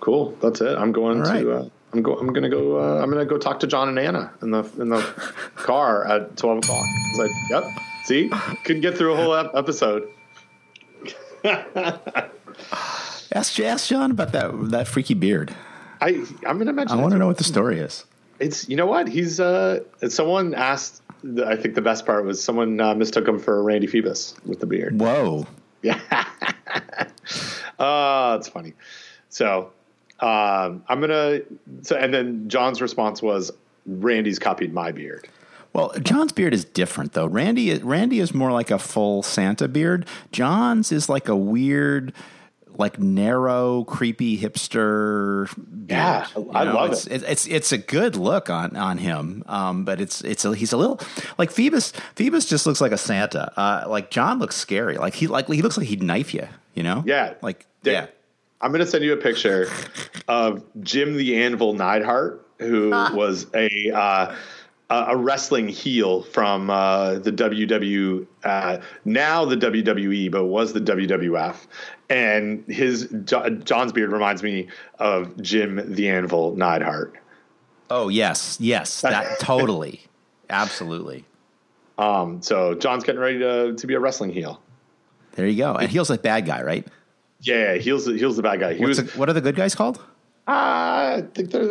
Cool. That's it. I'm going to. I'm gonna go talk to John and Anna in the car at 12:00. It's like, yep. See, couldn't get through a whole episode. ask John about that freaky beard. I'm gonna mention. I want to know what the story is. It's he's someone asked. I think the best part was someone mistook him for Randy Phoebus with the beard. Whoa. Yeah. It's funny. So. And then John's response was, Randy's copied my beard. Well, John's beard is different though. Randy is more like a full Santa beard. John's is like a weird, narrow, creepy hipster beard. Yeah, I love it. It's a good look on him. But he's a little like Phoebus. Phoebus just looks like a Santa. John looks scary. He looks like he'd knife you, Yeah. I'm going to send you a picture of Jim the Anvil Neidhart, who was a wrestling heel from now the WWE, but was the WWF. And John's beard reminds me of Jim the Anvil Neidhart. Oh, yes, that totally, absolutely. So John's getting ready to be a wrestling heel. There you go. And Heel's the bad guy, right? Yeah, Heel's the bad guy. What are the good guys called? I think they're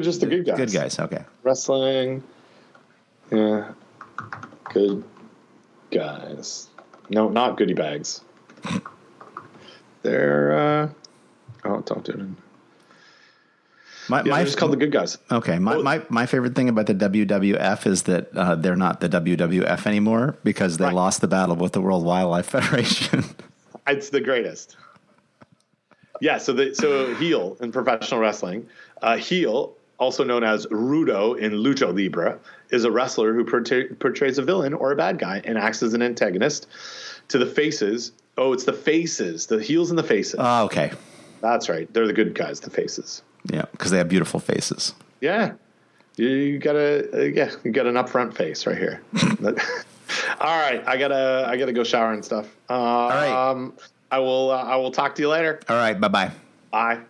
just the good guys. Good guys, okay. Wrestling. Yeah. Good guys. No, not goodie bags. Don't do it. They're just called the good guys. Okay. My favorite thing about the WWF is that they're not the WWF anymore because they lost the battle with the World Wildlife Federation. It's the greatest. Yeah. So Heel in professional wrestling, Heel, also known as Rudo in Lucha Libre, is a wrestler who portrays a villain or a bad guy and acts as an antagonist to the faces. Oh, it's the faces, the heels and the faces. Oh, okay. That's right. They're the good guys, the faces. Yeah, because they have beautiful faces. Yeah. You got an upfront face right here. All right. I gotta go shower and stuff. All right. I will talk to you later. All right. Bye-bye. Bye.